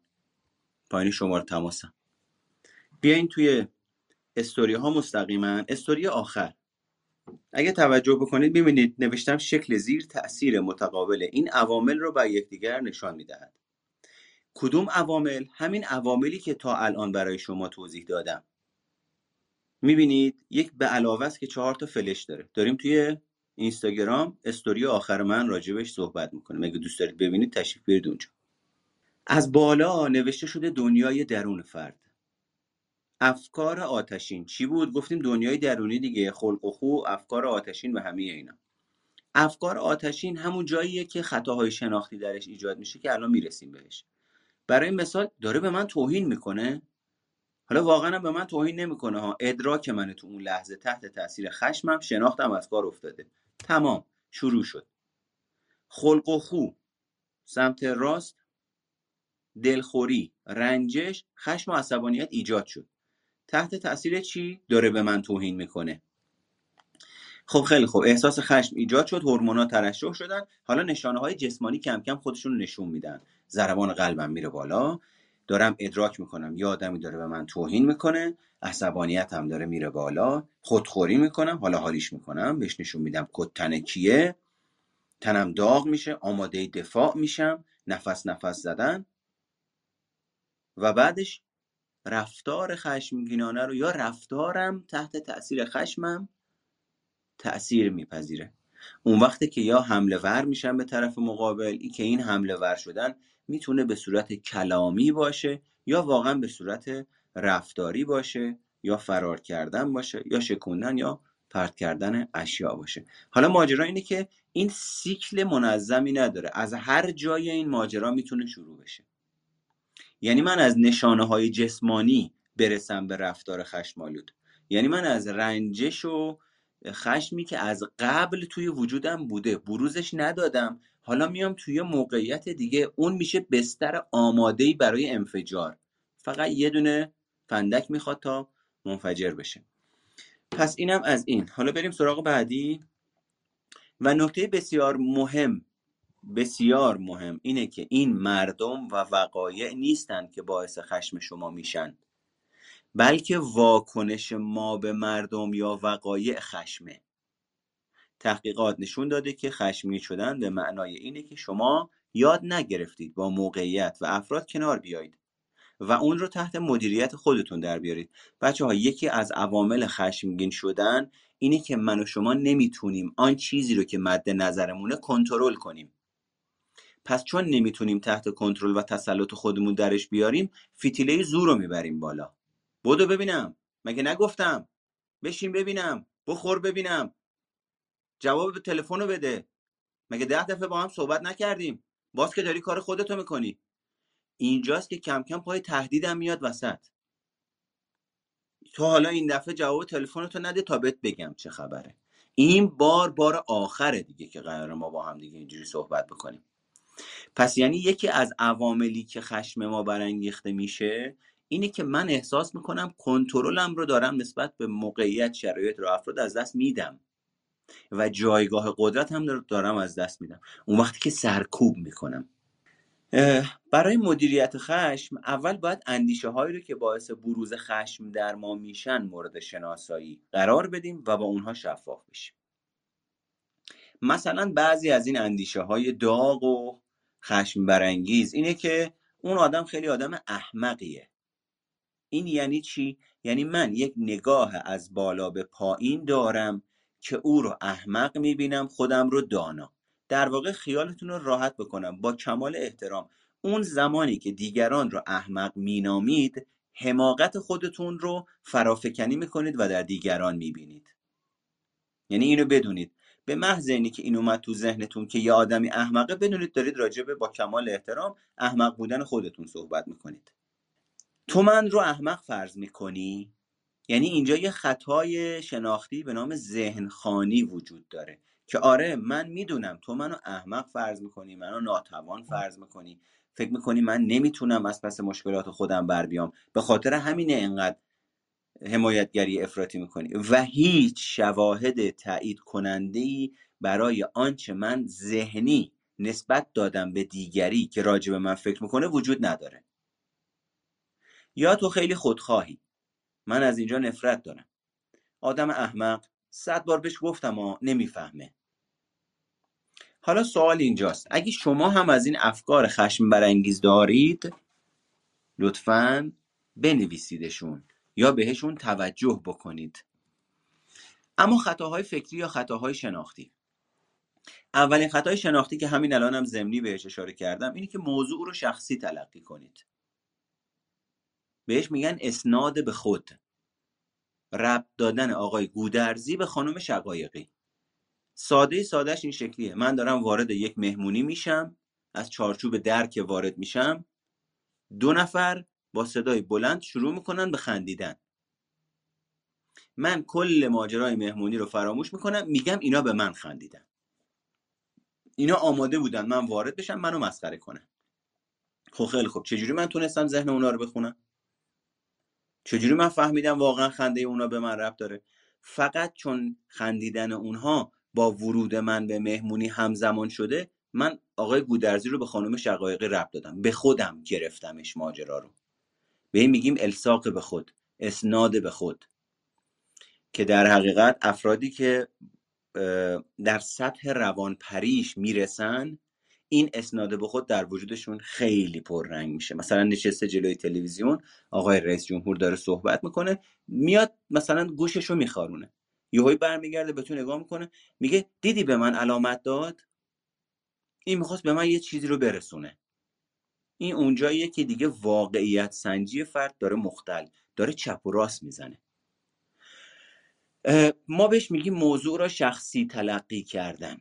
پایین شماره تماسم، بیاین توی استوری ها مستقیما استوری آخر اگه توجه بکنید ببینید نوشتم شکل زیر تأثیر متقابل این عوامل رو بر یکدیگر نشان میدهد. کدوم عوامل؟ همین عواملی که تا الان برای شما توضیح دادم. میبینید یک به علاوه است که 4 تا فلش داره، داریم توی اینستاگرام استوری آخر من راجبش صحبت میکنم، اگه دوست دارید ببینید تشریف برید اونجا. از بالا نوشته شده دنیای درون فرد. افکار آتشین چی بود؟ گفتیم دنیای درونی دیگه، خلق و خو، افکار آتشین و همه اینا. افکار آتشین همون جاییه که خطاهای شناختی درش ایجاد میشه که الان میرسیم بهش. برای مثال داره به من توهین میکنه، حالا واقعا به من توهین نمیکنه ها، ادراک من تو اون لحظه تحت تاثیر خشمم، شناختم از کار افتاده، تمام شروع شد. خلق و خو سمت راست، دلخوری، رنجش، خشم و عصبانیت ایجاد شد. تحت تاثیر چی؟ داره به من توهین میکنه. خب خیلی خوب، احساس خشم ایجاد شد، هورمونا ترشح شدن، حالا نشانه های جسمانی کم کم خودشون نشون میدن. ضربان قلبم میره بالا، دارم ادراک میکنم یه آدمی داره به من توهین میکنه، عصبانیتم داره میره بالا، خودخوری میکنم، حالا حالیش میکنم، بهش نشون میدم کد تن کیه، تنم داغ میشه، آماده دفاع میشم، نفس زدن و بعدش رفتار خشمگینانه رو یا رفتارم تحت تأثیر خشمم تأثیر میپذیره. اون وقته که یا حمله ور میشم به طرف مقابل، این که این حمله ور شدن میتونه به صورت کلامی باشه یا واقعا به صورت رفتاری باشه یا فرار کردن باشه یا شکوندن یا پرت کردن اشیا باشه. حالا ماجرا اینه که این سیکل منظمی نداره، از هر جای این ماجرا میتونه شروع بشه. یعنی من از نشانه‌های جسمانی برسم به رفتار خشم‌آلود، یعنی من از رنجش و خشمی که از قبل توی وجودم بوده بروزش ندادم، حالا میام توی موقعیت دیگه، اون میشه بستر آماده‌ای برای انفجار، فقط یه دونه فندک میخواد تا منفجر بشه. پس اینم از این. حالا بریم سراغ بعدی. و نکته بسیار مهم اینه که این مردم و وقایع نیستند که باعث خشم شما میشن، بلکه واکنش ما به مردم یا وقایع خشمه. تحقیقات نشون داده که خشمگین شدن به معنای اینه که شما یاد نگرفتید با موقعیت و افراد کنار بیایید و اون رو تحت مدیریت خودتون در بیارید. بچه‌ها یکی از عوامل خشمگین شدن اینه که من و شما نمیتونیم آن چیزی رو که مد نظرمونه کنترل کنیم. پس چون نمیتونیم تحت کنترل و تسلط خودمون درش بیاریم، فتیله زور رو میبریم بالا. بدو ببینم، مگه نگفتم، بشین ببینم، بخور ببینم، جواب تلفن رو بده، مگه 10 دفعه با هم صحبت نکردیم، باز که داری کار خودتو میکنی. اینجاست که کم کم پای تهدیدم میاد وسط. تو حالا این دفعه جواب تلفنتو نده تا بهت بگم چه خبره. این بار آخره دیگه که قرار ما با هم دیگه اینجوری صحبت بکنیم. پس یعنی یکی از عواملی که خشم ما برانگیخته میشه اینه که من احساس میکنم کنترلم رو دارم نسبت به موقعیت، شرایط رو، افراد از دست میدم و جایگاه قدرت هم دارم از دست میدم. اون وقتی که سرکوب میکنم. برای مدیریت خشم اول باید اندیشه هایی رو که باعث بروز خشم در ما میشن مورد شناسایی قرار بدیم و با اونها شفاف بشیم. مثلا بعضی از این اندیشه های داغ و خشم برانگیز اینه که اون آدم خیلی آدم احمقیه. این یعنی چی؟ یعنی من یک نگاه از بالا به پایین دارم که او رو احمق میبینم، خودم رو دانا. در واقع خیالتون رو راحت بکنم، با کمال احترام، اون زمانی که دیگران رو احمق مینامید، حماقت خودتون رو فرافکنی میکنید و در دیگران میبینید. یعنی اینو بدونید، به محض اینی که این اومد تو ذهنتون که یه آدمی احمقه، بدونید دارید راجبه با کمال احترام احمق بودن خودتون صحبت میکنید. تو من رو احمق فرض میکنی؟ یعنی اینجا یه خطای شناختی به نام ذهن خوانی وجود داره که آره من میدونم تو منو احمق فرض میکنی، منو ناتوان فرض میکنی، فکر میکنی من نمیتونم از پس مشکلات خودم بر بیام، به خاطر همینه اینقدر حمایتگری افراطی میکنی و هیچ شواهد تایید کننده‌ای برای آنچه من ذهنی نسبت دادم به دیگری که راجع به من فکر میکنه وجود نداره. یا تو خیلی خودخواهی، من از اینجا نفرت دارم، آدم احمق 100 بار بهش گفتم اما نمیفهمه. حالا سوال اینجاست، اگه شما هم از این افکار خشم برانگیز دارید، لطفاً بنویسیدشون یا بهشون توجه بکنید. اما خطاهای فکری یا خطاهای شناختی، اولین خطای شناختی که همین الان هم ضمنی بهش اشاره کردم اینه که موضوع رو شخصی تلقی کنید. بهش میگن اسناد به خود. ربط دادن آقای گودرزی به خانم شقایقی. سادهش این شکلیه: من دارم وارد یک مهمونی میشم، از چارچوب در که وارد میشم دو نفر با صدای بلند شروع میکنن به خندیدن. من کل ماجرای مهمونی رو فراموش میکنم، میگم اینا به من خندیدن، اینا آماده بودن من وارد بشم منو مسخره کنن. خب خیلی خوب، چجوری من تونستم ذهن اونا رو بخونم؟ چجوری من فهمیدم واقعا خنده اونا به من ربط داره؟ فقط چون خندیدن اونها با ورود من به مهمونی همزمان شده، من آقای گودرزی رو به خانم شقایقی ربط دادم، به خودم گرفتمش ماجرا رو. به این میگیم الساق به خود، اسناد به خود، که در حقیقت افرادی که در سطح روان پریش میرسن این اسناد به خود در وجودشون خیلی پررنگ میشه. مثلا نشسته جلوی تلویزیون، آقای رئیس جمهور داره صحبت میکنه، میاد مثلا گوششو میخارونه، یهویی برمیگرده به تو نگاه میکنه میگه دیدی به من علامت داد؟ این میخواست به من یه چیزی رو برسونه. این اونجاییه که دیگه واقعیت سنجی فرد داره مختل، داره چپ و راست میزنه. ما بهش میگیم موضوع را شخصی تلقی کردن.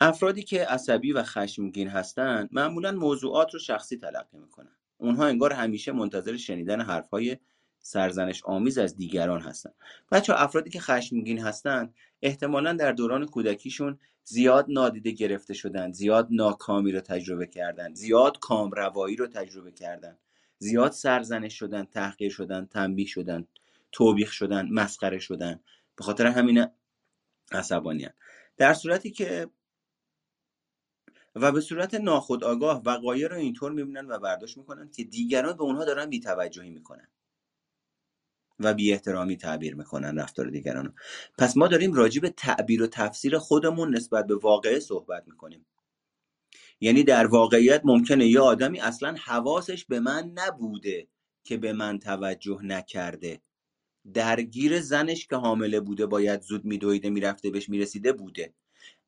افرادی که عصبی و خشمگین هستن معمولا موضوعات رو شخصی تلقی میکنن. اونها انگار همیشه منتظر شنیدن حرفهای سرزنش آمیز از دیگران هستن. بچه‌ها افرادی که خشمگین هستن احتمالاً در دوران کودکیشون زیاد نادیده گرفته شدن، زیاد ناکامی رو تجربه کردن، زیاد کامروایی رو تجربه کردن، زیاد سرزنش شدن، تحقیر شدن، تنبیه شدن، توبیخ شدن، مسخره شدن. به خاطر همین عصبانیان. در صورتی که و به صورت ناخودآگاه وقایع رو اینطور میبینن و برداشت میکنن که دیگران به اونها دارن بی‌توجهی میکنن و بی‌احترامی تعبیر میکنن رفتار دیگران. پس ما داریم راجع به تعبیر و تفسیر خودمون نسبت به واقعه صحبت میکنیم. یعنی در واقعیت ممکنه یه آدمی اصلا حواسش به من نبوده که به من توجه نکرده، درگیر زنش که حامله بوده باید زود میدویده میرفته بهش میرسیده بوده،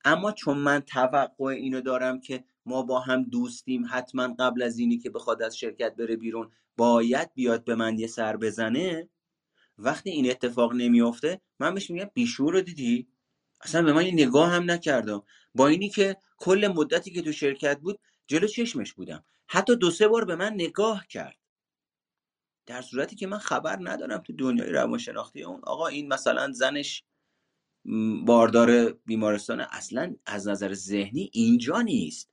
اما چون من توقع اینو دارم که ما با هم دوستیم، حتما قبل از اینی که بخواد از شرکت بره بیرون باید بیاد به من یه سر بزنه، وقتی این اتفاق نمیفته من بهش میگم بیشعور رو دیدی؟ اصلا به من نگاه هم نکردم، با اینی که کل مدتی که تو شرکت بود جلو چشمش بودم، حتی 2-3 بار به من نگاه کرد، در صورتی که من خبر ندارم. تو دنیای روانشناختی اون آقا این مثلا زنش باردار بیمارستانه، اصلا از نظر ذهنی اینجا نیست،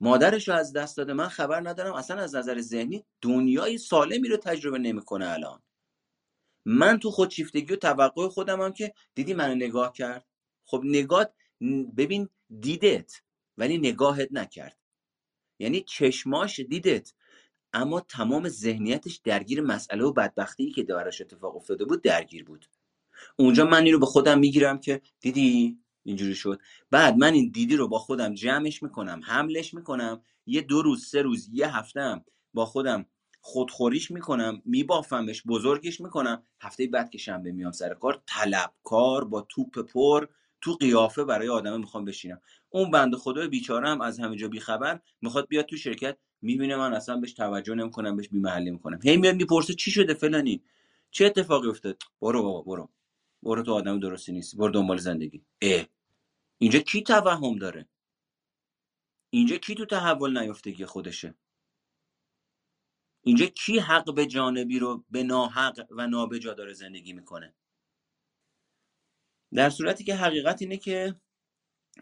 مادرش رو از دست داده، من خبر ندارم، اصلا از نظر ذهنی دنیای سالمی رو تجربه نمیکنه. الان من تو خودشیفتگی و توقع خودم هم که دیدی منو نگاه کرد، خب نگات ببین دیدت ولی نگاهت نکرد، یعنی چشماش دیدت اما تمام ذهنیتش درگیر مسئله و بدبختیی که دارش اتفاق افتاده بود درگیر بود. اونجا من این رو به خودم میگیرم که دیدی اینجوری شد، بعد من این دیدی رو با خودم جمعش میکنم، حملش میکنم، 1-2 روز 3 روز 1 هفتم با خودم خودخوریش میکنم، میبافمش، بزرگش میکنم. هفته بعد که شنبه میام سر کار طلبکار با توپ پر تو قیافه برای آدمه میخوام بشینم. اون بنده خدای بیچاره هم از همه جا بیخبر میخواد بیاد تو شرکت، میبینه من اصلا بهش توجه نمیکنم، بهش بی‌محلی میکنم، هی میاد میپرسه چی شده فلانی، چه اتفاقی افتاد؟ برو بابا برو تو آدم درستی نیست، برو دنبال زندگی. اینجا کی توهم داره؟ اینجا کی تو تحول نیافتگی خودشه؟ اینجا کی حق به جانبی رو به ناحق و نابجا داره زندگی میکنه؟ در صورتی که حقیقت اینه که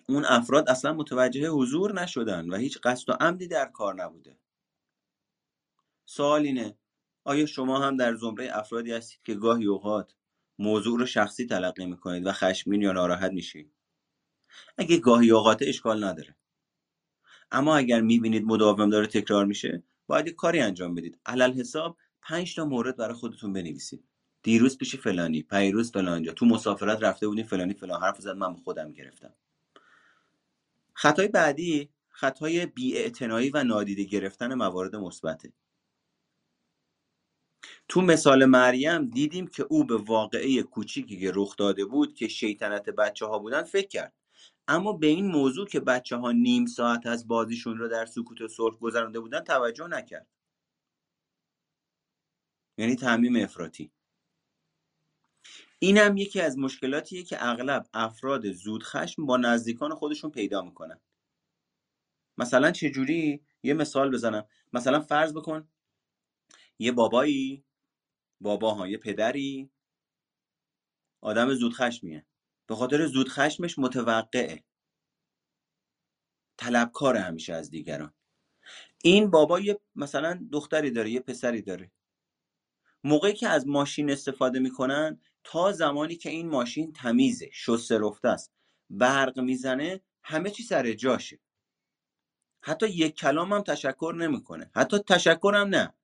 اون افراد اصلا متوجه حضور نشدن و هیچ قصد و عمدی در کار نبوده. سوال اینه آیا شما هم در زمره افرادی هستید که گاهی اوقات موضوع رو شخصی تلقی میکنید و خشمگین یا ناراحت میشید؟ اگه گاهی اوقات اشکال نداره، اما اگر میبینید مداوم داره تکرار میشه باید یک کاری انجام بدید. علل حساب 5 تا مورد برای خودتون بنویسید. دیروز پیش فلانی، پیروز فلانجا، تو مسافرت رفته بودیم فلانی فلان حرف زد من به خودم گرفتم. خطای بعدی خطای بی‌اعتنایی و نادیده گرفتن موارد مثبته. تو مثال مریم دیدیم که او به واقعه کوچیکی که رخ داده بود که شیطنت بچه‌ها بودن فکر کرد، اما به این موضوع که بچه‌ها نیم ساعت از بازیشون رو در سکوت و صلح گذرانده بودن توجه نکرد. یعنی تعمیم افراطی. این هم یکی از مشکلاتیه که اغلب افراد زودخشم با نزدیکان خودشون پیدا میکنن. مثلا چه جوری؟ یه مثال بزنم. مثلا فرض بکن یه بابایی، باباها، یه پدری آدم زودخشمیه. به خاطر زودخشمش متوقعه، طلبکار همیشه از دیگران. این بابا یه مثلا دختری داره، یه پسری داره. موقعی که از ماشین استفاده میکنن، تا زمانی که این ماشین تمیزه، شسته رفته است، برق میزنه، همه چی سر جاشه. حتی یک کلام هم تشکر نمیکنه، حتی تشکر هم نه،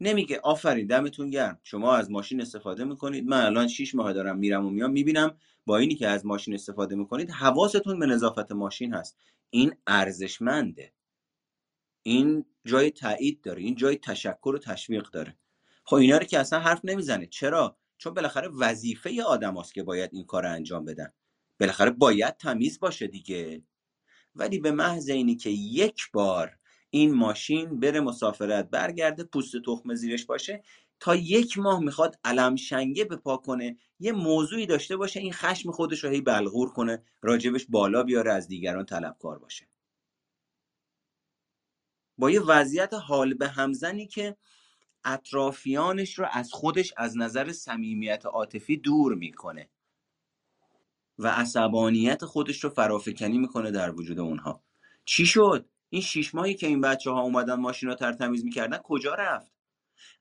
نمیگه آفرین دمتون گرم شما از ماشین استفاده میکنید، من الان 6 ماه دارم میرم و میام میبینم با اینی که از ماشین استفاده میکنید حواستون به نظافت ماشین هست. این ارزشمنده، این جای تایید داره، این جای تشکر و تشویق داره. خب اینا رو که اصلا حرف نمیزنه. چرا؟ چون بالاخره وظیفه آدماست که باید این کار انجام بدن، بالاخره باید تمیز باشه دیگه. ولی به محض اینی که یک بار این ماشین بره مسافرت، برگرده، پوست تخمه زیرش باشه، تا یک ماه میخواد علم شنگه بپا کنه، یه موضوعی داشته باشه، این خشم خودش رو هی بلغور کنه، راجبش بالا بیاره، از دیگران طلبکار باشه، با یه وضعیت حال به همزنی که اطرافیانش رو از خودش از نظر صمیمیت عاطفی دور میکنه و عصبانیت خودش رو فرافکنی میکنه در وجود اونها. چی شد؟ این 6 ماهی که این بچه‌ها اومدن ماشینا ترتمیز می‌کردن کجا رفت؟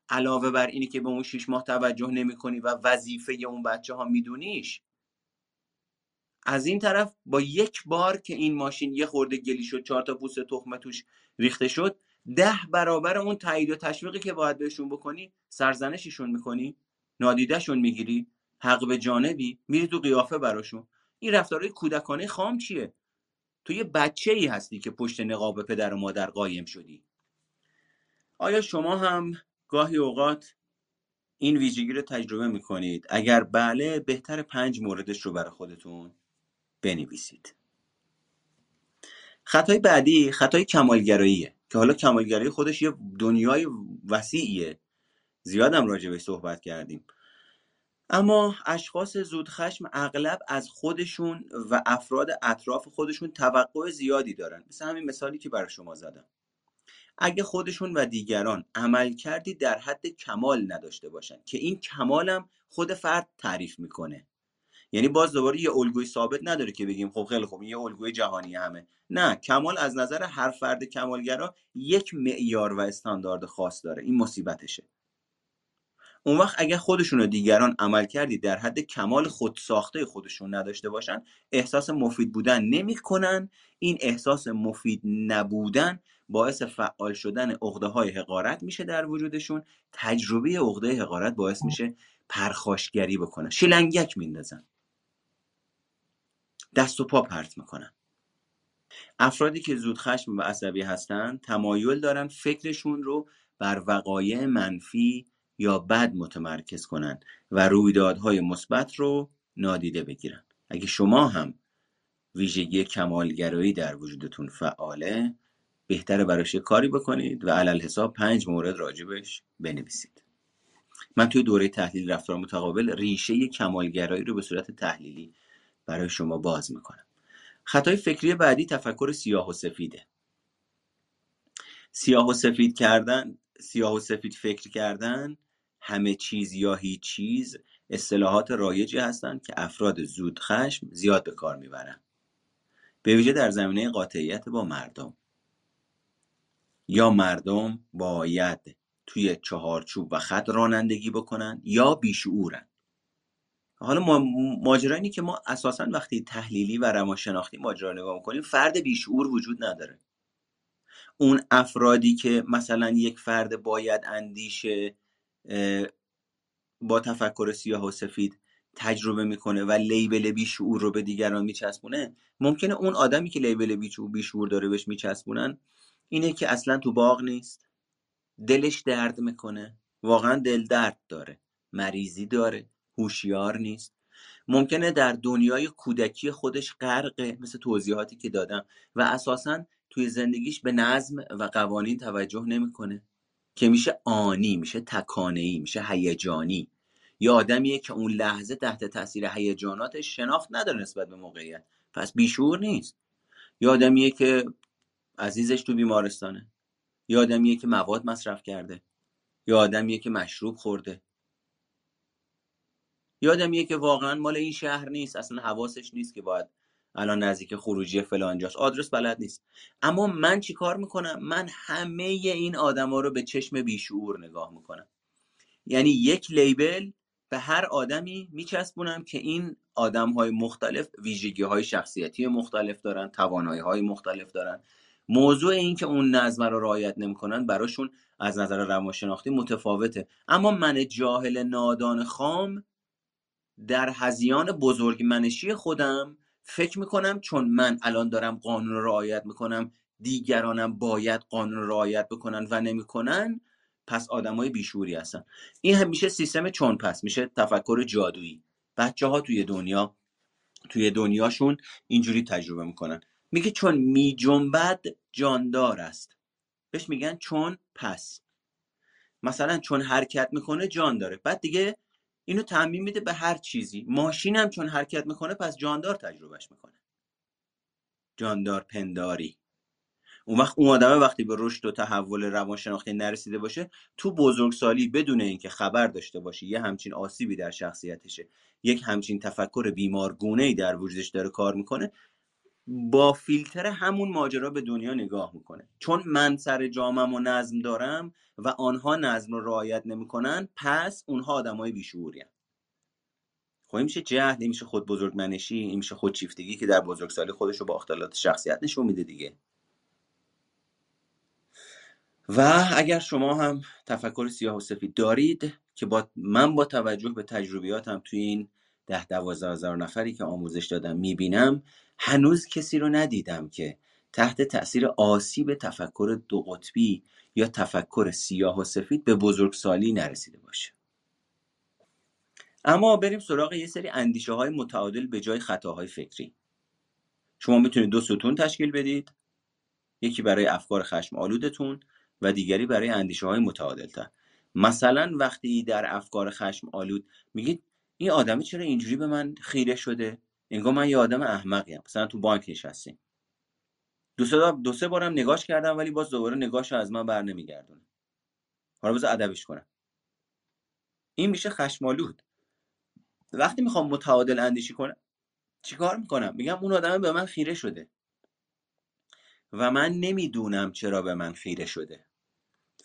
علاوه بر اینی که به اون 6 ماه توجه نمی‌کنی و وظیفه اون بچه‌ها میدونیش، از این طرف با یک بار که این ماشین یه خورده گلی شد، 4 تا پوست تخمه توش ریخته شد، 10 برابر اون تایید و تشویقی که باید بهشون بکنی، سرزنششون می‌کنی، نادیده‌شون می‌گیری، حق به جانبی، میری تو قیافه براشون. این رفتارهای کودکانه خام چیه؟ تو یه بچه‌ای هستی که پشت نقاب پدر و مادر قایم شدی. آیا شما هم گاهی اوقات این ویژگی رو تجربه می‌کنید؟ اگر بله، بهتر 5 موردش رو برای خودتون بنویسید. خطای بعدی، خطای کمالگراییه که حالا کمالگرایی خودش یه دنیای وسیعیه. زیادم راجع بهش صحبت کردیم. اما اشخاص زودخشم اغلب از خودشون و افراد اطراف خودشون توقع زیادی دارن. مثل همین مثالی که برای شما زدم. اگه خودشون و دیگران عملکردی در حد کمال نداشته باشن، که این کمالم خود فرد تعریف میکنه. یعنی باز دوباره یه الگوی ثابت نداره که بگیم خب خیلی خوب یه الگوی جهانی همه. نه، کمال از نظر هر فرد کمالگرا یک معیار و استاندارد خاص داره. این مصیبتشه. اون وقت اگر خودشون و دیگران عملکردی در حد کمال خودساخته خودشون نداشته باشن، احساس مفید بودن نمی‌کنن. این احساس مفید نبودن باعث فعال شدن عقده‌های حقارت میشه در وجودشون. تجربه عقده حقارت باعث میشه پرخاشگری بکنن، شلنگک میندازن، دست و پا پرت میکنن. افرادی که زودخشم و عصبی هستن تمایل دارن فکرشون رو بر وقایع منفی یا بد متمرکز کنن و رویدادهای مثبت رو نادیده بگیرن. اگه شما هم ویژگی کمالگرایی در وجودتون فعاله، بهتره براش کاری بکنید و علل حساب 5 مورد راجبش بنویسید. من توی دوره تحلیل رفتار متقابل ریشه کمالگرایی رو به صورت تحلیلی برای شما باز میکنم. خطای فکری بعدی تفکر سیاه و سفیده. سیاه و سفید فکر کردن، همه چیز یا هیچ چیز، اصطلاحات رایجی هستند که افراد زودخشم زیاد به کار میبرن، به ویژه در زمینه قاطعیت با مردم. یا مردم باید توی چهارچوب و خط رانندگی بکنن یا بیشعورن. حالا ماجرا اینه که ما اساساً وقتی تحلیلی و روانشناختی ماجرا نگاه می‌کنیم، فرد بیشعور وجود نداره. اون افرادی که مثلا یک فرد باید اندیشه با تفکر سیاه و سفید تجربه میکنه و لیبل بیشعور رو به دیگران میچسبونه، ممکنه اون آدمی که لیبل بیشعور داره بهش میچسبونن اینه که اصلا تو باغ نیست، دلش درد میکنه، واقعا دل درد داره، مریضی داره، هوشیار نیست. ممکنه در دنیای کودکی خودش غرقه، مثل توضیحاتی که دادم، و اساساً توی زندگیش به نظم و قوانین توجه نمیکنه که میشه آنی، میشه تکانه‌ای، میشه هیجانی. یه آدمیه که اون لحظه تحت تاثیر هیجاناتش شناخت نداره نسبت به موقعیت، پس بیشعور نیست. یه آدمیه که عزیزش تو بیمارستانه، یه آدمیه که مواد مصرف کرده، یه آدمیه که مشروب خورده، یه آدمیه که واقعا مال این شهر نیست، اصلا حواسش نیست که باید الان نزدیک خروجی فلانجاست، آدرس بلد نیست. اما من چی کار میکنم؟ من همه این آدما رو به چشم بیشعور نگاه میکنم. یعنی یک لیبل به هر آدمی میچسبونم که این آدم‌های مختلف ویژگی‌های شخصیتی مختلف دارن، توانایی‌های مختلف دارن. موضوع این که اون نظم رو رعایت نمی‌کنن براشون از نظر روانشناختی متفاوته. اما من جاهل نادان خام در هذیان بزرگمنشی خودم فکر می‌کنم چون من الان دارم قانون رو رعایت می‌کنم، دیگرانم باید قانون رو رعایت بکنن و نمی‌کنن، پس آدمای بیشعوری هستن. این همیشه سیستم چون پس میشه تفکر جادویی. بچه‌ها توی دنیاشون اینجوری تجربه میکنن. میگه چون میجنبد جاندار است. بهش میگن چون پس. مثلا چون حرکت میکنه جان داره. بعد دیگه اینو تعمیم میده به هر چیزی. ماشین هم چون حرکت میکنه پس جاندار تجربهش میکنه. جاندار پنداری. اون وقت اون آدمه وقتی به رشد و تحول روانشناختی نرسیده باشه، تو بزرگسالی بدون اینکه خبر داشته باشه یه همچین آسیبی در شخصیتشه، یک همچین تفکر بیمارگونه‌ای در وجودش داره کار میکنه، با فیلتر همون ماجرا به دنیا نگاه میکنه. چون من سر جامم و نظم دارم و آنها نظم رو رعایت نمیکنن، پس اونها آدمای بیشعورین. خب این میشه جهل، این میشه خود بزرگمنشی، این میشه خودشیفتگی که در بزرگسالی خودش رو با اختلالات شخصیت نشون میده دیگه. و اگر شما هم تفکر سیاه و سفید دارید که من با توجه به تجربیاتم توی این 10-12 هزار نفری که آموزش دادم میبینم، هنوز کسی رو ندیدم که تحت تأثیر آسیب تفکر دو قطبی یا تفکر سیاه و سفید به بزرگسالی نرسیده باشه. اما بریم سراغ یه سری اندیشه های متعادل به جای خطاهای فکری. شما میتونید 2 ستون تشکیل بدید، یکی برای افکار خشم آلودتون و دیگری برای اندیشه‌های متعادل‌تر. مثلا وقتی در افکار خشم آلود میگید این آدمی چرا اینجوری به من خیره شده؟ انگار من یه آدم احمقیم. مثلا تو بانک نشستیم. 2-3 بارم نگاش کردم ولی باز دوباره نگاشو از من بر نمیگردونه. حالا باز ادبش کنم. این میشه خشم آلود. وقتی میخوام متعادل اندیشی کنم چیکار میکنم؟ میگم اون آدم به من خیره شده و من نمیدونم چرا به من خیره شده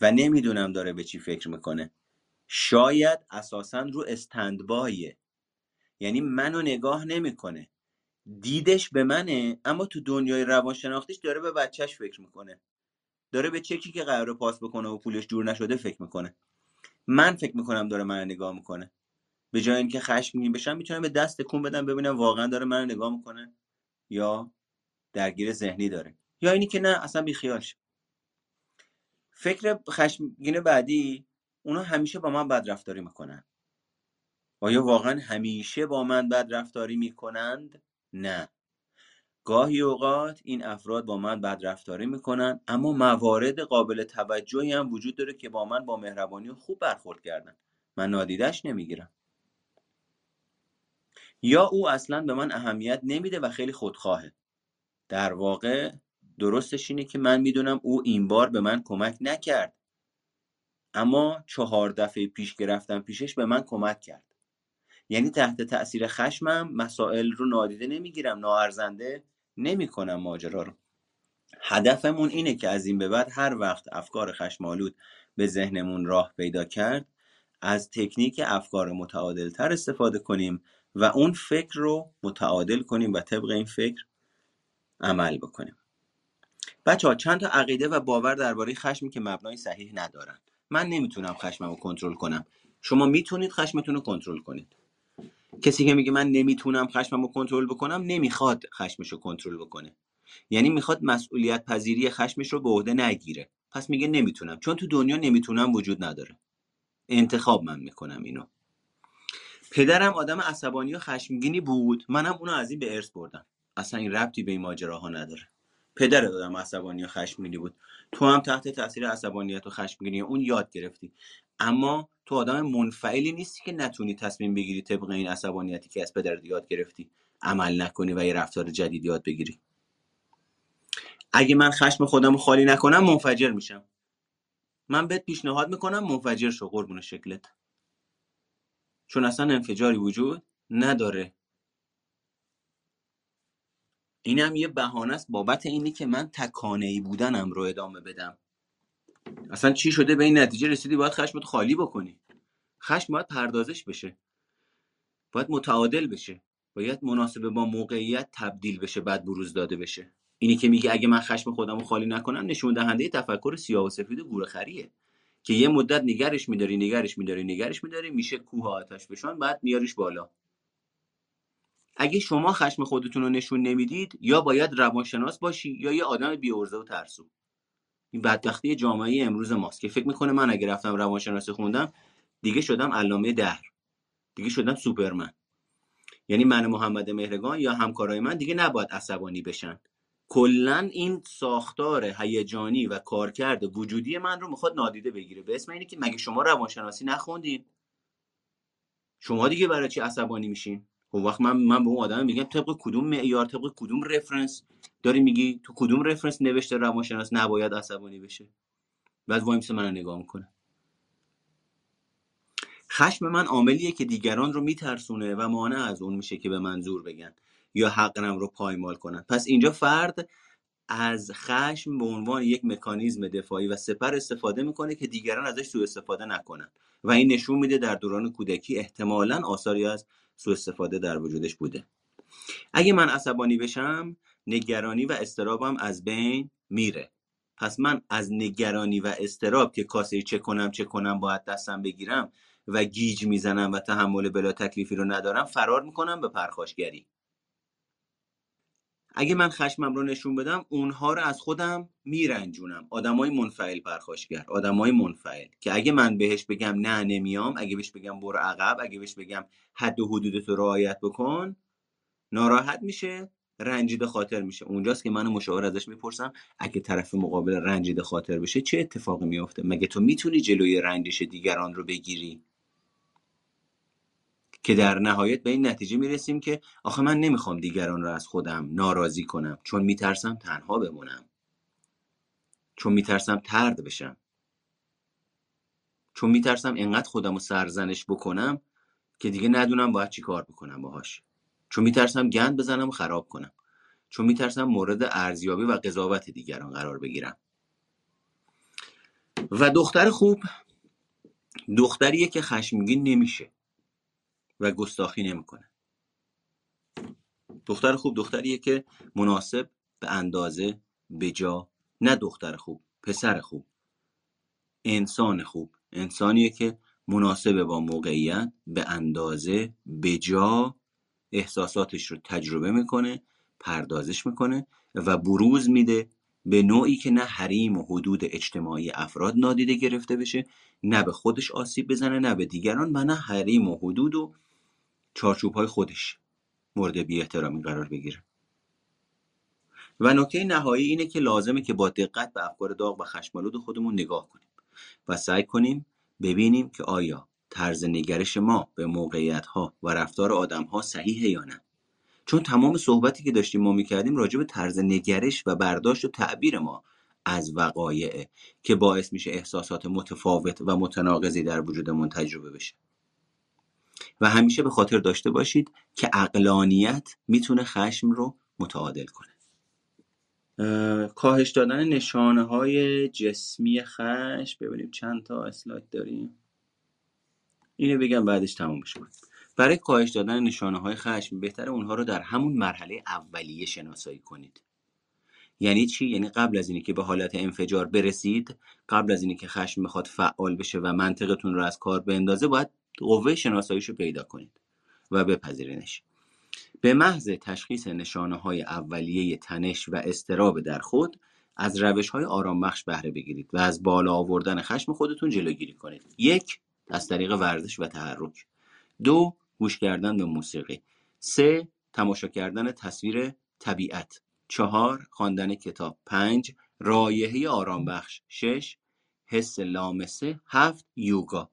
و نمیدونم داره به چی فکر میکنه. شاید اساساً رو استندبایه، یعنی منو نگاه نمیکنه، دیدش به منه، اما تو دنیای روانشناختیش داره به بچهش فکر میکنه، داره به چکی که قراره پاس بکنه و پولش جور نشده فکر میکنه. من فکر میکنم داره من نگاه میکنه، به جای اینکه خشمگین بشم میتونم به دست تکون بدم ببینم واقعا داره من نگاه میکنه یا درگیر ذهنی داره، یا اینی که نه اصلا بیخیال شد. فکر خشمگین بعدی، اونا همیشه با من بد رفتاری میکنن. آیا واقعا همیشه با من بد رفتاری میکنند؟ نه. گاهی اوقات این افراد با من بد رفتاری میکنن، اما موارد قابل توجهی هم وجود داره که با من با مهربانی و خوب برخورد کردن. من نادیدش نمیگیرم. یا او اصلا به من اهمیت نمیده و خیلی خودخواهه. در واقع درستش اینه که من میدونم او این بار به من کمک نکرد، اما 4 دفعه پیش که رفتم پیشش به من کمک کرد. یعنی تحت تأثیر خشمم مسائل رو نادیده نمیگیرم، ناارزنده نمیکنم ماجرا رو. هدفمون اینه که از این به بعد هر وقت افکار خشمالود به ذهنمون راه پیدا کرد، از تکنیک افکار متعادل تر استفاده کنیم و اون فکر رو متعادل کنیم و طبق این فکر عمل بکنیم. بچه‌ها چند تا عقیده و باور درباره خشم که مبنای صحیح ندارن. من نمیتونم خشمم رو کنترل کنم. شما میتونید خشمتون رو کنترل کنید. کسی که میگه من نمیتونم خشمم رو کنترل بکنم، نمیخواد خشمش رو کنترل بکنه. یعنی میخواد مسئولیت پذیری خشمش رو به عهده نگیره. پس میگه نمیتونم، چون تو دنیا نمیتونم وجود نداره. انتخاب من میکنم اینو. پدرم آدم عصبانی و خشمگینی بود، منم اونو از این به ارث بردم. اصلا این ربطی به این ماجراها نداره. پدر آدم عصبانی و خشمگینی بود، تو هم تحت تاثیر عصبانیت و خشمگینی اون یاد گرفتی، اما تو آدم منفعلی نیستی که نتونی تصمیم بگیری طبق این عصبانیتی که از پدرت یاد گرفتی عمل نکنی و یه رفتار جدید یاد بگیری. اگه من خشم خودم رو خالی نکنم منفجر میشم. من بهت پیشنهاد میکنم منفجر شو قربون شکلت، چون اصلا انفجاری وجود نداره. اینم یه بهانه است بابت اینی که من تکانه‌ای بودنم رو ادامه بدم. اصلا چی شده به این نتیجه رسیدی باید خشمت خالی بکنی؟ خشم باید پردازش بشه، باید متعادل بشه، باید مناسب با موقعیت تبدیل بشه، بعد بروز داده بشه. اینی که میگه اگه من خشم خودمو خالی نکنم نشون دهنده تفکر سیاه و سفید و گورخریه که یه مدت نگرش میداری میشه کوه آتش بشان، بعد میاریش بالا. اگه شما خشم خودتون رو نشون نمیدید یا باید روانشناس باشی یا یه آدم بی‌عرضه و ترسو. این بدبختی جامعه امروز ماست که فکر میکنه من اگه رفتم روانشناسی خوندم دیگه شدم علامه دهر، دیگه شدم سوپرمن. یعنی من محمد مهرگان یا همکارای من دیگه نباید عصبانی بشن. کلا این ساختار هیجانی و کارکرد وجودی من رو میخواد نادیده بگیره. به اسم اینه که مگه شما روانشناسی نخوندین؟ شما دیگه برای چی عصبانی میشین؟ اون وقت من به اون آدم میگم طبق کدوم معیار، طبق کدوم رفرنس داری میگی؟ تو کدوم رفرنس نوشته روانشناس نباید عصبانی بشه؟ بعد وای میسه منو نگاه میکنه. خشم من عاملیه که دیگران رو میترسونه و مانع از اون میشه که به من زور بگن یا حقم رو پایمال کنن. پس اینجا فرد از خشم به عنوان یک مکانیزم دفاعی و سپر استفاده میکنه که دیگران ازش سوء استفاده نکنن و این نشون میده در دوران کودکی احتمالاً آثاری از سوء استفاده در وجودش بوده. اگه من عصبانی بشم نگرانی و استرابم از بین میره. پس من از نگرانی و استراب که کاسه چه کنم باید دستم بگیرم و گیج میزنم و تحمل بلا تکلیفی رو ندارم فرار میکنم به پرخاشگری. اگه من خشمم رو نشون بدم اونها رو از خودم میرنجونم. آدمای منفعل پرخاشگر، آدمای منفعل که اگه من بهش بگم نه نمیام، اگه بهش بگم برو عقب، اگه بهش بگم حد و حدودت رو رعایت بکن، ناراحت میشه، رنجیده خاطر میشه. اونجاست که من مشاور ازش میپرسم اگه طرف مقابل رنجیده خاطر بشه چه اتفاقی میفته؟ مگه تو میتونی جلوی رنجش دیگران رو بگیری؟ که در نهایت به این نتیجه میرسیم که آخه من نمیخوام دیگران رو از خودم ناراضی کنم، چون میترسم تنها بمونم، چون میترسم طرد بشم، چون میترسم انقدر خودم رو سرزنش بکنم که دیگه ندونم باید چی کار بکنم باهاش، چون میترسم گند بزنم و خراب کنم، چون میترسم مورد ارزیابی و قضاوت دیگران قرار بگیرم. و دختر خوب دختریه که خشمگین نمیشه و گستاخی نمیکنه. دختر خوب دختریه که مناسب به اندازه به جا، نه دختر خوب، پسر خوب، انسان خوب، انسانیه که مناسب با موقعیت به اندازه به جا احساساتش رو تجربه میکنه، پردازش میکنه و بروز میده به نوعی که نه حریم و حدود اجتماعی افراد نادیده گرفته بشه، نه به خودش آسیب بزنه، نه به دیگران، و نه حریم و حدود و چارچوب‌های خودش مورد بی‌احترامی قرار بگیره. و نکته نهایی اینه که لازمه که با دقت به افکار داغ و خشم‌آلود خودمون نگاه کنیم و سعی کنیم ببینیم که آیا طرز نگرش ما به موقعیت‌ها و رفتار آدم‌ها صحیحه یا نه. چون تمام صحبتی که داشتیم ما میکردیم راجع به طرز نگرش و برداشت و تعبیر ما از وقایع که باعث میشه احساسات متفاوت و متناقضی در وجودمون تجربه بشه. و همیشه به خاطر داشته باشید که عقلانیت میتونه خشم رو متعادل کنه. کاهش دادن نشانه های جسمی خشم. ببینیم چند تا اسلاید داریم. اینو بگم بعدش تموم بشه. برای کاهش دادن نشانه‌های خشم بهتره اونها رو در همون مرحله اولیه شناسایی کنید. یعنی چی؟ یعنی قبل از اینی که به حالت انفجار برسید، قبل از اینی که خشم بخواد فعال بشه و منطقتون رو از کار بندازه، باید قوه شناساییش رو پیدا کنید و بپذیرینش. به محض تشخیص نشانه‌های اولیه تنش و اضطراب در خود، از روش‌های آرامبخش بهره بگیرید و از بالا آوردن خشم خودتون جلوگیری کنید. 1. از طریق ورزش و تحرک. 2. گوش کردن به موسیقی. 3. تماشا کردن تصویر طبیعت. 4. خواندن کتاب. 5. رایحه آرام بخش. 6. حس لامسه. 7. یوگا.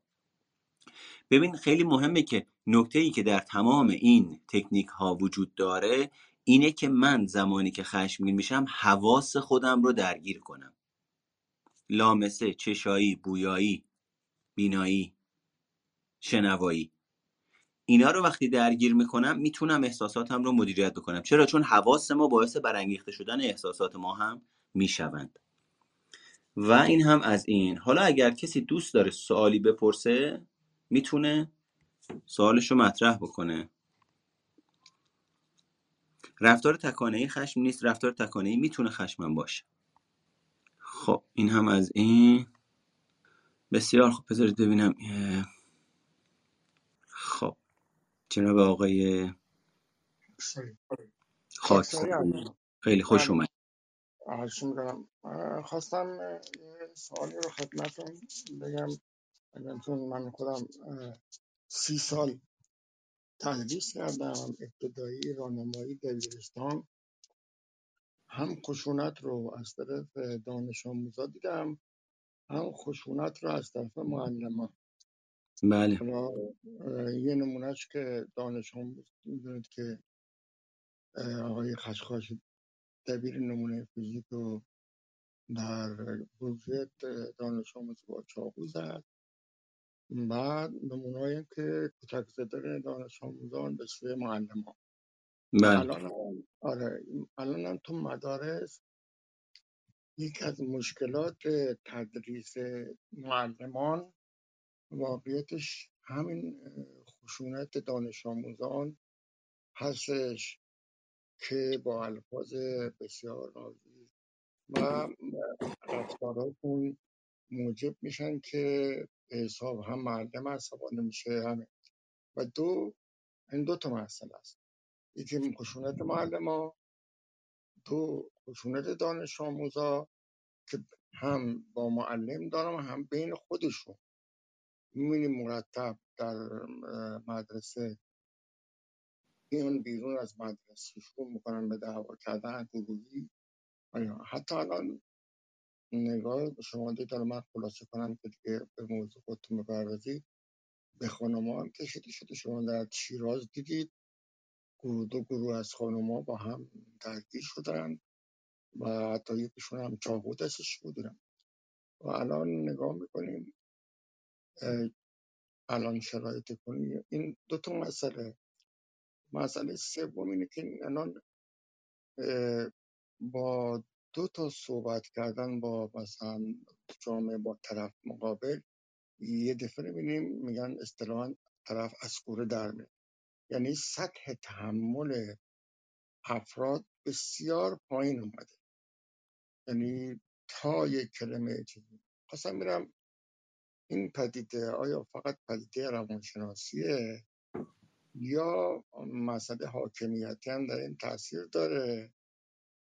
ببین خیلی مهمه که نکته‌ای که در تمام این تکنیک ها وجود داره اینه که من زمانی که خشمگین میشم حواس خودم رو درگیر کنم. لامسه، چشایی، بویایی، بینایی، شنوایی. اینا رو وقتی درگیر میکنم میتونم احساساتم رو مدیریت بکنم. چرا؟ چون حواس ما باعث برانگیخته شدن احساسات ما هم میشوند. و این هم از این. حالا اگر کسی دوست داره سوالی بپرسه میتونه سوالش رو مطرح بکنه. رفتار تکانه‌ای خشم نیست، رفتار تکانه‌ای میتونه خشمم باشه. خب این هم از این. بسیار خب بذارید ببینم. خب جناب آقای خاکستری خیلی خوش اومد. خواستم سوالی رو خدمتتون بگم. من خودم 30 سال تدریس کردم، ابتدایی، راهنمایی، دبیرستان. هم خشونت رو از طرف دانش آموزا دیدم، هم خشونت رو از طرف معلمان. بله. یه نمونهش که دانش آموز میدونید که آقای خشخاش دبیر نمونه فیزیک رو در بروژه دانش آموز با چاقو زد. بعد نمونه‌ای که کتک زدن دانش آموزان به سوی معلمان. الان تو مدارس یک از مشکلات تدریس معلمان واقعیتش همین خشونت دانش آموزان هستش که با الفاظ بسیار نازی و رفتاراتون موجب میشن که حساب هم معلم عصبانی میشه همین. و این دو تا مسئله است. یکی خشونت معلم‌ها، دو خشونت دانش آموزا که هم با معلم دارم هم بین خودشون. می‌بینیم مرتب در مدرسه این بیرون از مدرسه شروع می‌کنن به دعوا کردن گروهی. حتی الان نگاه شما دیدار من خلاصه کنم که دیگه به موضوع خودتون بپردازید. به خانم‌ها هم کشیده شده. شما در شیراز دیدید دو گروه از خانم‌ها با هم درگیر شدن و حتی یکیشون هم چاقو دستش بودن. و الان نگاه میکنیم الان شرایط کنیم. این دو تا مسئله سوم اینه که الان با دو تا صحبت کردن با مثلا جامعه با طرف مقابل یه دفعه میبینیم میگن اصطلاحاً طرف از کوره در میاد. یعنی سطح تحمل افراد بسیار پایین اومده. یعنی تا یک کلمه چیزی قسم میرم این پدیده آیا فقط پدیده روانشناسیه یا مسئله حاکمیتی هم در این تاثیر داره؟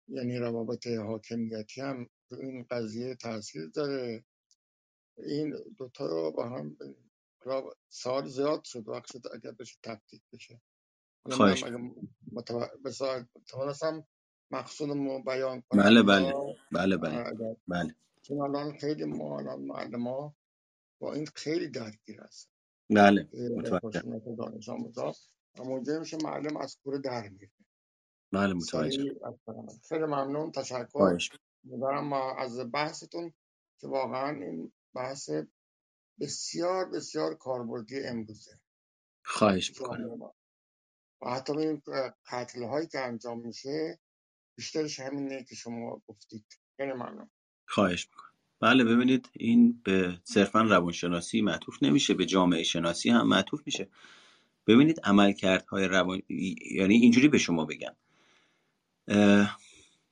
یعنی روابط حاکمیتی هم در این قضیه تاثیر داره؟ این دوتا رو با هم سوال زیاد شد وقت شد اگر بشه تفکیک بشه. خواهش توانستم مقصودمو بیان کنم. بله. چون الان خیلی معلم‌ها با این خیلی درگیر هست. بله متوجه. موجه میشه معلم از کوره در میره. بله متوجه. خیلی ممنون، تشکر می‌کنم از بحثتون که واقعا این بحث بسیار بسیار کاربردی امروزه. خواهش می‌کنم. و حتی این قتل‌هایی که انجام میشه بیشترش همینه که شما گفتید. خیلی ممنون. خواهش می‌کنم. بله ببینید این به صرفاً روانشناسی معطوف نمیشه، به جامعه شناسی هم معطوف میشه. ببینید عملکردهای روان، یعنی اینجوری به شما بگم،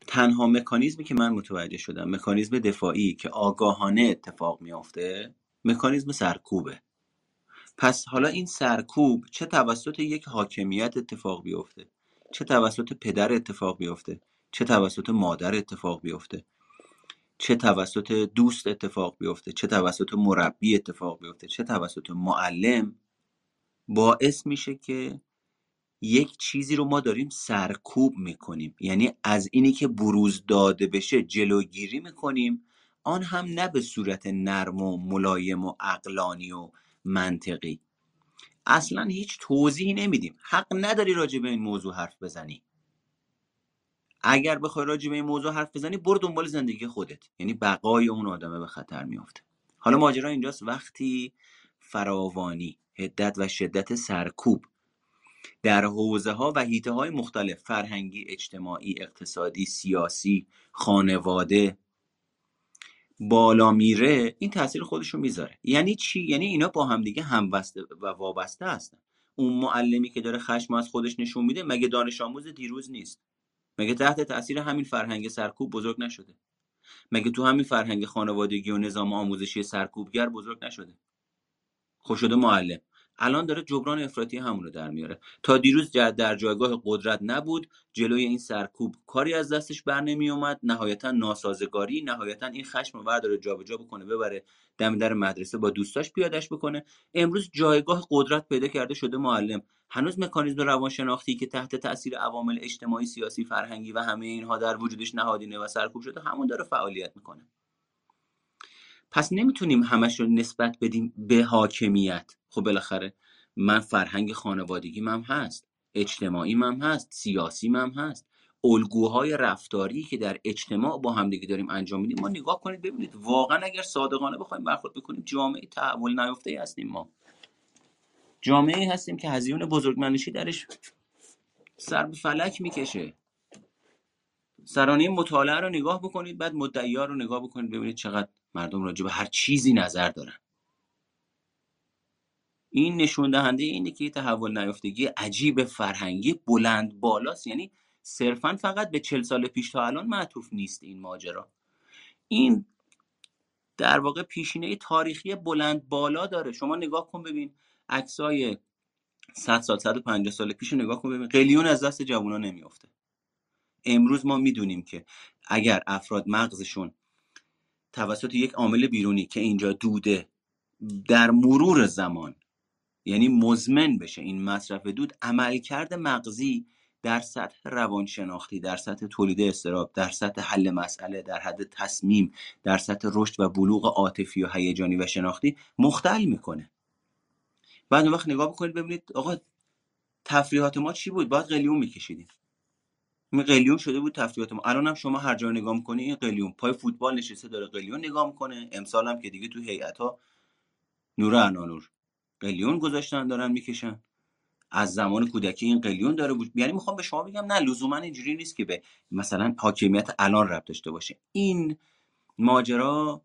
تنها مکانیزمی که من متوجه شدم مکانیزم دفاعی که آگاهانه اتفاق میافته مکانیزم سرکوبه. پس حالا این سرکوب چه توسط یک حاکمیت اتفاق بیفته، چه توسط پدر اتفاق بیفته، چه توسط مادر اتفاق بیفته، چه توسط دوست اتفاق بیفته، چه توسط مربی اتفاق بیفته، چه توسط معلم، باعث میشه که یک چیزی رو ما داریم سرکوب میکنیم، یعنی از اینی که بروز داده بشه جلوگیری میکنیم، آن هم نه به صورت نرم و ملایم و عقلانی و منطقی. اصلا هیچ توضیحی نمیدیم. حق نداری راجع به این موضوع حرف بزنی. اگر بخوای راجع به این موضوع حرف بزنی، برو دنبال زندگی خودت. یعنی بقای اون آدمه به خطر میفته. حالا ماجرا اینجاست وقتی فراوانی، حدت و شدت سرکوب در حوزه ها و حیطه های مختلف، فرهنگی، اجتماعی، اقتصادی، سیاسی، خانواده، بالا میره، این تاثیر خودشو میذاره. یعنی چی؟ یعنی اینا با همدیگه همبسته و وابسته هستن. اون معلمی که داره خشم از خودش نشون میده، مگه دانش آموز دیروز نیست؟ مگه تحت تاثیر همین فرهنگ سرکوب بزرگ نشده؟ مگه تو همین فرهنگ خانوادگی و نظام آموزشی سرکوبگر بزرگ نشده؟ خوش شده معلم. الان داره جبران افراطی همونو در میاره. تا دیروز در جایگاه قدرت نبود، جلوی این سرکوب کاری از دستش بر نمی اومد، نهایتا ناسازگاری، نهایتا این خشم رو داره جابجا بکنه، ببره دم در مدرسه با دوستاش پیادش بکنه. امروز جایگاه قدرت پیدا کرده شده معلم. هنوز مکانیزم روانشناختی که تحت تاثیر عوامل اجتماعی، سیاسی، فرهنگی و همه اینها در وجودش نهادینه و سرکوب شده، همون داره فعالیت میکنه. پس نمیتونیم همش رو نسبت بدیم به حاکمیت. خب بالاخره من فرهنگ خانوادگیم هم هست، اجتماعیم هم هست، سیاسیم هم هست، الگوهای رفتاری که در اجتماع با همدیگه داریم انجام میدیم. ما نگاه کنید ببینید، واقعا اگر صادقانه بخوایم برخورد بکنیم، جامعه تحول نیافته ای هستیم. ما جامعه هستیم که هزیون بزرگمنشی درش سر به فلک میکشه. سرانه مطالعه رو نگاه بکنید، بعد مدعی‌ها رو نگاه بکنید، ببینید چقدر مردم راجع به هر چیزی نظر دارن. این نشون دهنده اینه که تحول نیافتگی عجیب فرهنگی بلند بالاست. یعنی صرفاً فقط به 40 سال پیش تا الان معطوف نیست این ماجرا. این در واقع پیشینه تاریخی بلند بالا داره. شما نگاه کن ببین عکسای 100 سال 150 سال پیش رو نگاه کن ببین، قلیون از دست جوونا نمیافته. امروز ما میدونیم که اگر افراد مغزشون توسط یک عامل بیرونی که اینجا دوده در مرور زمان یعنی مزمن بشه، این مصرف دود عملکرد مغزی در سطح روانشناختی، در سطح تولید اضطراب، در سطح حل مسئله، در حد تصمیم، در سطح رشد و بلوغ عاطفی و هیجانی و شناختی مختل میکنه. بعد اون وقت نگاه بکنید ببینید آقا تفریحات ما چی بود؟ باید قلیون میکشیدیم. این قلیون شده بود تفریحات ما. الان هم شما هر جا نگاه میکنی این قلیون، پای فوتبال نشسته داره قلیون نگاه میکنه. امسال هم که دیگه تو هیئت‌ها نور انانور قلیون گذاشتن دارن میکشن. از زمان کودکی این قلیون داره بود. یعنی میخوام به شما بگم نه لزوما اینجوری نیست که به مثلا حاکمیت الان ربط داشته باشه. این ماجرا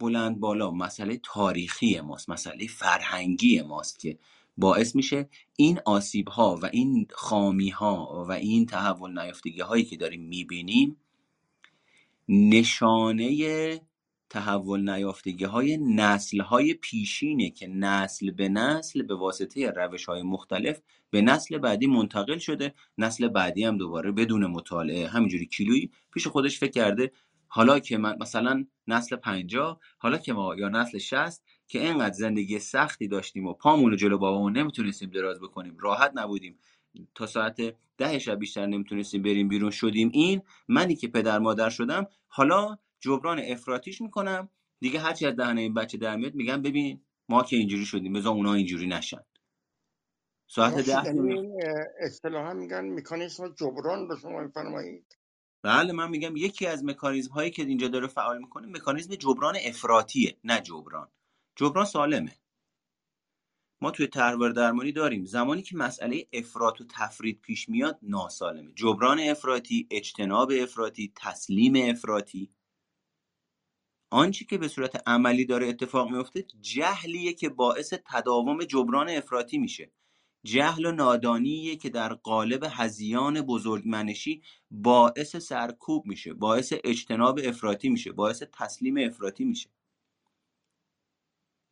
بلند بالا مسئله تاریخی ماست، مسئله فرهنگی ماست که باعث میشه این آسیب ها و این خامی ها و این تحول نیافتگی هایی که داریم میبینیم نشانه تحول نیافتگی های نسل های پیشینه که نسل به نسل به واسطه روش های مختلف به نسل بعدی منتقل شده. نسل بعدی هم دوباره بدون مطالعه همینجوری کیلویی پیش خودش فکر کرده حالا که من مثلا نسل 50، حالا که ما یا نسل 60 که اینقدر زندگی سختی داشتیم و پامونو جلو بابامون نمیتونستیم دراز بکنیم، راحت نبودیم، تا ساعت 10 شب بیشتر نمیتونستیم بریم بیرون، شدیم این منی که پدر مادر شدم، حالا جبران افراطیش میکنم دیگه، هرچی از دهنه این بچه در میاد میگم ببین ما که اینجوری شدیم، بذار اونا اینجوری نشن. ساعت 10 اصطلاحا میگن مکانیزم جبران رو شما میفرمایید؟ بله، من میگم یکی از مکانیزم هایی که اینجا داره فعال میکنه مکانیزم جبران افراطیه. نه جبران سالمه. ما توی طرح درمانی داریم زمانی که مسئله افراط و تفرید پیش میاد ناسالمه. جبران افراطی، اجتناب افراطی، تسلیم افراطی. آنچه که به صورت عملی داره اتفاق میفته جهلیه که باعث تداوم جبران افراطی میشه. جهل و نادانیه که در قالب هذیان بزرگمنشی باعث سرکوب میشه، باعث اجتناب افراطی میشه، باعث تسلیم افراطی میشه.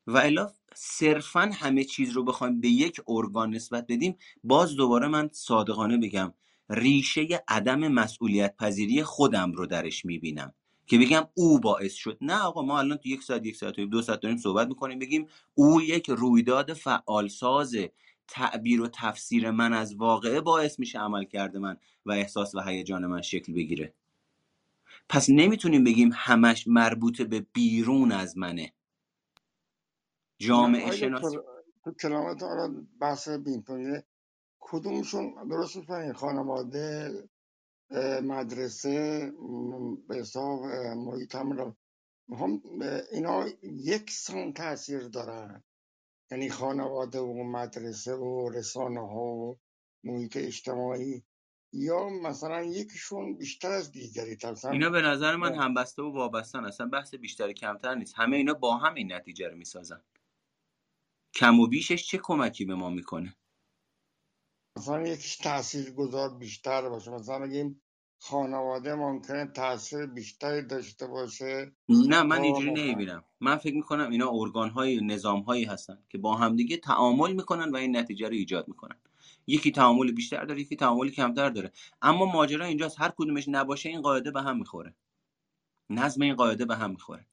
و الا صرفاً همه چیز رو بخوایم به یک ارگان نسبت بدیم، باز دوباره من صادقانه بگم ریشه عدم مسئولیت پذیری خودم رو درش میبینم که بگم او باعث شد. نه آقا، ما الان تو یک ساعت و دو ساعت داریم صحبت میکنیم، بگیم او یک رویداد فعالساز تعبیر و تفسیر من از واقعه باعث میشه عمل کرده من و احساس و هیجان من شکل بگیره. پس نمیتونیم بگیم همش مربوط به بیرون از منه. جامعه شناسی تو کلامت الان بحث بین‌پایه کدومشون درست میفهمین؟ خانواده، مدرسه، به حساب محیط هم اینا یکسان تاثیر دارن، یعنی خانواده و مدرسه و رسانه ها و محیط اجتماعی، یا مثلا یکیشون بیشتر از دیگری؟ اینا به نظر من همبسته و وابستن، اصلا بحث بیشتر کمتر نیست، همه اینا با هم این نتیجه رو میسازن. کم و بیشش چه کمکی به ما میکنه؟ مثلا یکیش تاثیرگذار بیشتر باشه، مثلا بگیم خانواده ممکنه تاثیر بیشتری داشته باشه. نه، من اینجوری نمیبینم. من فکر میکنم اینا ارگان‌های نظام‌هایی هستن که با همدیگه تعامل میکنن و این نتیجه رو ایجاد میکنن. یکی تعامل بیشتر داره، یکی تعامل کمتر داره، اما ماجرا اینجاست هر کدومش نباشه این قاعده به هم میخوره، نظم این قاعده به هم میخوره.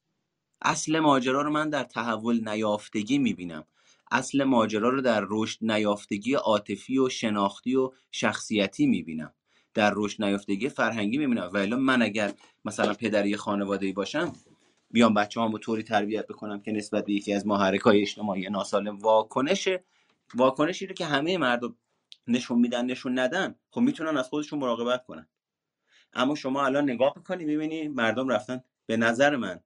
اصل ماجرا رو من در تحول نیافتگی میبینم، اصل ماجرا رو در رشد نیافتگی عاطفی و شناختی و شخصیتی میبینم، در رشد نیافتگی فرهنگی میبینم. و الا من اگر مثلا پدری خانواده‌ای باشم، بیام بچه‌هامو طوری تربیت بکنم که نسبت به یکی از محرک‌های اجتماعی ناسالم واکنشی رو که همه مردم نشون میدن نشون ندن، خب میتونن از خودشون مراقبت کنن. اما شما الان نگاه میکنی میبینی مردم رفتن، به نظر من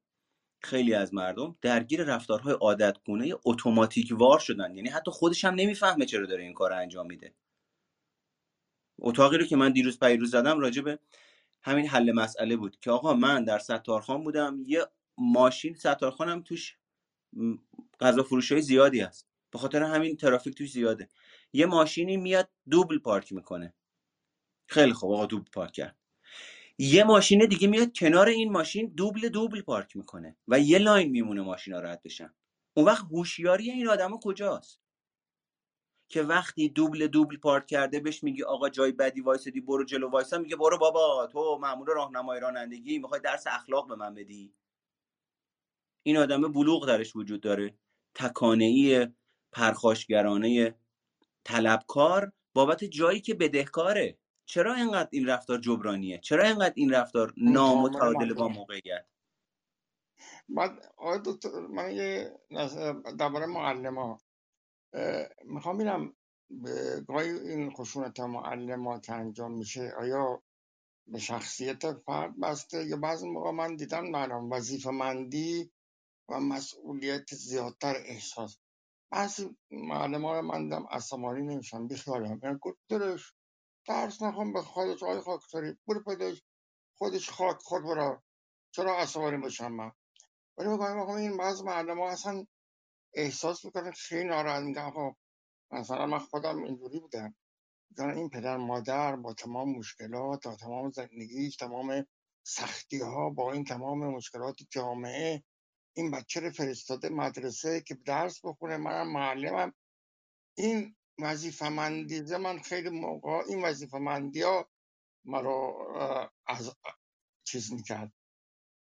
خیلی از مردم درگیر رفتارهای عادتگونه اتوماتیک وار شدن، یعنی حتی خودش هم نمیفهمه چرا داره این کار رو انجام میده. اتاقی رو که من دیروز پیروز زدم راجبه همین حل مسئله بود که آقا من در ستارخان بودم، یه ماشین ستارخانم توش غذا فروشی زیادی هست، به خاطر همین ترافیک توش زیاده، یه ماشینی میاد دوبل پارک میکنه، خیلی خوب آقا دوبل پارک کرد. یه ماشین دیگه میاد کنار این ماشین دوبل پارک میکنه و یه لاین میمونه ماشینا رد بشن. اون وقت هوشیاری این آدما کجاست که وقتی دوبل پارک کرده بهش میگی آقا جای بدی وایسادی برو جلو وایسا، میگه برو بابا تو مأمور راهنمایی رانندگی میخوای درس اخلاق به من بدی؟ این آدمه بلوغ درش وجود داره، تکانه‌ای پرخاشگرانه، طلبکار بابت جایی که بدهکاره. چرا اینقدر این رفتار جبرانیه؟ چرا اینقدر این رفتار نامتعادل با موقعیت؟ من یه درباره معلم‌ها میخوام ببینم، گاهی این خشونت معلمات انجام میشه آیا به شخصیت فرد بسته یا بعضی موقع من دیدم مردم وظیفه‌مندی و مسئولیت زیادتر احساس. بعضی معلم‌ها من دیدم عصبانی نمیشن، بیخیال هم گفترش درس نخوام به خودش، آقای خاکستری برو پیداش خودش خاک خود برا، چرا عصبانی باشم من؟ ولی میگم این بعضی معلم‌ها اصلا احساس میکنه خیلی ناراحت، میگم خب مثلا من خودم اینجوری بودم، این پدر مادر با تمام مشکلات و تمام زندگیش، تمام سختی ها، با این تمام مشکلات جامعه، این بچه رو فرستاده مدرسه که درس بخونه، منم معلمم. این وظیفه‌مندی من خیلی موقع این وظیفه‌مندی ها مرا از چیز میکرد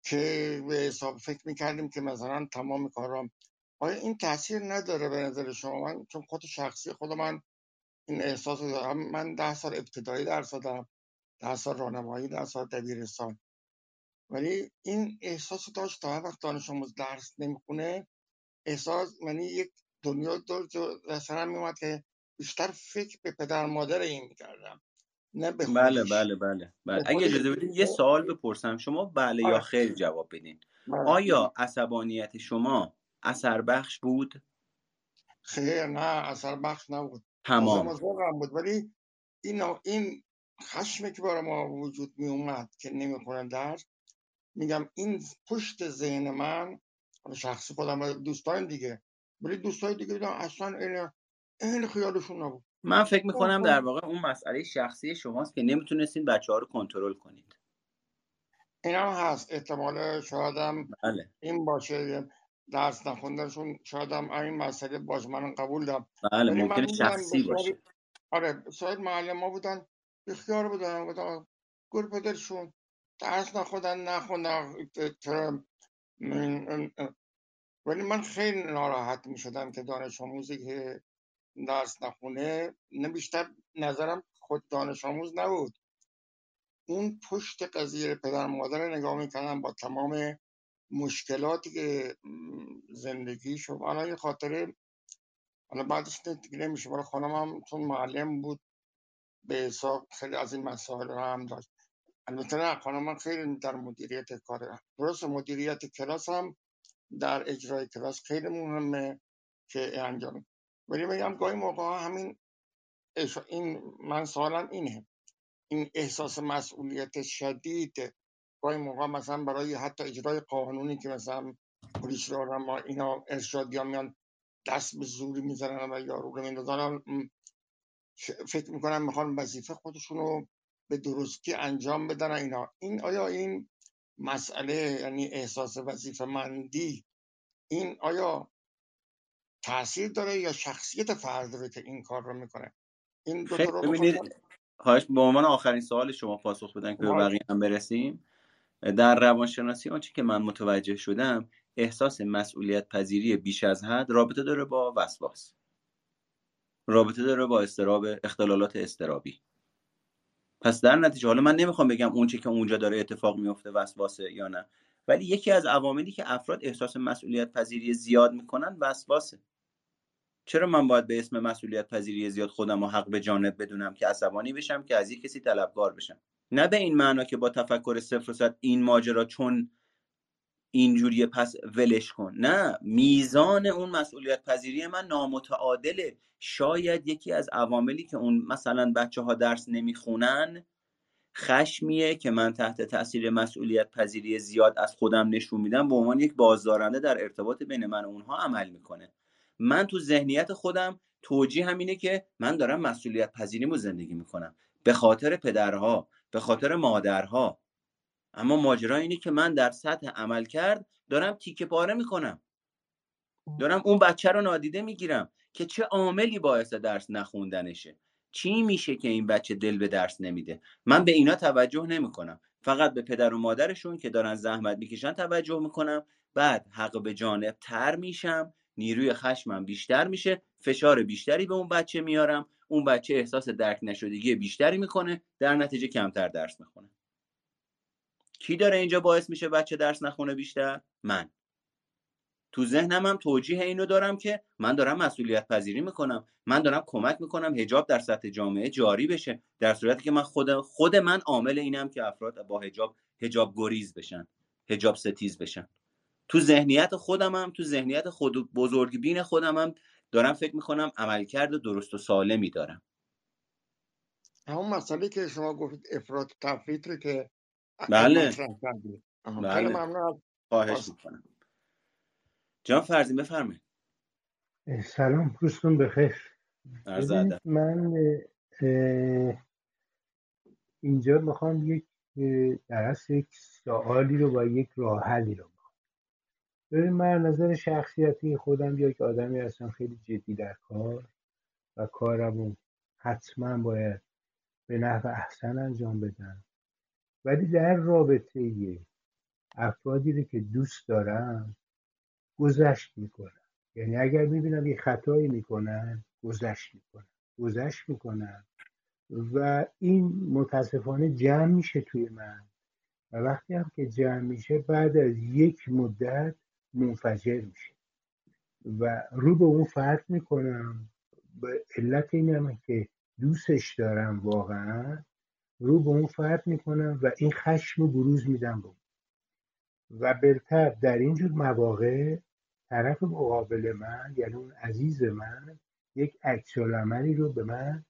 که به حساب فکر میکردیم که مثلا تمام کارام. آیا این تاثیر نداره به نظر شما؟ من چون خود شخصی خود من این احساس دارم، من 10 سال ابتدایی درس دادم، 10 سال راهنمایی، 10 سال دبیرستان، ولی این احساس داشت تا وقت دانش آموز درس نمیخونه احساس، یعنی یک دنیا دور سرم میومد که بیشتر فکر به پدر مادر این میکردم نه به خودش. بله. اگه اجازه بدین یه سوال بپرسم، شما بله یا خیر جواب بدین. آیا عصبانیت شما اثر بخش بود؟ خیر، نه اثر بخش نبود، تمام بود. ولی این خشمی که برای ما وجود می اومد که نمیخونن درس، میگم این پشت ذهن من شخصی خودم و دوستان دیگه، ولی دوستای دیگه دیدم اصلا این خیالشون نبود. من فکر میکنم در واقع اون مسئله شخصی شماست که نمیتونستین بچه‌ها رو کنترل کنید. این هم هست احتمال، شاید هم بله. این باشه درس نخوندنشون، شاید هم این مسئله باشه، من قبول دارم. بله ممکنه شخصی باشه. آره شاید معلم‌ها بودن بخیار بودن گروه پدرشون درس نخوندم ولی من خیلی ناراحت می شدم که دانش آموزی که درس نخونه، بیشتر نظرم خود دانش آموز نبود، اون پشت قضیه پدر مادر نگاه می کردم با تمام مشکلاتی که زندگیش و الان یه خاطره، الان بعدش نمیشه، برای خانمم چون معلم بود به حساب خیلی از این مسائل رو هم داشت. البته نه، خانمم خیلی در مدیریت کاره، درست مدیریت کلاس هم در اجرای کلاس خیلی مهمه که انجام، ولی میگم گاهی موقع همین این من سوالم اینه، این احساس مسئولیت شدید گاهی موقع مثلا برای حتی اجرای قانونی که مثلا پلیس رو آرم ما اینا ارشادیان میان دست به زوری میزنن و یارو رو میندازن، فکر میکنم میخوان وظیفه خودشون رو به درستی انجام بدن اینا. این آیا این مسئله یعنی احساس وظیفه‌مندی این آیا تأثیر داره یا شخصیت فرد رو که این کار رو میکنه؟ این دو تا رو ببینید، خواهش به عنوان آخرین سوال شما پاسخ بدن که به بقیه هم برسیم. در روانشناسی آنچه که من متوجه شدم، احساس مسئولیت پذیری بیش از حد رابطه داره با وسواس، رابطه داره با اضطراب، اختلالات اضطرابی. پس در نتیجه حالا من نمیخوام بگم اون چی که اونجا داره اتفاق میفته وسواسه یا نه، ولی یکی از عواملی که افراد احساس مسئولیت پذیری زیاد میکنن وسواسه. چرا من باید به اسم مسئولیت پذیری زیاد خودم رو حق به جانب بدونم که عصبانی بشم، که از یک کسی طلبکار بشم؟ نه به این معنا که با تفکر 0% این ماجرا چون اینجوریه پس ولش کن. نه، میزان اون مسئولیت پذیری من نامتعادله. شاید یکی از عواملی که اون مثلا بچه‌ها درس نمیخونن خشمیه که من تحت تاثیر مسئولیت پذیری زیاد از خودم نشون میدم، به عنوان یک بازدارنده در ارتباط بین من و اونها عمل میکنه. من تو ذهنیت خودم توجیه همینه که من دارم مسئولیت پذیریمو زندگی میکنم به خاطر پدرها، به خاطر مادرها، اما ماجرا اینه که من در سطح عمل کرد دارم تیکه پاره میکنم، دارم اون بچه رو نادیده میگیرم که چه عاملی باعث درس نخوندنشه، چی میشه که این بچه دل به درس نمیده. من به اینا توجه نمیکنم، فقط به پدر و مادرشون که دارن زحمت میکشن توجه میکنم، بعد حق به جانب تر میشم، نیروی خشمم بیشتر میشه، فشار بیشتری به اون بچه میارم، اون بچه احساس درک نشدگی بیشتری میکنه، در نتیجه کمتر درس میخونه. کی داره اینجا باعث میشه بچه درس نخونه بیشتر؟ من. تو ذهنم هم توجیه اینو دارم که من دارم مسئولیت پذیری میکنم، من دارم کمک میکنم حجاب در سطح جامعه جاری بشه، در صورتی که من خود من عامل اینم که افراد با حجاب گریز بشن، حجاب ستیز بشن. تو ذهنیت خودم هم، تو ذهنیت خود بزرگ بین خودم هم دارم فکر میکنم عملکرد درست و سالمی دارم. همون مسئله که شما گفتید افراط تفریط که بله. ممنون، خواهش میکنم. جناب فرزین بفرمایید. سلام، روزتون بخیر. عرض ادب. من اینجا میخوام یک سوالی رو با یک راه حلی رو بخوام. ببین، من نظر شخصیتی خودم یک آدمی هستم خیلی جدی در کار و کارمو حتما باید به نحو احسن انجام بدم، ولی در رابطه افرادی رو که دوست دارم گذشت میکنم. یعنی اگر میبینم یه خطایی میکنن گذشت میکنم و این متاسفانه جمع میشه توی من و وقتی هم که جمع میشه بعد از یک مدت منفجر میشه و رو به اون فرد میکنم. به علت اینم که دوستش دارم واقعا رو به اون فرد میکنم و این خشم رو بروز میدم به اون و بلتر در اینجور مواقع طرف مقابل من، یعنی اون عزیز من، یک عکس‌العملی رو به من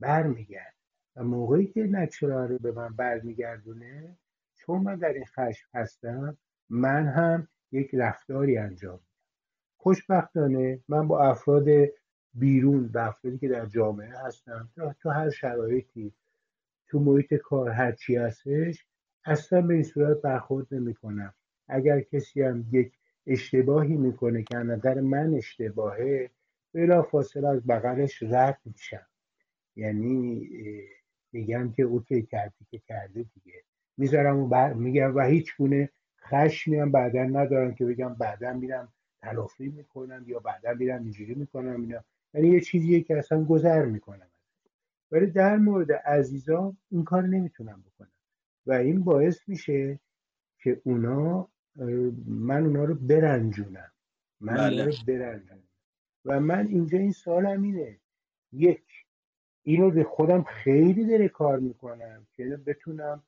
برمیگرد و موقعی که این عکس‌العمل رو به من برمیگردونه، چون من در این خشم هستم، من هم یک رفتاری انجام میدم. خوشبختانه من با افراد بیرون و افرادی که در جامعه هستم تو هر شرایطی، تو محیط کار هرچی هستش، اصلا به این صورت برخورد نمی کنم. اگر کسی هم یک اشتباهی میکنه که نظر من اشتباهه، بلافاصله از بغلش رد میشم. یعنی میگم که اوکی کردی که کردی دیگه، میذارم و میگم و هیچ گونه خشمی هم بعداً ندارم که بگم بعداً میرم تلافی میکنم یا بعداً میرم اینجوری میکنم اینا. یعنی یه چیزیه که اصلا گذر میکنم. ولی در مورد عزیزان این کار نمیتونم بکنم و این باعث میشه که اونا من اونا رو برنجونم، من اونا رو برنجونم. و من اینجا این سوالم اینه، یک، اینو به خودم خیلی داره کار میکنم که بتونم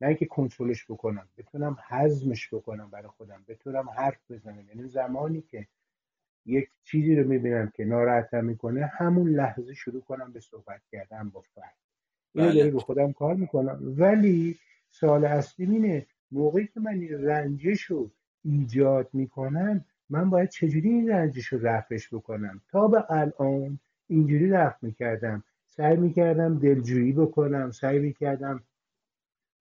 نه اینکه کنترلش بکنم، بتونم هضمش بکنم برای خودم، بتونم حرف بزنم. یعنی زمانی که یک چیزی رو میبینم که ناراحتم میکنه همون لحظه شروع کنم به صحبت کردن با فرد. اینو داره به خودم کار میکنم. ولی سوال اصلی اینه، موقعی که من این رنجش رو ایجاد میکنم من باید چجوری این رنجش رو رفعش بکنم؟ تا به الان اینجوری رفع میکردم، سعی میکردم دلجویی بکنم، سعی میکردم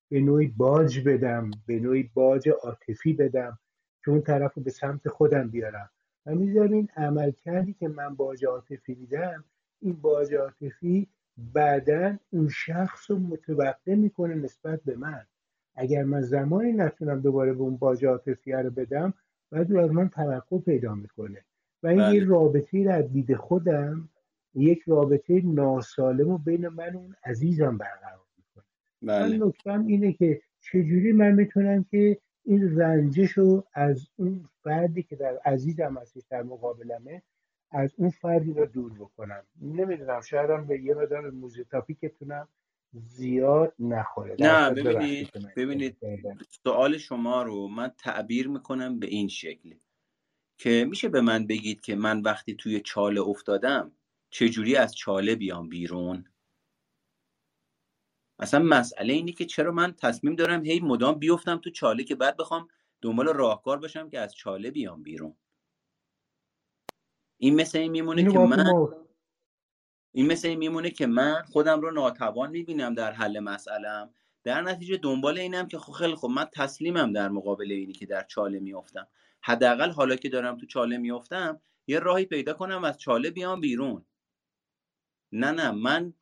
به نوعی باج بدم، به نوعی باج عاطفی بدم که اون طرف رو به سمت خودم بیارم. من میذارم این عمل کردی که من باج عاطفی دیدم، این باج عاطفی بعدن اون شخص رو متوقع میکنه نسبت به من. اگر من زمانی نتونم دوباره به اون باج عاطفی رو بدم بعد از من توقع پیدا میکنه و این یه رابطه رو از دید خودم، یک رابطه ناسالم و بین من و اون عزیزم برقرار میکنه. من نکتم اینه که چجوری من میتونم که این رنجش رو از اون فردی که در عزیزم هستش در مقابلمه از اون فردی رو دور بکنم. نمیدونم، شاید هم به یه مدار موزیک تاپیکتونم زیاد نخوره. نه ببینید سوال شما رو من تعبیر میکنم به این شکلی که میشه به من بگید که من وقتی توی چاله افتادم چجوری از چاله بیام بیرون؟ اصلا مسئله اینه که چرا من تصمیم دارم هی مدام بیفتم تو چاله که بعد بخوام دنبال راهکار باشم که از چاله بیام بیرون. این مثل این میمونه که من خودم رو ناتوان میبینم در حل مسئله‌ام، در نتیجه دنبال اینم که خیلی خب من تسلیمم در مقابل اینی که در چاله میافتم. حداقل حالا که دارم تو چاله میافتم یه راهی پیدا کنم از چاله بیام بیرون. نه من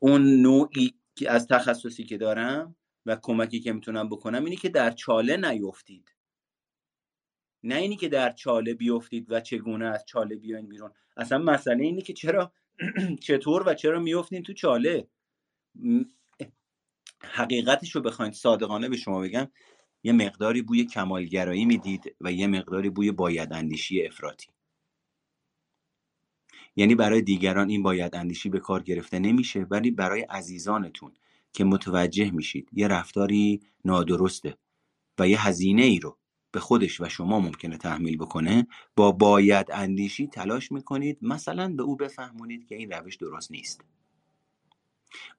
اون نوعی که از تخصصی که دارم و کمکی که میتونم بکنم اینی که در چاله نیفتید، نه اینی که در چاله بیفتید و چگونه از چاله بیاین بیرون. اصلا مسئله اینه که چرا چطور و چرا میفتین تو چاله. حقیقتش رو بخواید صادقانه به شما بگم، یه مقداری بوی کمالگرایی میدید و یه مقداری بوی باید اندیشی افراطی. یعنی برای دیگران این باید اندیشی به کار گرفته نمیشه، ولی برای عزیزانتون که متوجه میشید یه رفتاری نادرسته و یه هزینه ای رو به خودش و شما ممکنه تحمیل بکنه، با باید اندیشی تلاش میکنید مثلا به او بفهمونید که این روش درست نیست.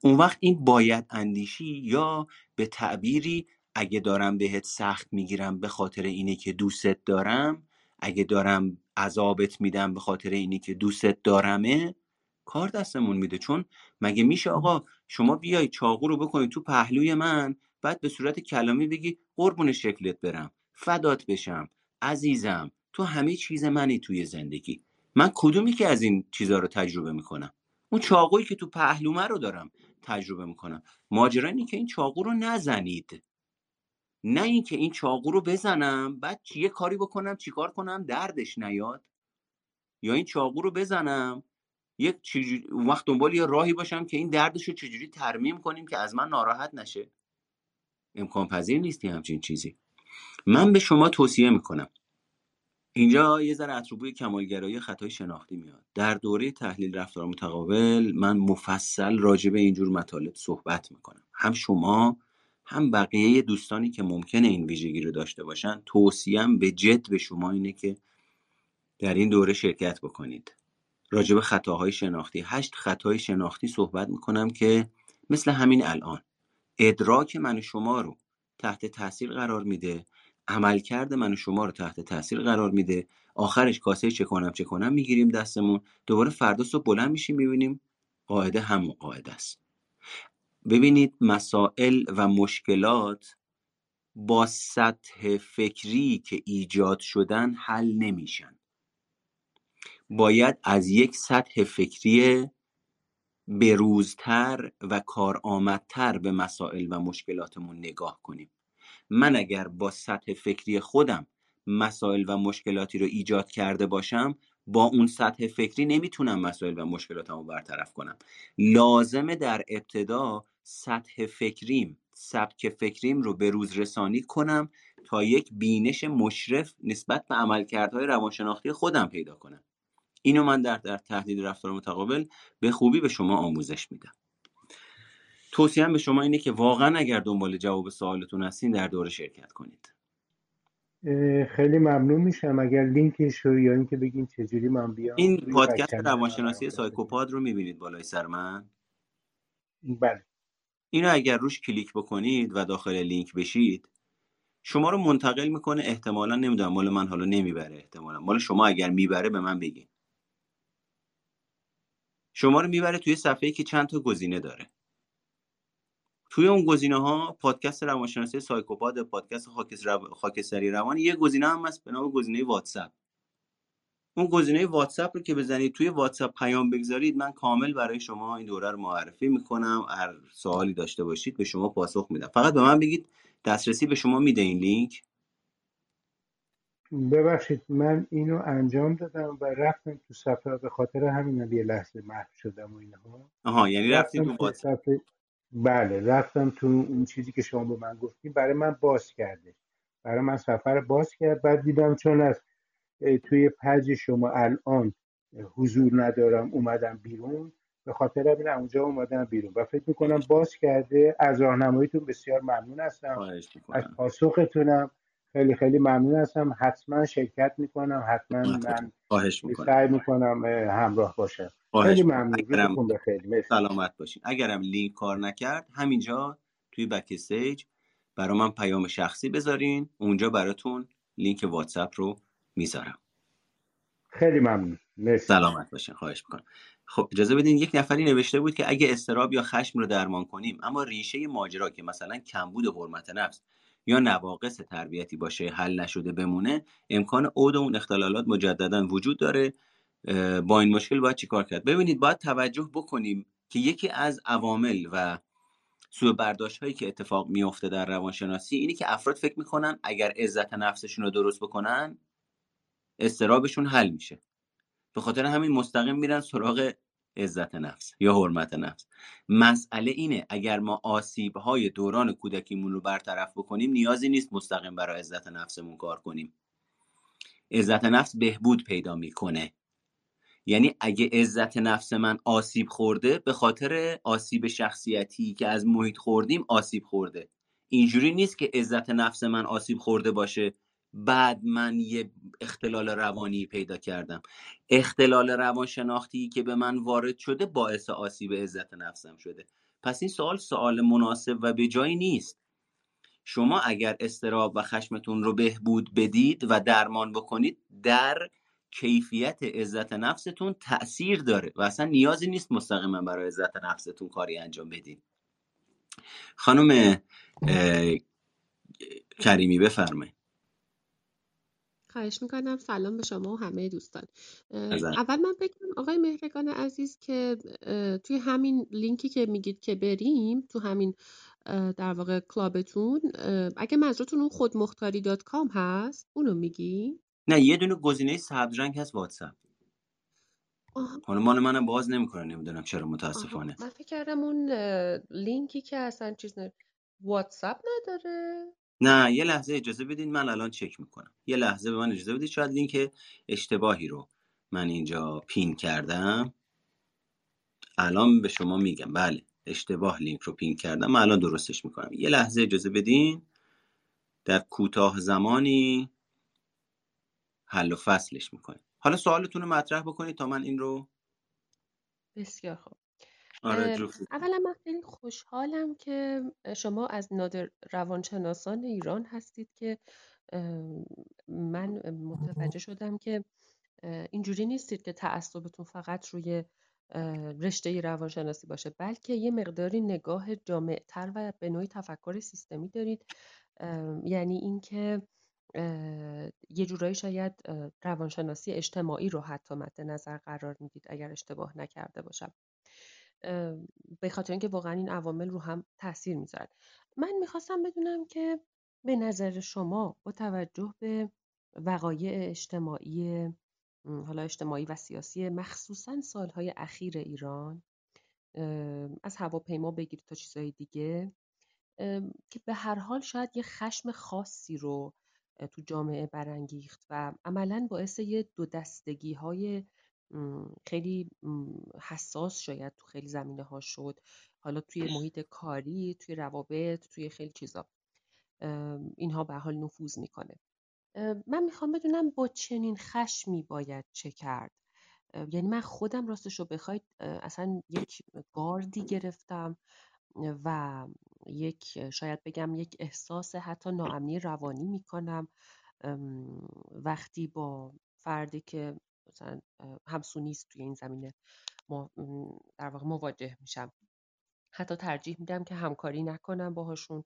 اون وقت این باید اندیشی یا به تعبیری اگه دارم بهت سخت میگیرم به خاطر اینه که دوستت دارم، اگه دارم عذابت میدم به خاطر اینی که دوستت دارمه کار دستمون میده. چون مگه میشه آقا شما بیای چاقو رو بکنی تو پهلوی من بعد به صورت کلامی بگی قربون شکلت برم، فدات بشم، عزیزم، تو همه چیز منی توی زندگی. من کدومی که از این چیزا رو تجربه میکنم؟ اون چاقویی که تو پهلومه رو دارم تجربه میکنم. ماجرا اینه که این چاقو رو نزنید، نه این که این چاقو رو بزنم بعد چیه کاری بکنم چیکار کنم دردش نیاد، یا این چاقو رو بزنم یک وقت دنبال یه راهی باشم که این دردش رو چجوری ترمیم کنیم که از من ناراحت نشه. امکان پذیر نیستی همچین چیزی. من به شما توصیه میکنم، اینجا یه ذره اتروبوی کمالگرایی خطای شناختی میاد. در دوره تحلیل رفتار متقابل من مفصل راجع به اینجور مطالب صحبت میکنم. هم شما هم بقیه دوستانی که ممکنه این ویژگی رو داشته باشن، توصیه‌ام به جد به شما اینه که در این دوره شرکت بکنید. راجع به خطاهای شناختی، 8 خطای شناختی صحبت میکنم که مثل همین الان ادراک من و شما رو تحت تاثیر قرار میده، عملکرد من و شما رو تحت تاثیر قرار میده، آخرش کاسه چه کنم میگیریم دستمون، دوباره فردا صبح بلند میشیم میبینیم قاعده همون قاعده است. ببینید مسائل و مشکلات با سطح فکری که ایجاد شدن حل نمیشن. باید از یک سطح فکری بروزتر و کارآمدتر به مسائل و مشکلاتمون نگاه کنیم. من اگر با سطح فکری خودم مسائل و مشکلاتی رو ایجاد کرده باشم، با اون سطح فکری نمیتونم مسائل و مشکلاتمو برطرف کنم. لازمه در ابتدا سطح فکریم، سبک فکریم رو به روز رسانی کنم تا یک بینش مشرف نسبت به عملکردهای روانشناختی خودم پیدا کنم. اینو من در تحلیل رفتار متقابل به خوبی به شما آموزش میدم. توصیه‌ام به شما اینه که واقعا اگر دنبال جواب سوالتون هستین در دوره شرکت کنید. خیلی ممنون میشم اگر لینکش رو یا اینکه بگین چجوری من بیام. این پادکست روانشناسی سایکوپاد رو میبینید بالای سر من؟ بله. اینو اگر روش کلیک بکنید و داخل لینک بشید، شما رو منتقل میکنه. احتمالاً نمیدونم، مال من حالا نمیبره، احتمالاً مال شما اگر میبره به من بگین. شما رو میبره توی صفحه‌ای که چند تا گزینه داره. توی اون گزینه‌ها پادکست روانشناسی سایکوپاد، پادکست خاکستری روان، یه گزینه هم هست به نام گزینه واتس اپ. اون گزینه واتس اپ رو که بزنید، توی واتس اپ پیام بگذارید، من کامل برای شما این دوره رو معرفی می‌کنم. هر سوالی داشته باشید به شما پاسخ میدم. فقط به من بگید دسترسی به شما میده این لینک؟ ببخشید من اینو انجام دادم و رفتم تو صفحه، به خاطر همین یه لحظه محو شدم و اینها. آها، یعنی رفتید تو واتس اپ؟ بله، رفتم تو اون چیزی که شما به من گفتید، برای من باز کرده، برای من سفر باز کرد. بعد دیدم چون از توی پج شما الان حضور ندارم، اومدم بیرون، به خاطر همین اونجا اومدم بیرون و فکر میکنم باز کرده. از راهنماییتون بسیار ممنون هستم، از پاسختونم خیلی خیلی ممنون هستم. حتما شرکت میکنم، حتما من سعی میکنم همراه باشم. خیلی ممنون، روزتون بخیر، سلامت باشین. اگرم لینک کار نکرد، همینجا توی بک استیج برای من پیام شخصی بذارین، اونجا براتون لینک واتساپ رو میذارم. خیلی ممنون، مرسی، سلامت باشین. خواهش میکنم. خب اجازه بدین، یک نفری نوشته بود که اگه اضطراب یا خشم رو درمان کنیم اما ریشه ماجرا که مثلا کمبود حرمت نفس یا نواقص تربیتی باشه، حل نشده بمونه، امکان عود اون اختلالات مجددا وجود داره. با این مشکل باید چی کار کرد؟ ببینید، باید توجه بکنیم که یکی از عوامل و سوء برداشت هایی که اتفاق میفته در روانشناسی اینه که افراد فکر میکنن اگر عزت نفسشون رو درست بکنن اضطرابشون حل میشه. به خاطر همین مستقیم میرن سراغ عزت نفس یا حرمت نفس. مسئله اینه اگر ما آسیب‌های دوران کودکیمون رو برطرف بکنیم، نیازی نیست مستقیم برای عزت نفسمون کار کنیم. عزت نفس بهبود پیدا میکنه. یعنی اگه عزت نفس من آسیب خورده، به خاطر آسیب شخصیتی که از محیط خوردیم آسیب خورده. اینجوری نیست که عزت نفس من آسیب خورده باشه، بعد من یه اختلال روانی پیدا کردم. اختلال روانشناختی که به من وارد شده باعث آسیب عزت نفسم شده. پس این سوال مناسب و به جایی نیست. شما اگر اضطراب و خشمتون رو بهبود بدید و درمان بکنید، در کیفیت عزت نفستون تأثیر داره و اصلا نیازی نیست مستقیما برای عزت نفستون کاری انجام بدید. خانم کریمی بفرمایید. خواهش میکنم. سلام به شما و همه دوستان. اول من بگم آقای مهرگان عزیز که توی همین لینکی که میگید که بریم، تو همین در واقع کلابتون، اگه منظورتون اون خودمختاری.com هست اونو میگی؟ نه، یه دونه گزینه سبز رنگ هست، واتساپ. خانمان منم باز نمیکنه، نمیدونم چرا، متاسفانه. من فکر کردم اون لینکی که اصلا چیز نه، واتساپ نداره. نه، یه لحظه اجازه بدین، من الان چک میکنم. یه لحظه به من اجازه بدید، شاید لینک اشتباهی رو من اینجا پین کردم. الان به شما میگم. بله، اشتباه لینک رو پین کردم، من الان درستش میکنم. یه لحظه اجازه بدین، در کوتاه زمانی حل و فصلش میکنم. حالا سوالتون رو مطرح بکنید تا من این رو. بسیار خوب. اولا من خیلی خوشحالم که شما از نادر روانشناسان ایران هستید که من متوجه شدم که اینجوری نیستید که تعصبتون فقط روی رشته روانشناسی باشه، بلکه یه مقداری نگاه جامع‌تر و به نوعی تفکر سیستمی دارید. یعنی اینکه یه جورایی شاید روانشناسی اجتماعی رو حتی مد نظر قرار میدید، اگر اشتباه نکرده باشم. به خاطر اینکه واقعا این عوامل رو هم تاثیر میذارن. من میخواستم بدونم که به نظر شما با توجه به وقایع اجتماعی، حالا اجتماعی و سیاسی، مخصوصا سالهای اخیر ایران، از هواپیما بگیر تا چیزهای دیگه، که به هر حال شاید یه خشم خاصی رو تو جامعه برانگیخت و عملاً باعث یه دو دستگی های خیلی حساس شاید تو خیلی زمینه ها شد، حالا توی محیط کاری، توی روابط، توی خیلی چیزا اینها به هر حال نفوذ میکنه. من میخوام بدونم با چنین خشمی باید چه کرد؟ یعنی من خودم راستشو بخواید اصلا یک گاردی گرفتم و یک، شاید بگم، یک احساس حتی ناامنی روانی میکنم وقتی با فردی که مثلا همسونیست توی این زمینه ما در واقع مواجه میشم. حتی ترجیح میدم که همکاری نکنم باهاشون،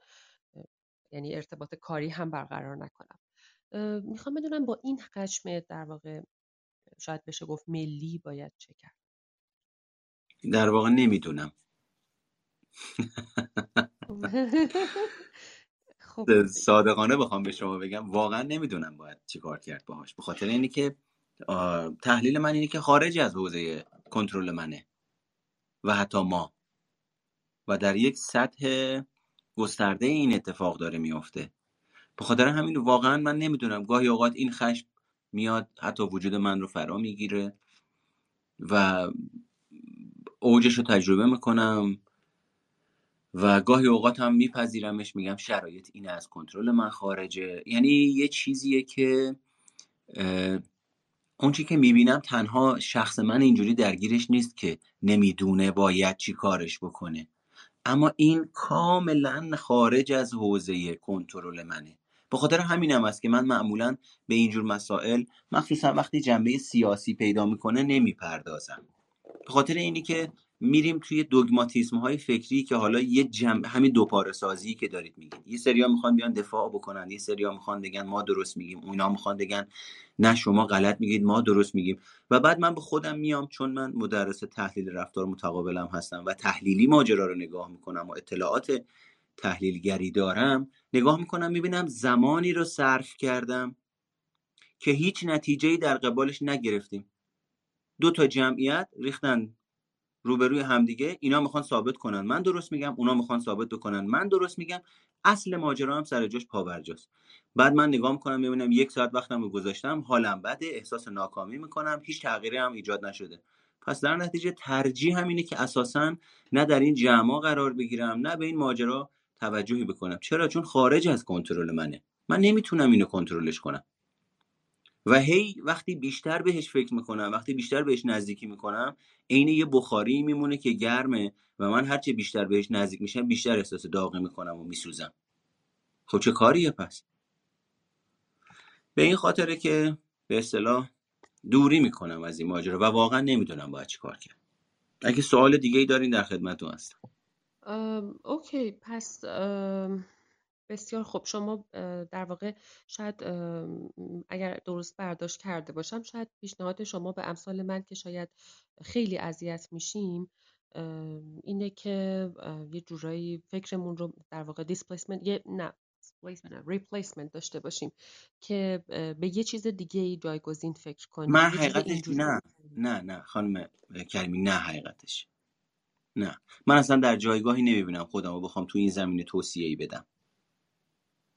یعنی ارتباط کاری هم برقرار نکنم. میخوام بدونم با این خشم در واقع شاید بشه گفت ملی باید چه کرد؟ در واقع نمیدونم. صادقانه بخوام به شما بگم واقعا نمیدونم باید چی کار کرد باهاش، به خاطر اینی که تحلیل من اینه که خارج از حوزه کنترل منه و حتی ما، و در یک سطح گسترده این اتفاق داره میفته. به خاطر همین واقعا من نمیدونم، گاهی اوقات این خشم میاد حتی وجود من رو فرا میگیره و اوجش رو تجربه میکنم و گاهی اوقات هم میپذیرمش، میگم شرایط این از کنترل من خارجه. یعنی یه چیزیه که اون چی که میبینم تنها شخص من اینجوری درگیرش نیست که نمیدونه باید چی کارش بکنه، اما این کاملا خارج از حوزه کنترل منه. به خاطر همینم است که من معمولا به اینجور مسائل مخصوصا وقتی جنبه سیاسی پیدا میکنه نمیپردازم، به خاطر اینی که میریم توی دوگماتیسم های فکری که حالا یه جنبه، همین دوپاره سازی که دارید میگید، یه سریا میخوان بیان دفاع بکنن، یه سریا میخوان بگن ما درست میگیم، اونا میخوان بگن نه شما غلط میگید ما درست میگیم. و بعد من به خودم میام، چون من مدرس تحلیل رفتار متقابلم هستم و تحلیلی ماجرا رو نگاه میکنم و اطلاعات تحلیلگری دارم، نگاه میکنم میبینم زمانی رو صرف کردم که هیچ نتیجه‌ای در قبالش نگرفتیم. دو تا جمعیت ریختن روبروی همدیگه، اینا میخوان ثابت کنن من درست میگم، اونا میخوان ثابت بکنن من درست میگم. اصل ماجرا هم سر جاش پابرجاست. بعد من نگاه میکنم میبینم یک ساعت وقتم رو گذاشتم، حالم بده، احساس ناکامی میکنم، هیچ تغییری هم ایجاد نشده. پس در نتیجه ترجیح همینه که اساسا نه در این جمع قرار بگیرم، نه به این ماجرا توجهی بکنم. چرا؟ چون خارج از کنترل منه، من نمیتونم اینو کنترلش کنم. و هی وقتی بیشتر بهش فکر میکنم، وقتی بیشتر بهش نزدیکی میکنم، عین یه بخاری میمونه که گرمه و من هرچه بیشتر بهش نزدیک میشم بیشتر احساس داغی میکنم و میسوزم. خب چه کاریه پس؟ به این خاطره که به اصطلاح دوری میکنم از این ماجرا و واقعا نمیدونم باید چی کار کنم. اگه سوال دیگه ای دارین در خدمتتون هستم. اوکی، پس بسیار خب. شما در واقع شاید، اگر درست برداشت کرده باشم، شاید پیشنهاد شما به امثال من که شاید خیلی اذیت میشیم اینه که یه جورایی فکرمون رو در واقع ریپلیسمنت داشته باشیم، که به یه چیز دیگه ای جایگزین فکر کنیم. من حقیقتش نه خانم کریمی، نه حقیقتش نه، من اصلا در جایگاهی نمیبینم خودم رو بخوام تو این زمینه توصیه‌ای بدم.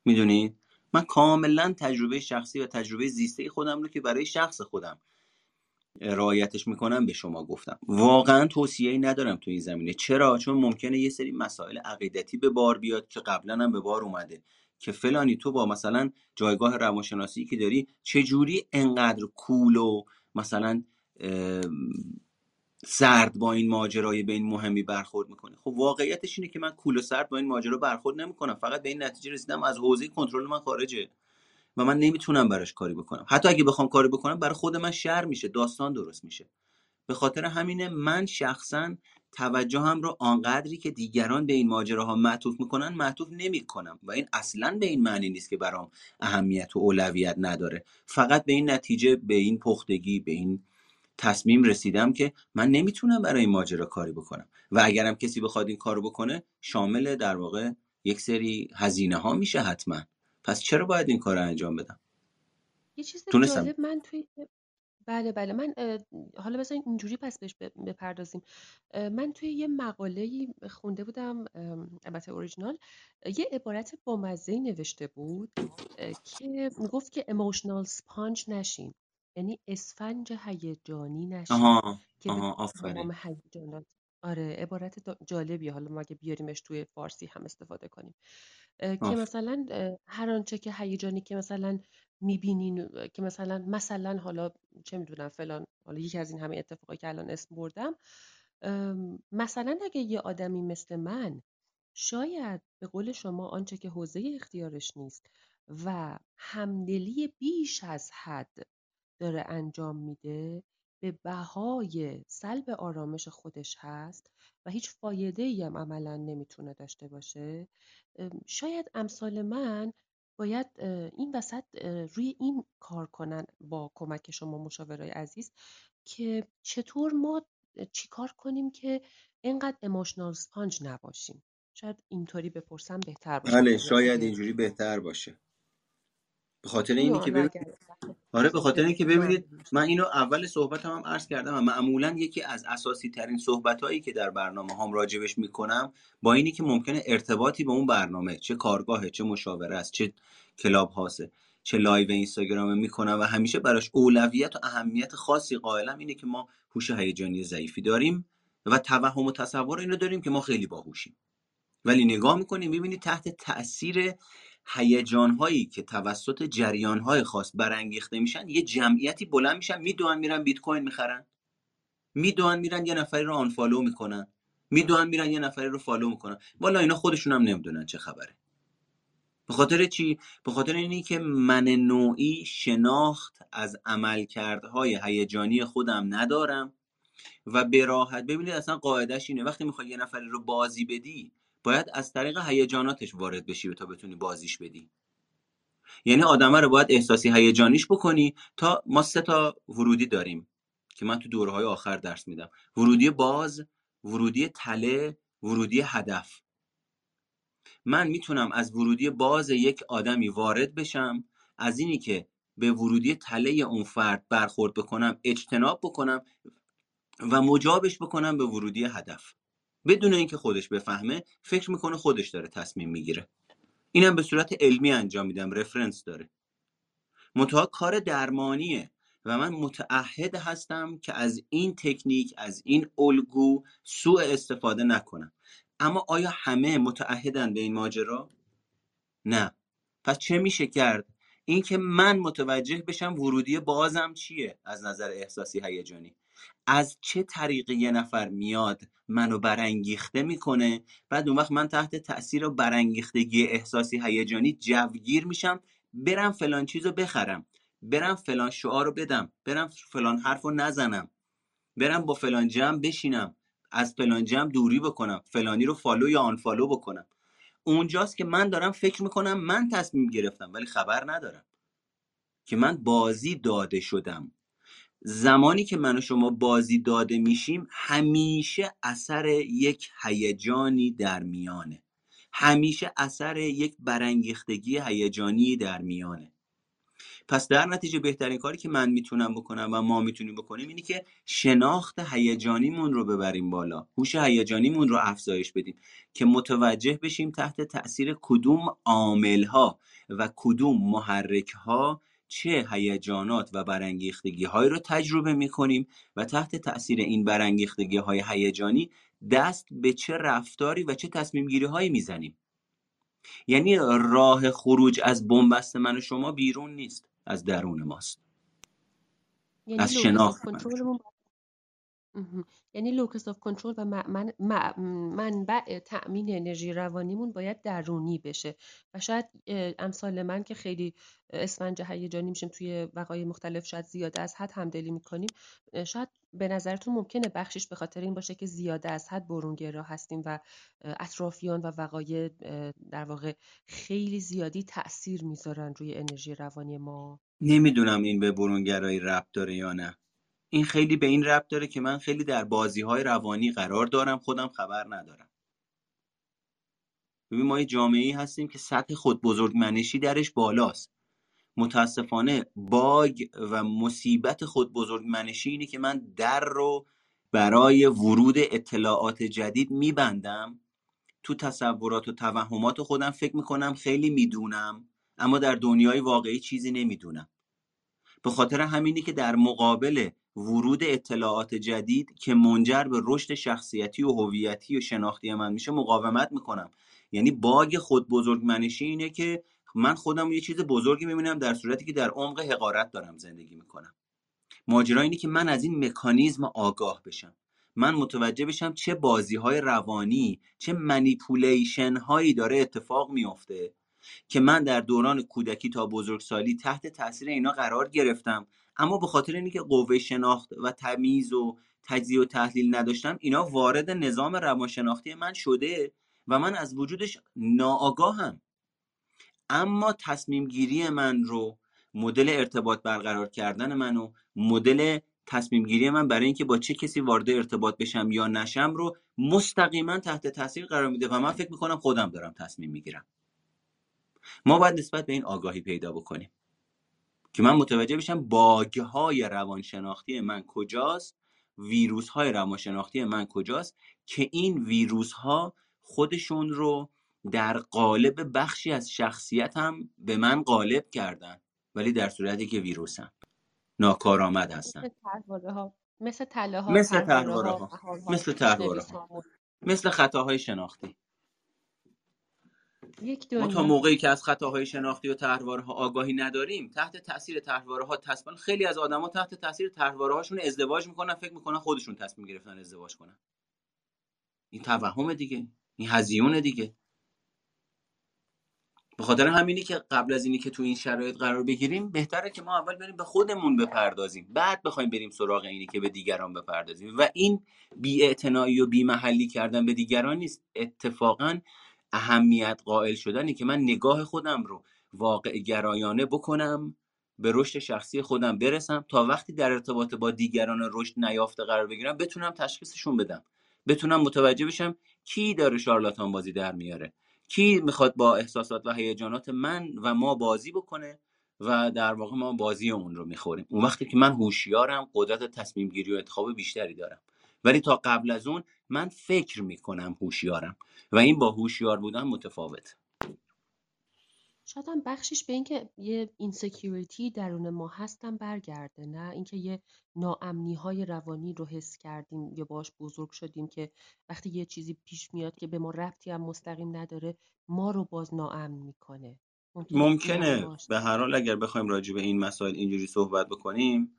میدونید من کاملا تجربه شخصی و تجربه زیسته خودم رو که برای شخص خودم رعایتش میکنم به شما گفتم. واقعا توصیه‌ای ندارم تو این زمینه. چرا؟ چون ممکنه یه سری مسائل عقیدتی به بار بیاد که قبلا هم به بار اومده، که فلانی تو با مثلا جایگاه روانشناسی که داری چجوری انقدر کول و مثلا سرد با این ماجرای به این مهمی برخورد میکنه. خب واقعیتش اینه که من کول و سرد با این ماجرا برخورد نمیکنم، فقط به این نتیجه رسیدم از حوزه کنترل من خارجه و من نمیتونم براش کاری بکنم. حتی اگه بخوام کاری بکنم برای خود من شر میشه، داستان درست میشه. به خاطر همینه من شخصا توجهم رو آنقدری که دیگران به این ماجراها معطوف میکنن معطوف نمیکنم، و این اصلا به این معنی نیست که برام اهمیت و اولویت نداره، فقط به این نتیجه، به این پختگی، به این تصمیم رسیدم که من نمیتونم برای ماجرا کاری بکنم و اگرم کسی بخواد این کارو بکنه شامل در واقع یک سری هزینه ها میشه حتما، پس چرا باید این کارو انجام بدم؟ یه چیز جالب من توی بله من حالا بزنین اینجوری پس بهش بپردازیم. من توی یه مقاله‌ای خونده بودم، البته اوریجینال، یه عبارت بامزه‌ای نوشته بود که میگفت که emotional sponge نشین، یعنی اسفنج هیجانی نشین. که آفرین. آره عبارت جالبیه، حالا ما اگه بیاریمش توی فارسی هم استفاده کنیم که مثلا هر آنچه که هیجانی که مثلا میبینین که مثلا حالا چه میدونم فلان، حالا یکی از این همه اتفاقایی که الان اسم بردم، مثلا اگه یه آدمی مثل من شاید به قول شما آنچه که حوزه اختیارش نیست و همدلی بیش از حد داره انجام میده به بهای سلب آرامش خودش هست و هیچ فایده‌ای هم عملاً نمیتونه داشته باشه، شاید امثال من باید این وسط روی این کار کنن با کمک شما مشاورای عزیز که چطور ما چیکار کنیم که اینقدر ایموشنال اسپانج نباشیم. شاید اینطوری بپرسم بهتر باشه. بله شاید اینجوری بهتر باشه. به خاطر اینی که ببینید، آره به خاطر اینکه ببینید من اینو اول صحبتم هم عرض کردم و معمولا یکی از اساسی ترین صحبتایی که در برنامه هام راجبش میکنم با اینی که ممکنه ارتباطی به اون برنامه چه کارگاهه چه مشاوره است چه کلاب هاسه چه لایو اینستاگرامه میکنم و همیشه براش اولویت و اهمیت خاصی قائلم اینه که ما هوش هیجانی ضعیفی داریم و توهم و تصور اینو داریم که ما خیلی باهوشیم، ولی نگاه میکنیم میبینید تحت تاثیر هیجان‌هایی که توسط جریان‌های خاص برانگیخته میشن یه جمعیتی بلند میشن، میدوئن میرن بیت کوین میخرن، میدوئن میرن یه نفری رو آنفالو میکنن، میدوئن میرن یه نفری رو فالو میکنن. والا اینا خودشون هم نمیدونن چه خبره. به خاطر چی؟ به خاطر اینی که من نوعی شناخت از عملکردهای هیجانی خودم ندارم و به راحت ببینید اصلا قاعده‌اش اینه وقتی میخوای یه نفری رو بازی بدی باید از طریق هیجاناتش وارد بشی تا بتونی بازیش بدی. یعنی آدمه رو باید احساسی هیجانیش بکنی. تا ما 3 ورودی داریم که من تو دوره‌های آخر درس میدم: ورودی باز، ورودی تله، ورودی هدف. من میتونم از ورودی باز یک آدمی وارد بشم، از اینی که به ورودی تله اون فرد برخورد بکنم اجتناب بکنم و مجابش بکنم به ورودی هدف بدون اینکه خودش بفهمه، فکر میکنه خودش داره تصمیم میگیره. اینم به صورت علمی انجام میدم، رفرنس داره. منتها کار درمانیه و من متعهد هستم که از این تکنیک، از این الگو سوء استفاده نکنم. اما آیا همه متعهدن به این ماجرا؟ نه. پس چه میشه کرد؟ اینکه من متوجه بشم ورودی بازم چیه از نظر احساسی هیجانی، از چه طریقی یه نفر میاد منو برانگیخته میکنه، بعد اون وقت من تحت تأثیر و برانگیختگی احساسی هیجانی جوگیر میشم، برم فلان چیزو بخرم، برم فلان شعارو بدم، برم فلان حرفو نزنم، برم با فلان جمع بشینم، از فلان جمع دوری بکنم، فلانی رو فالو یا آنفالو بکنم. اونجاست که من دارم فکر میکنم من تصمیم گرفتم ولی خبر ندارم که من بازی داده شدم. زمانی که من و شما بازی داده میشیم همیشه اثر یک هیجانی در میانه، همیشه اثر یک برانگیختگی هیجانی در میانه. پس در نتیجه بهترین کاری که من میتونم بکنم و ما میتونیم بکنیم اینه که شناخت هیجانیمون رو ببریم بالا، هوش هیجانیمون رو افزایش بدیم که متوجه بشیم تحت تأثیر کدوم عامل‌ها و کدوم محرک‌ها چه هیجانات و برانگیختگی‌های رو تجربه می‌کنیم و تحت تأثیر این برانگیختگی‌های هیجانی دست به چه رفتاری و چه تصمیم‌گیری‌هایی می‌زنیم. یعنی راه خروج از بن‌بست من و شما بیرون نیست، از درون ماست. یعنی از شناخت کنترلمون، یعنی لوکس آف کنترل و منبع تأمین انرژی روانیمون باید درونی بشه و شاید امثال من که خیلی اسفنج هیجانی میشیم توی وقایع مختلف، شاید زیاده از حد همدلی میکنیم، شاید به نظرتون ممکنه بخشش به خاطر این باشه که زیاده از حد برونگرا هستیم و اطرافیان و وقایع در واقع خیلی زیادی تأثیر میذارن روی انرژی روانی ما. نمیدونم این به برونگرایی ربط داره یا نه، این خیلی به این ربط داره که من خیلی در بازی‌های روانی قرار دارم، خودم خبر ندارم. ببین ما یه جامعه‌ای هستیم که سطح خود بزرگمنشی درش بالاست. متاسفانه باگ و مصیبت خود بزرگمنشی اینه که من در رو برای ورود اطلاعات جدید میبندم، تو تصورات و توهمات خودم فکر میکنم خیلی میدونم، اما در دنیای واقعی چیزی نمیدونم. به خاطر همینی که در مقابل ورود اطلاعات جدید که منجر به رشد شخصیتی و هویتی و شناختی من میشه مقاومت میکنم. یعنی باگ خود بزرگمنشی اینه که من خودم یه چیز بزرگی میبینم در صورتی که در عمق حقارت دارم زندگی میکنم. ماجرا اینه که من از این مکانیزم آگاه بشم، من متوجه بشم چه بازی‌های روانی، چه منیپولیشن‌هایی داره اتفاق میفته که من در دوران کودکی تا بزرگسالی تحت تاثیر اینا قرار گرفتم، اما به خاطر اینکه قوه شناخت و تمیز و تجزیه و تحلیل نداشتم اینا وارد نظام روانشناختی من شده و من از وجودش ناآگاهم. اما تصمیم گیری من رو، مدل ارتباط برقرار کردن من و مدل تصمیم گیری من برای اینکه با چه کسی وارد ارتباط بشم یا نشم رو مستقیما تحت تاثیر قرار میده و من فکر میکنم خودم دارم تصمیم میگیرم. ما باید نسبت به این آگاهی پیدا بکنیم که من متوجه بشم باگ‌های روانشناختی من کجاست، ویروس‌های روانشناختی من کجاست که این ویروس‌ها خودشون رو در قالب بخشی از شخصیتم به من غالب کردن، ولی در صورتی که ویروسم، ناکارآمد هستن، مثل طرحواره‌ها، مثل خطاهای شناختی. ما تا موقعی که از خطاهای شناختی و طرحواره‌ها آگاهی نداریم، تحت تاثیر طرحواره‌ها تصمیم، خیلی از آدما تحت تاثیر طرحواره‌هاشون ازدواج میکنن، فکر میکنن خودشون تصمیم گرفتن ازدواج کنن. این توهم دیگه، این هزیون دیگه. به خاطر همینی که قبل از اینی که تو این شرایط قرار بگیریم بهتره که ما اول بریم به خودمون بپردازیم، بعد بخوایم بریم سراغ اینی که به دیگران بپردازیم. و این بی‌اعتنایی و بی‌محلی کردن به دیگران نیست، اتفاقاً اهمیت قائل شدنی که من نگاه خودم رو واقع گرایانه بکنم، به رشد شخصی خودم برسم، تا وقتی در ارتباط با دیگران رشد نیافته قرار بگیرم بتونم تشخیصشون بدم، بتونم متوجه بشم کی داره شارلاتان بازی در میاره، کی میخواد با احساسات و هیجانات من و ما بازی بکنه و در واقع ما بازی اون رو میخوریم. اون وقتی که من هوشیارم، قدرت تصمیم گیری و انتخاب بیشتری دارم، ولی تا قبل از اون من فکر میکنم هوشیارم و این با هوشیار بودن متفاوت. شاید هم بخشش به این که یه اینسکیوریتی درون ما هستم برگرده، نه اینکه یه ناامنی‌های روانی رو حس کردیم یا باش بزرگ شدیم که وقتی یه چیزی پیش میاد که به ما ربطی هم مستقیم نداره ما رو باز ناامن میکنه. ممکنه به هر حال اگر بخوایم راجع به این مسائل اینجوری صحبت بکنیم،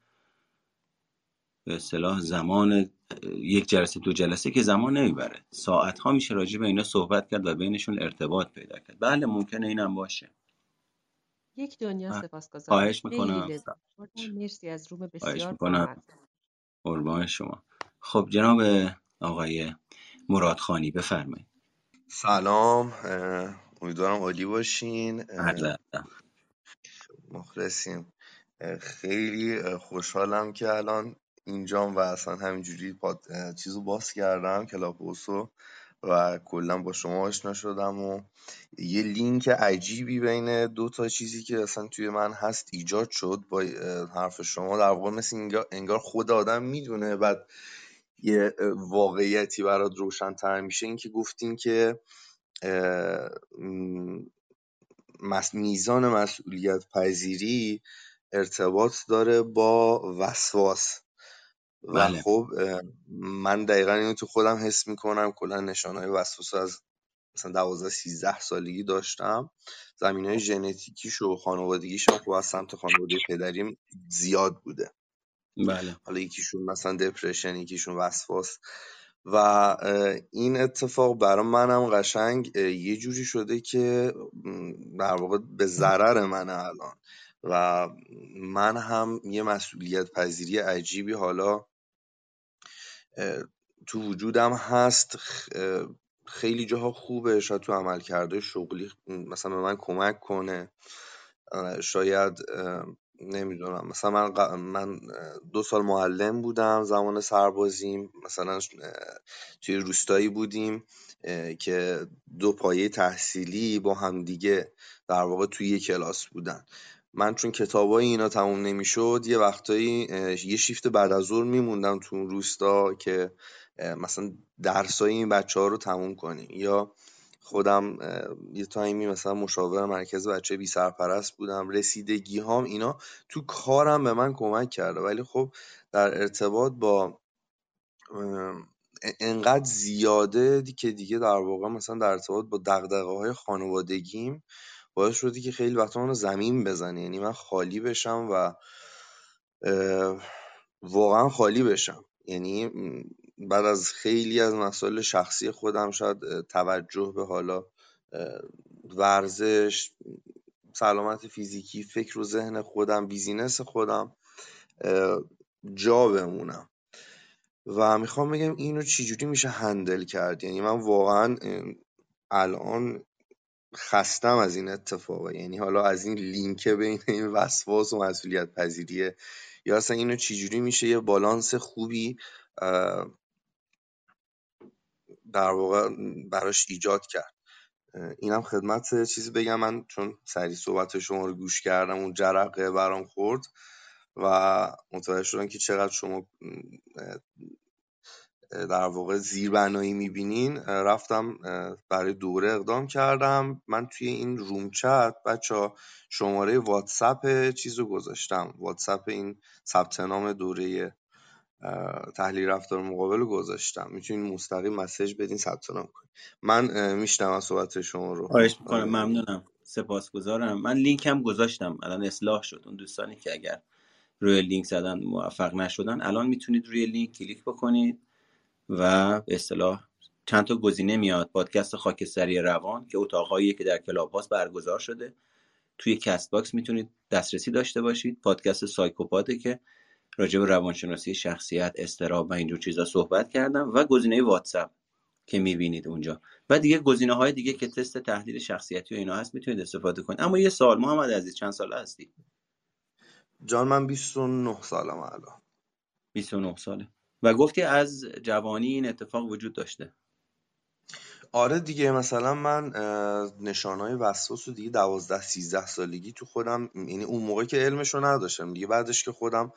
به اصطلاح زمان یک جلسه دو جلسه که زمان نمیبره، ساعت‌ها میشه راجع به اینا صحبت کرد و بینشون ارتباط پیدا کرد. بله ممکنه اینم باشه. یک دنیا سپاسگزارم. خواهش میکنم. مرسی از روم بسیار ممنون. قربان شما. خب جناب آقای مرادخانی بفرمایید. سلام، امیدوارم عالی باشین. مخلصیم. خیلی خوشحالم که الان اینجام و اصلا همینجوری چیزو باز کردم، کلاپوسو، و کلا با شما آشنا شدم و یه لینک عجیبی بین دو تا چیزی که اصلا توی من هست ایجاد شد با حرف شما. در واقع مثل انگار خود آدم میدونه، بعد یه واقعیتی برات روشن‌تر میشه. این که گفتین که میزان مسئولیت پذیری ارتباط داره با وسواس و بله. خب من دقیقا اینو تو خودم حس میکنم. کلا نشانهای وسواس از مثلا 12-13 سالگی داشتم. زمینهای ژنتیکیش و خانوادگیشم خب از سمت خانواده پدریم زیاد بوده. بله. حالا یکیشون مثلا دپرشن، یکیشون وسواس، و این اتفاق برای منم قشنگ یه جوری شده که در واقع به ضرر منه الان، و من هم یه مسئولیت پذیری عجیبی حالا تو وجودم هست. خیلی جاها خوبه، شاید تو عملکرد شغلی مثلا به من کمک کنه، شاید نمیدونم، مثلا من 2 سال معلم بودم زمان سربازیم، مثلا توی روستایی بودیم که 2 پایه تحصیلی با هم دیگه در واقع توی یک کلاس بودن. من چون کتابای اینا تموم نمیشد یه وقتایی یه شیفت بعد از ظهر میموندم تو اون روستا که مثلا درسای این بچه‌ها رو تموم کنیم، یا خودم یه تایمی مثلا مشاور مرکز بچه بی سرپرست بودم. رسیدگی هام اینا تو کارم به من کمک کرده، ولی خب در ارتباط با انقدر زیاده که دیگه در واقع مثلا در ارتباط با دغدغه‌های خانوادگیم باعث شده که خیلی وقتا منو زمین بزنه، یعنی من خالی بشم و واقعا خالی بشم. یعنی بعد از خیلی از مسائل شخصی خودم، شاید توجه به حالا ورزش، سلامت فیزیکی، فکر و ذهن خودم، بیزینس خودم جا بمونم. و میخوام بگم اینو چجوری میشه هندل کرد. یعنی من واقعا الان خستم از این اتفاقه، یعنی حالا از این لینکه بین این وسواس و مسئولیت پذیریه، یا اصلا اینو چجوری میشه یه بالانس خوبی در واقع براش ایجاد کرد. اینم خدمت چیزی بگم، من چون سری صحبت شما رو گوش کردم اون جرقه برام خورد و متوجه شدم که چقدر شما در واقع زیربنایی میبینین. رفتم برای دوره اقدام کردم. من توی این رومچت بچه شماره واتس اپ چیز رو گذاشتم، واتس اپ این ثبت نام دوره تحلیل رفتار مقابل رو گذاشتم، میتونین مستقیم مسیج بدین ثبت نام کنین. من میشنم از صحبت شما رو. خواهش میکنم، ممنونم، سپاسگزارم. من لینکم گذاشتم، الان اصلاح شد. اون دوستانی که اگر روی لینک زدن موفق نشدن الان میتونید روی لینک کلیک بکنید و به اصطلاح چند تا گزینه میاد. پادکست خاکستری روان که اتاقاییه که در کلاب هاوس برگزار شده، توی کست باکس میتونید دسترسی داشته باشید. پادکست سایکوپاده که راجع به روانشناسی شخصیت، اضطراب و اینجور چیزا صحبت کردم، و گزینه واتساپ که میبینید اونجا، و دیگه گزینه های دیگه که تست تحلیل شخصیتی و اینا هست میتونید استفاده کنید. اما یه سوال، محمد عزیز چند ساله هستی؟ جان من 29 سالمه الان. 29 ساله و گفتی از جوانی این اتفاق وجود داشته. آره دیگه، مثلا من نشانهای وسواس رو دیگه 12-13 سالگی تو خودم، یعنی اون موقع که علمشو نداشتم دیگه، بعدش که خودم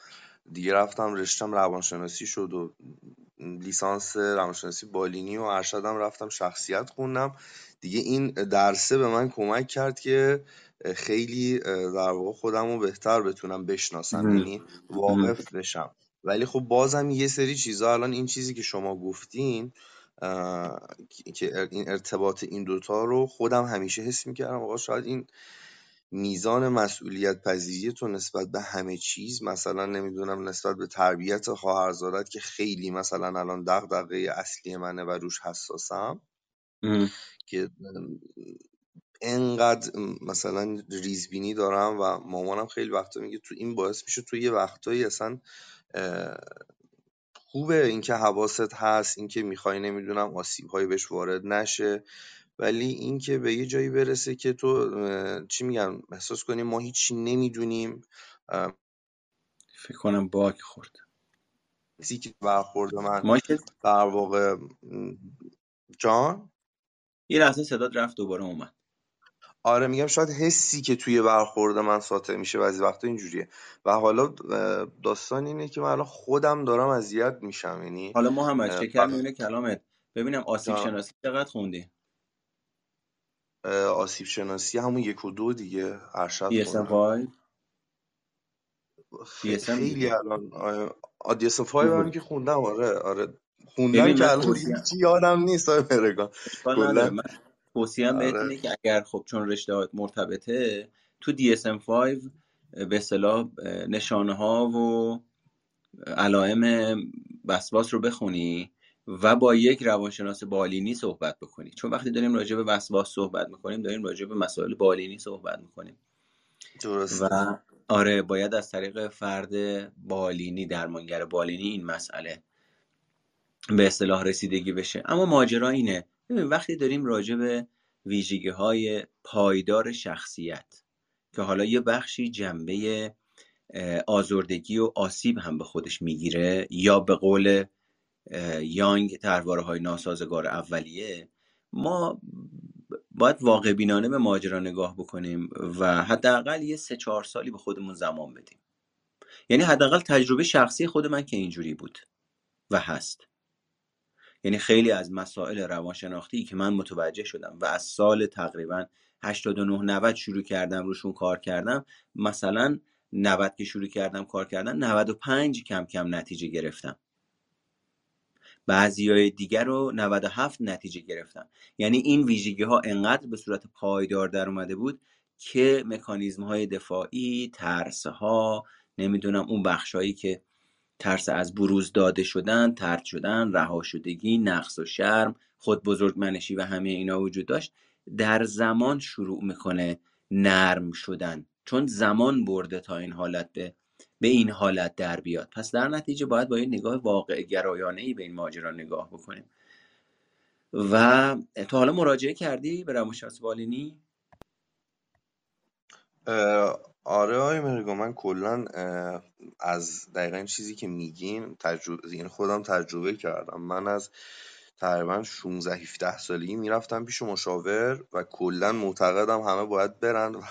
دیگه رفتم رشتم روانشناسی شد و لیسانس روانشناسی بالینی و ارشدم رفتم شخصیت خوندم دیگه. این درسه به من کمک کرد که خیلی در واقع خودم رو بهتر بتونم بشناسم، یعنی واقف بشم. ولی خب بازم یه سری چیزا، الان این چیزی که شما گفتین که این ارتباط این دوتا رو خودم همیشه حس میکردم، آقا شاید این میزان مسئولیت پذیری تو نسبت به همه چیز، مثلا نمیدونم نسبت به تربیت خواهرزادت که خیلی مثلا الان دغدغه اصلی منه و روش حساسم که انقدر مثلا ریزبینی دارم و مامانم خیلی وقتا میگه تو این باعث میشه تو یه وقتایی اصلا خوبه اینکه حواست هست، اینکه میخوای نمیدونم آسیب‌های بهش وارد نشه، ولی اینکه به یه جایی برسه که تو چی میگن احساس کنی ما هیچی نمیدونیم. فکر کنم باگ خورد فیزیکی برخورد من در واقع. جان یه لحظه صدات رفت دوباره اومد. آره میگم شاید حسی که توی برخورد من ساطع میشه بعضی وقتا اینجوریه. و حالا داستان اینه که من الان خودم دارم اذیت میشم. یعنی حالا محمد شکر میونه کلامت، ببینم آسیب شناسی چقدر خوندی؟ آسیب شناسی همون 1 و 2 دیگه، ارشد خوندم. DSM-5 خیلی الان DSM-5 هم که خوندم. آره خوندم که الان چی یادم نیست. کلا توصیه هم بهت اینه که اگر خب چون رشته‌هات مرتبطه تو DSM-5 به اصطلاح نشانه‌ها و علائم وسواس رو بخونی و با یک روانشناس بالینی صحبت بکنی، چون وقتی داریم راجع به وسواس صحبت می‌کنیم داریم راجع به مسائل بالینی صحبت می‌کنیم. درسته. و آره باید از طریق فرد بالینی، درمانگر بالینی این مسئله به اصطلاح رسیدگی بشه. اما ماجرا اینه، ببین وقتی داریم راجع به ویژگی‌های پایدار شخصیت که حالا یه بخشی جنبه آزردگی و آسیب هم به خودش میگیره، یا به قول یانگ طرحواره‌های ناسازگار اولیه. ما باید واقع بینانه به ماجرا نگاه بکنیم و حداقل یه 3-4 سالی به خودمون زمان بدیم. یعنی حداقل تجربه شخصی خود من که اینجوری بود و هست، یعنی خیلی از مسائل روانشناختی که من متوجه شدم و از سال تقریبا 89-90 شروع کردم روشون کار کردم، مثلا 90 که شروع کردم کار کردن 95 کم کم نتیجه گرفتم، بعضیای دیگر رو 97 نتیجه گرفتم. یعنی این ویژگی ها انقدر به صورت پایدار در اومده بود که مکانیزم های دفاعی، ترس ها، نمیدونم اون بخشایی که ترس از بروز داده شدن، طرد شدن، رها شدگی، نقص و شرم، خود بزرگمنشی و همه اینا وجود داشت، در زمان شروع میکنه نرم شدن، چون زمان برده تا این حالت به این حالت در بیاد. پس در نتیجه باید با یه نگاه واقع گرایانه‌ای به این ماجرا نگاه بکنیم. و تا حالا مراجعه کردی به روانشناس بالینی؟ آره آقای مهرگان، من کلا از دقیقا این چیزی که میگین یعنی خودم تجربه کردم. من از تقریبا 16-17 سالگی میرفتم پیش مشاور و کلا معتقدم همه باید برن و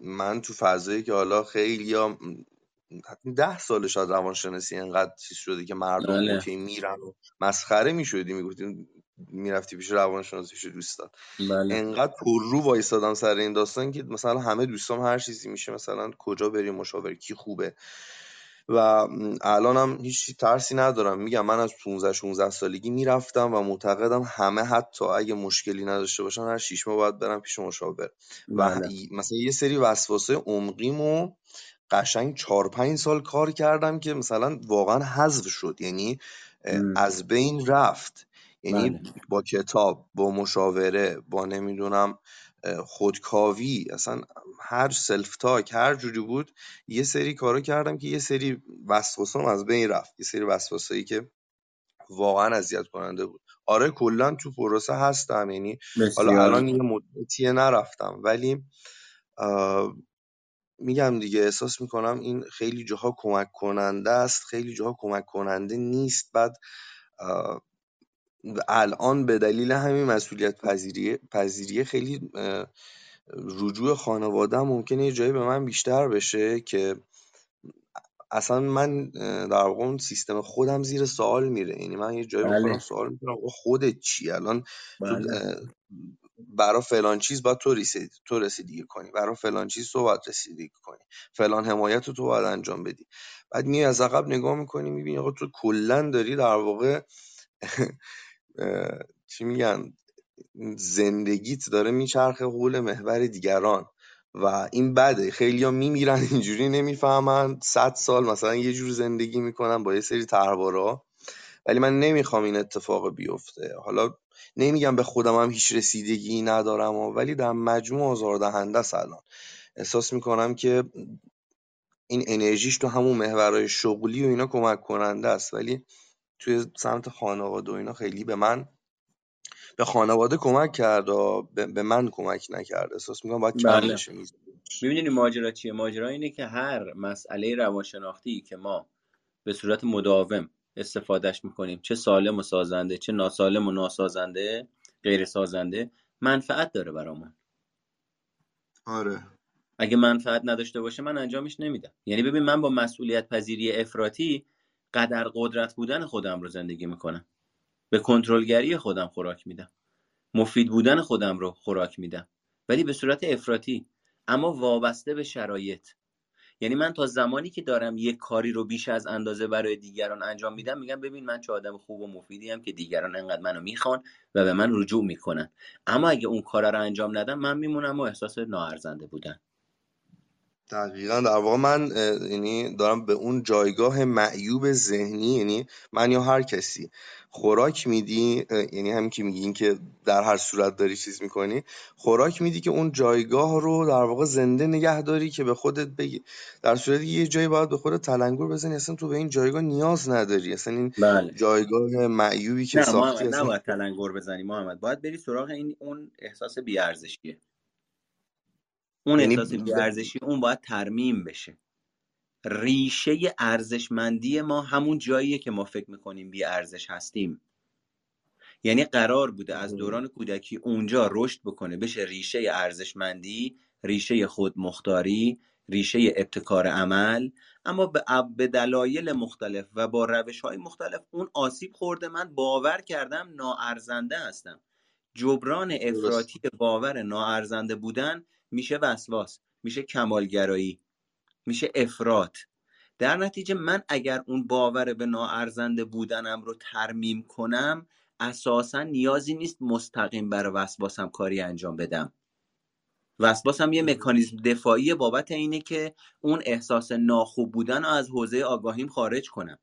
من تو فضایی که حالا خیلی ها 10 سال شاید روانشناسی انقدر چیز شده که مردم که میرن و مسخره میشدی، میگفتیم میرفتی پیش روانشناس پیش دوستان. بله. انقدر پر رو وایسادم سر این داستان که مثلا همه دوستام هر چیزی میشه مثلا کجا بریم مشاور کی خوبه، و الانم هیچ ترسی ندارم. میگم من از 15-16 سالگی میرفتم و معتقدم همه حتی اگه مشکلی نداشته باشن هر 6 ماه باید برن پیش مشاور. بله. و مثلا یه سری وسواسه عمقیمو قشنگ 4-5 سال کار کردم که مثلا واقعا حذف شد، یعنی از بین رفت. یعنی بله. با کتاب، با مشاوره، با نمیدونم خودکاوی، اصلا هر سلف تاک هر جوری بود یه سری کارا کردم که یه سری وسواسه‌ام از بین رفت، یه سری وسواسایی که واقعا اذیت کننده بود. آره کلا تو پروسه هستم، یعنی حالا الان یه مدتی نرفتم ولی میگم دیگه احساس میکنم این خیلی جاها کمک کننده است، خیلی جاها کمک کننده نیست. بعد الان به دلیل همین مسئولیت پذیری خیلی رجوع خانواده ممکنه یه جایی به من بیشتر بشه که اصلا من در واقع اون سیستم خودم زیر سوال میره. یعنی من یه جایی به خودم سوال میکنم خودت چی الان؟ بله. برای فلان چیز باید تو رسیدگی کنی، برای فلان چیز تو باید رسیدگی کنی، فلان حمایت رو تو باید انجام بدی. بعد میای از عقب نگاه میکنی میبینی آقا تو کلا داری در واقع چی میگن زندگیت داره میچرخه حول محور دیگران و این بده. خیلی ها میمیرن اینجوری، نمیفهمن 100 سال مثلا یه جور زندگی میکنن با یه سری طرحوارا، ولی من نمیخوام این اتفاق بیفته. حالا نمیگم به خودم هم هیچ رسیدگی ندارم ولی در مجموع آزاردهنده است. الان احساس میکنم که این انرژیش تو همون محورهای شغلی و اینا کمک کننده است ولی توی سمت خانواده و اینا خیلی به خانواده کمک کرد و به من کمک نکرد. احساس میکنم باید کم بشه. میبینی ماجرا چیه؟ ماجرا اینه که هر مسئله روانشناختی که ما به صورت مداوم استفادهش میکنیم، چه سالم و سازنده چه ناسالم و ناسازنده غیر سازنده، منفعت داره برامون. آره اگه منفعت نداشته باشه من انجامش نمیدم. یعنی ببین من با مسئولیت پذیری افراطی قدر قدرت بودن خودم رو زندگی میکنم، به کنترلگری خودم خوراک میدم، مفید بودن خودم رو خوراک میدم ولی به صورت افراطی، اما وابسته به شرایط. یعنی من تا زمانی که دارم یک کاری رو بیش از اندازه برای دیگران انجام میدم میگم ببین من چه آدم خوب و مفیدی ام که دیگران انقدر منو میخوان و به من رجوع میکنن، اما اگه اون کارا رو انجام ندم من میمونم و احساس ناارزنده بودن. دقیقاً در واقع من یعنی دارم به اون جایگاه معیوب ذهنی، یعنی من یا هر کسی خوراک میدی، یعنی همین که میگین که در هر صورت داری چیز میکنی خوراک میدی که اون جایگاه رو در واقع زنده نگه داری که به خودت بگی. در صورتی که یه جایی باید به خودت تلنگر بزنی اصلا تو به این جایگاه نیاز نداری، اصلا این بله. جایگاه معیوبی که ساختی نه باید تلنگر بزنی محمد، باید بری سراغ این اون احساس بی‌ارزشیه. اون احساس بی‌ارزشی اون باید ترمیم بشه. ریشه ارزشمندی ما همون جاییه که ما فکر میکنیم بی‌ارزش هستیم. یعنی قرار بوده از دوران کودکی اونجا رشد بکنه، بشه ریشه ارزشمندی، ریشه خودمختاری، ریشه ابتکار عمل، اما به دلایل مختلف و با روش‌های مختلف اون آسیب خورده. من باور کردم ناارزنده هستم. جبران افراطی باور ناارزنده بودن میشه وسواس، میشه کمالگرایی، میشه افراط. در نتیجه من اگر اون باور به ناارزنده بودنم رو ترمیم کنم، اساساً نیازی نیست مستقیم بر وسواسم کاری انجام بدم. وسواسم یه مکانیزم دفاعی بابت اینه که اون احساس ناخوب بودن رو از حوزه آگاهیم خارج کنم.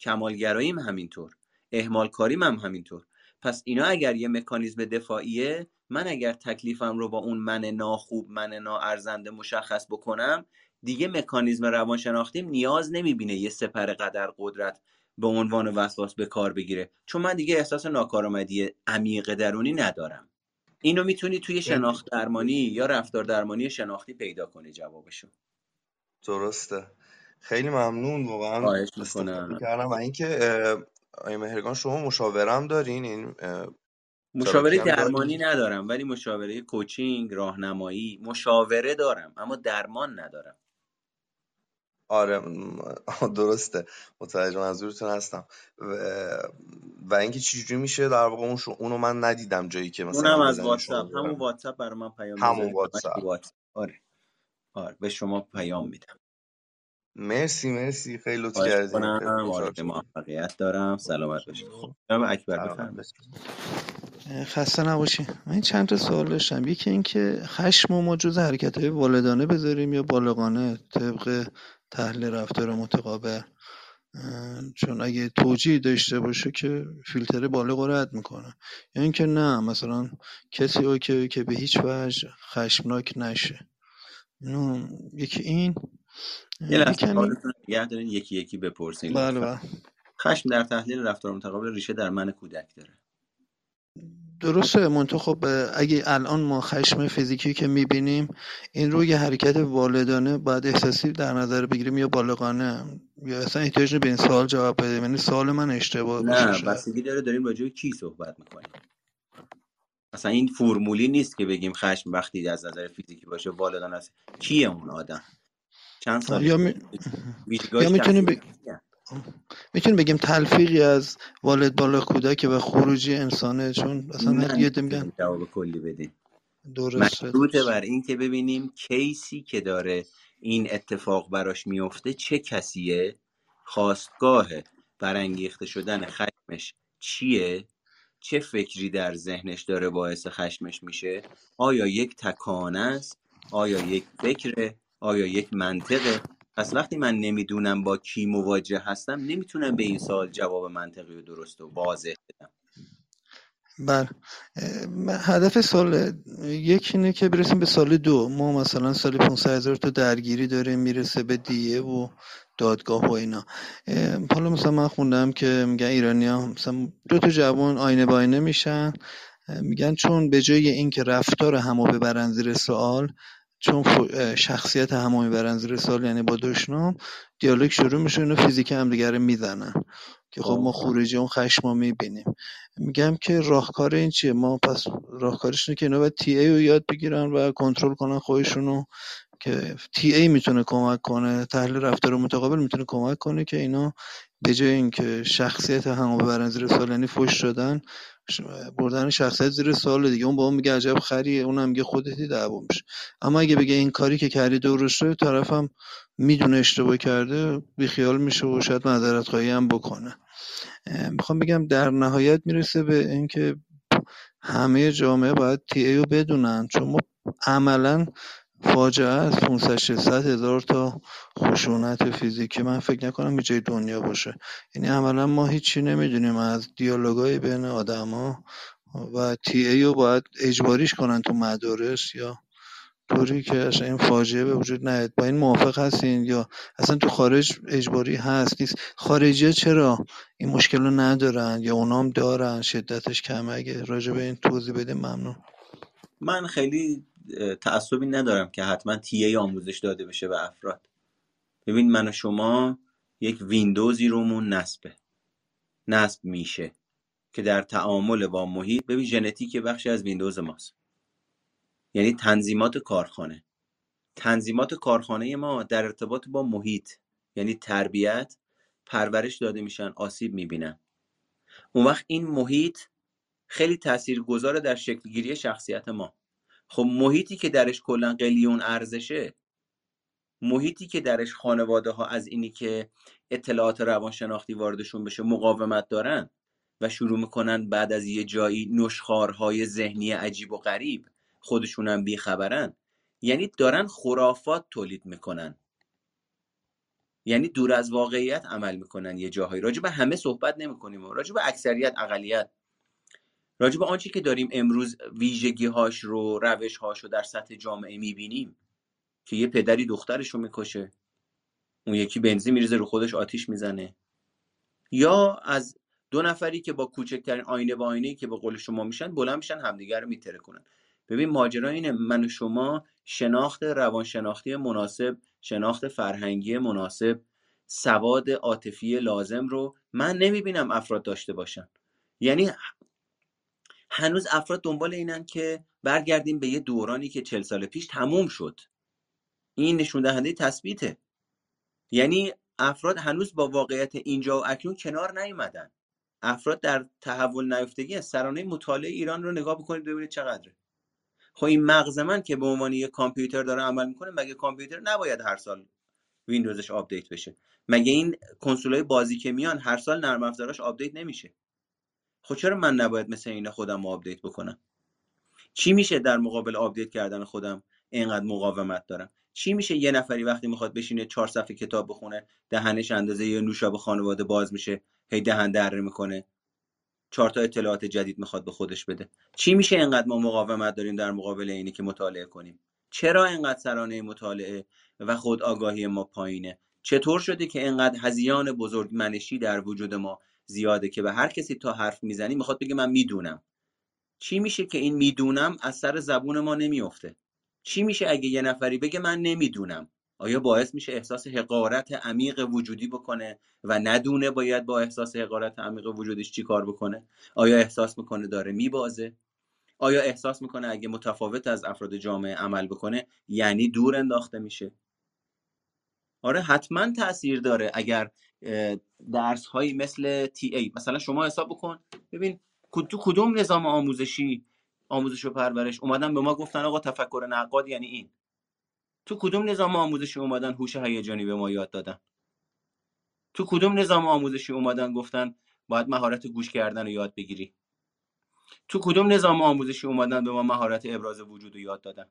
کمالگراییم همینطور، اهمالکاریم هم همینطور. پس اینا اگر یه مکانیزم دفاعیه، من اگر تکلیفم رو با اون من ناخوب، من ناارزنده مشخص بکنم، دیگه مکانیزم روانشناختیم نیاز نمیبینه یه سپر قدر قدرت به عنوان وسواس به کار بگیره، چون من دیگه احساس ناکارآمدی عمیق درونی ندارم. اینو میتونی توی شناخت درمانی یا رفتار درمانی شناختی پیدا کنی جوابشو. درسته. خیلی ممنون واقعا. استفاده کردم. و اینکه آقای مهرگان شما مشاورم دارین؟ این مشاوره درمانی ندارم، ولی مشاوره کوچینگ، راهنمایی، مشاوره دارم اما درمان ندارم. آره درسته، متوجه منظورتون هستم. و اینکه چجوری میشه در واقع اونو من ندیدم جایی که مثلا اونم از واتساپ، همون واتساپ برای من پیام میده. همون واتساپ. آره به شما پیام میدم. مرسی خیلی لطف کردید. وارد موفقیت دارم. سلامت باشید. خب جناب اکبر بفرمایید. خسته نباشی. من چند تا سوال داشتم. یکی اینکه خشم و ما جز حرکت‌های والدانه بذاریم یا بالغانه طبق تحلیل رفتار متقابل؟ چون اگه توجیه داشته باشه که فیلتر بالغ رو رد میکنه. یا اینکه نه مثلا کسی اوکی که به هیچ وجه خشمناک نشه. یکی این یه لحظه سوالتون نگه دارین یکی بپرسین. بله. خشم در تحلیل رفتار متقابل ریشه در من کودک داره. درسته، منتها خب اگه الان ما خشم فیزیکی که میبینیم این رو یه حرکت والدانه باید احساسی در نظر بگیریم یا بالغانه، یا اصلا احتیاج به این سوال جواب بدیم؟ یعنی سوال من اشتباه باشه؟ نه، بستگی داره داریم راجع به کی صحبت میکنیم. اصلا این فرمولی نیست که بگیم خشم وقتی از نظر فیزیکی باشه والدانه است. کیه اون آدم؟ چند سال یا میتونیم بگیم تلفیقی از والد بالغ کودک و خروجی انسانه، چون اصلا یه میگن جواب کلی بدین. درسته، مشروطه بر این که ببینیم کیسی که داره این اتفاق براش میفته چه کسیه، خواستگاه برانگیخته شدن خشمش چیه، چه فکری در ذهنش داره باعث خشمش میشه. آیا یک تکانه است؟ آیا یک فکره؟ آیا یک منطقه؟ پس وقتی من نمیدونم با کی مواجه هستم، نمیتونم به این سوال جواب منطقی و درست و واضح بدم. بله، هدف سال یک اینه که برسیم به سال دو. ما مثلا سال 500,000 تا درگیری داره، میرسه به دیه و دادگاه و اینا. حالا مثلا من خوندم که میگن ایرانی ها مثلا دو تا جوان آینه با آینه میشن، میگن چون به جای اینکه رفتار همو ببرن زیر سوال، چون شخصیت همو میبرن زیر سوال، یعنی با دشنام دیالوگ شروع میشه، اینا فیزیک هم دیگه رو میزنن که خب ما خروجی اون خشما میبینیم. میگم که راهکار این چیه؟ ما پس راهکارش اینه که اینا باید تی ای رو یاد بگیرن و کنترل کنن خودشونو، که تی ای میتونه کمک کنه، تحلیل رفتار متقابل میتونه کمک کنه که اینا به جای اینکه شخصیت همو ببرن زیر سوال، یعنی فحش شدن، بردن شخصیت زیر سوال دیگه، اون با اون میگه عجب خریه، اونم میگه خودتی، دعوا میشه. اما اگه بگه این کاری که کردی درسته، طرفم میدونه اشتباه کرده، بیخیال میشه و شاید معذرت خواهی هم بکنه. میخوام بگم در نهایت میرسه به اینکه همه جامعه باید تی ای رو بدونن، چون ما عملاً فاجعه از 500-600,000 تا خشونت فیزیکی من فکر نکنم به جای دنیا باشه. یعنی عملا ما هیچی نمیدونیم از دیالوگای بین آدم ها و تی ای رو باید اجباریش کنن تو مدارس یا طوری که اصلا این فاجعه به وجود نیاد. با این موافق هستین یا اصلا تو خارج اجباری هست نیست؟ خارجی چرا این مشکل رو ندارن یا اونام دارن شدتش کمه؟ اگه راجع به این توضیح بدیم ممنون. من خیلی تعصبی ندارم که حتما تیه آموزش داده بشه به افراد. ببین من و شما یک ویندوزی رومون نصب میشه که در تعامل با محیط، ببین ژنتیک بخشی از ویندوز ماست، یعنی تنظیمات کارخانه ما در ارتباط با محیط، یعنی تربیت، پرورش داده میشن، آسیب میبینن. اون وقت این محیط خیلی تاثیرگذاره در شکل گیری شخصیت ما. خب محیطی که درش کلا قلیون ارزشه، محیطی که درش خانواده ها از اینی که اطلاعات روانشناختی واردشون بشه مقاومت دارن و شروع میکنن بعد از یه جایی نشخوارهای ذهنی عجیب و غریب، خودشون هم بیخبرن، یعنی دارن خرافات تولید میکنن، یعنی دور از واقعیت عمل میکنن. یه جاهایی راجع به همه صحبت نمیکنیم، راجع به اکثریت، اقلیت، راجع به آنچه که داریم امروز ویژگی‌هاش رو، روش‌هاش رو در سطح جامعه می‌بینیم که یه پدری دخترش رو می‌کشه، اون یکی بنزین می‌ریزه رو خودش آتیش می‌زنه، یا از دو نفری که با کوچکترین آینه با آینه‌ای که به قول شما میشن بلند میشن همدیگر رو میترکونن. ببین ماجرا اینه، من و شما شناخت روانشناختی مناسب، شناخت فرهنگی مناسب، سواد عاطفی لازم رو من نمی‌بینم افراد داشته باشن. یعنی هنوز افراد دنبال اینن که برگردیم به یه دورانی که 40 سال پیش تموم شد. این نشون دهنده تثبیته. یعنی افراد هنوز با واقعیت اینجا و اکنون کنار نیومدن. افراد در تحول نیفتگی هست. سرانه مطالعه ایران رو نگاه بکنید ببینید چقدره. خب این مغز من که به عنوان یه کامپیوتر داره عمل میکنه، مگه کامپیوتر نباید هر سال ویندوزش آپدیت بشه؟ مگه این کنسول‌های بازی که میان هر سال نرم افزاراش آپدیت نمیشه؟ خب چرا من نباید مثل این خودم آپدیت بکنم؟ چی میشه در مقابل آپدیت کردن خودم اینقدر مقاومت دارم؟ چی میشه یه نفری وقتی میخواد بشینه 4 صفحه کتاب بخونه دهنش اندازه یه نوشابه خانواده باز میشه، هی دهن دره میکنه، 4 تا اطلاعات جدید میخواد به خودش بده؟ چی میشه اینقدر ما مقاومت داریم در مقابل اینی که مطالعه کنیم؟ چرا اینقدر سرانه مطالعه و خود آگاهی ما پایینه؟ چطور شده که اینقدر هذیان بزرگ منشی در وجود ما زیاده که به هر کسی تا حرف میزنی میخواد بگه من میدونم؟ چی میشه که این میدونم از سر زبون ما نمیفته؟ چی میشه اگه یه نفری بگه من نمیدونم؟ آیا باعث میشه احساس حقارت عمیق وجودی بکنه و ندونه باید با احساس حقارت عمیق وجودش چی کار بکنه؟ آیا احساس میکنه داره میبازه؟ آیا احساس میکنه اگه متفاوت از افراد جامعه عمل بکنه یعنی دور انداخته میشه؟ آره حتما تأثیر داره. اگر درس هایی مثل TA مثلا شما حساب بکن ببین تو کدوم نظام آموزشی، آموزش و پرورش اومدن به ما گفتن آقا تفکر نقاد یعنی این، تو کدوم نظام آموزشی اومدن هوش هیجانی به ما یاد دادن؟ تو کدوم نظام آموزشی اومدن گفتن باید مهارت گوش کردن رو یاد بگیری؟ تو کدوم نظام آموزشی اومدن به ما مهارت ابراز وجود رو یاد دادن؟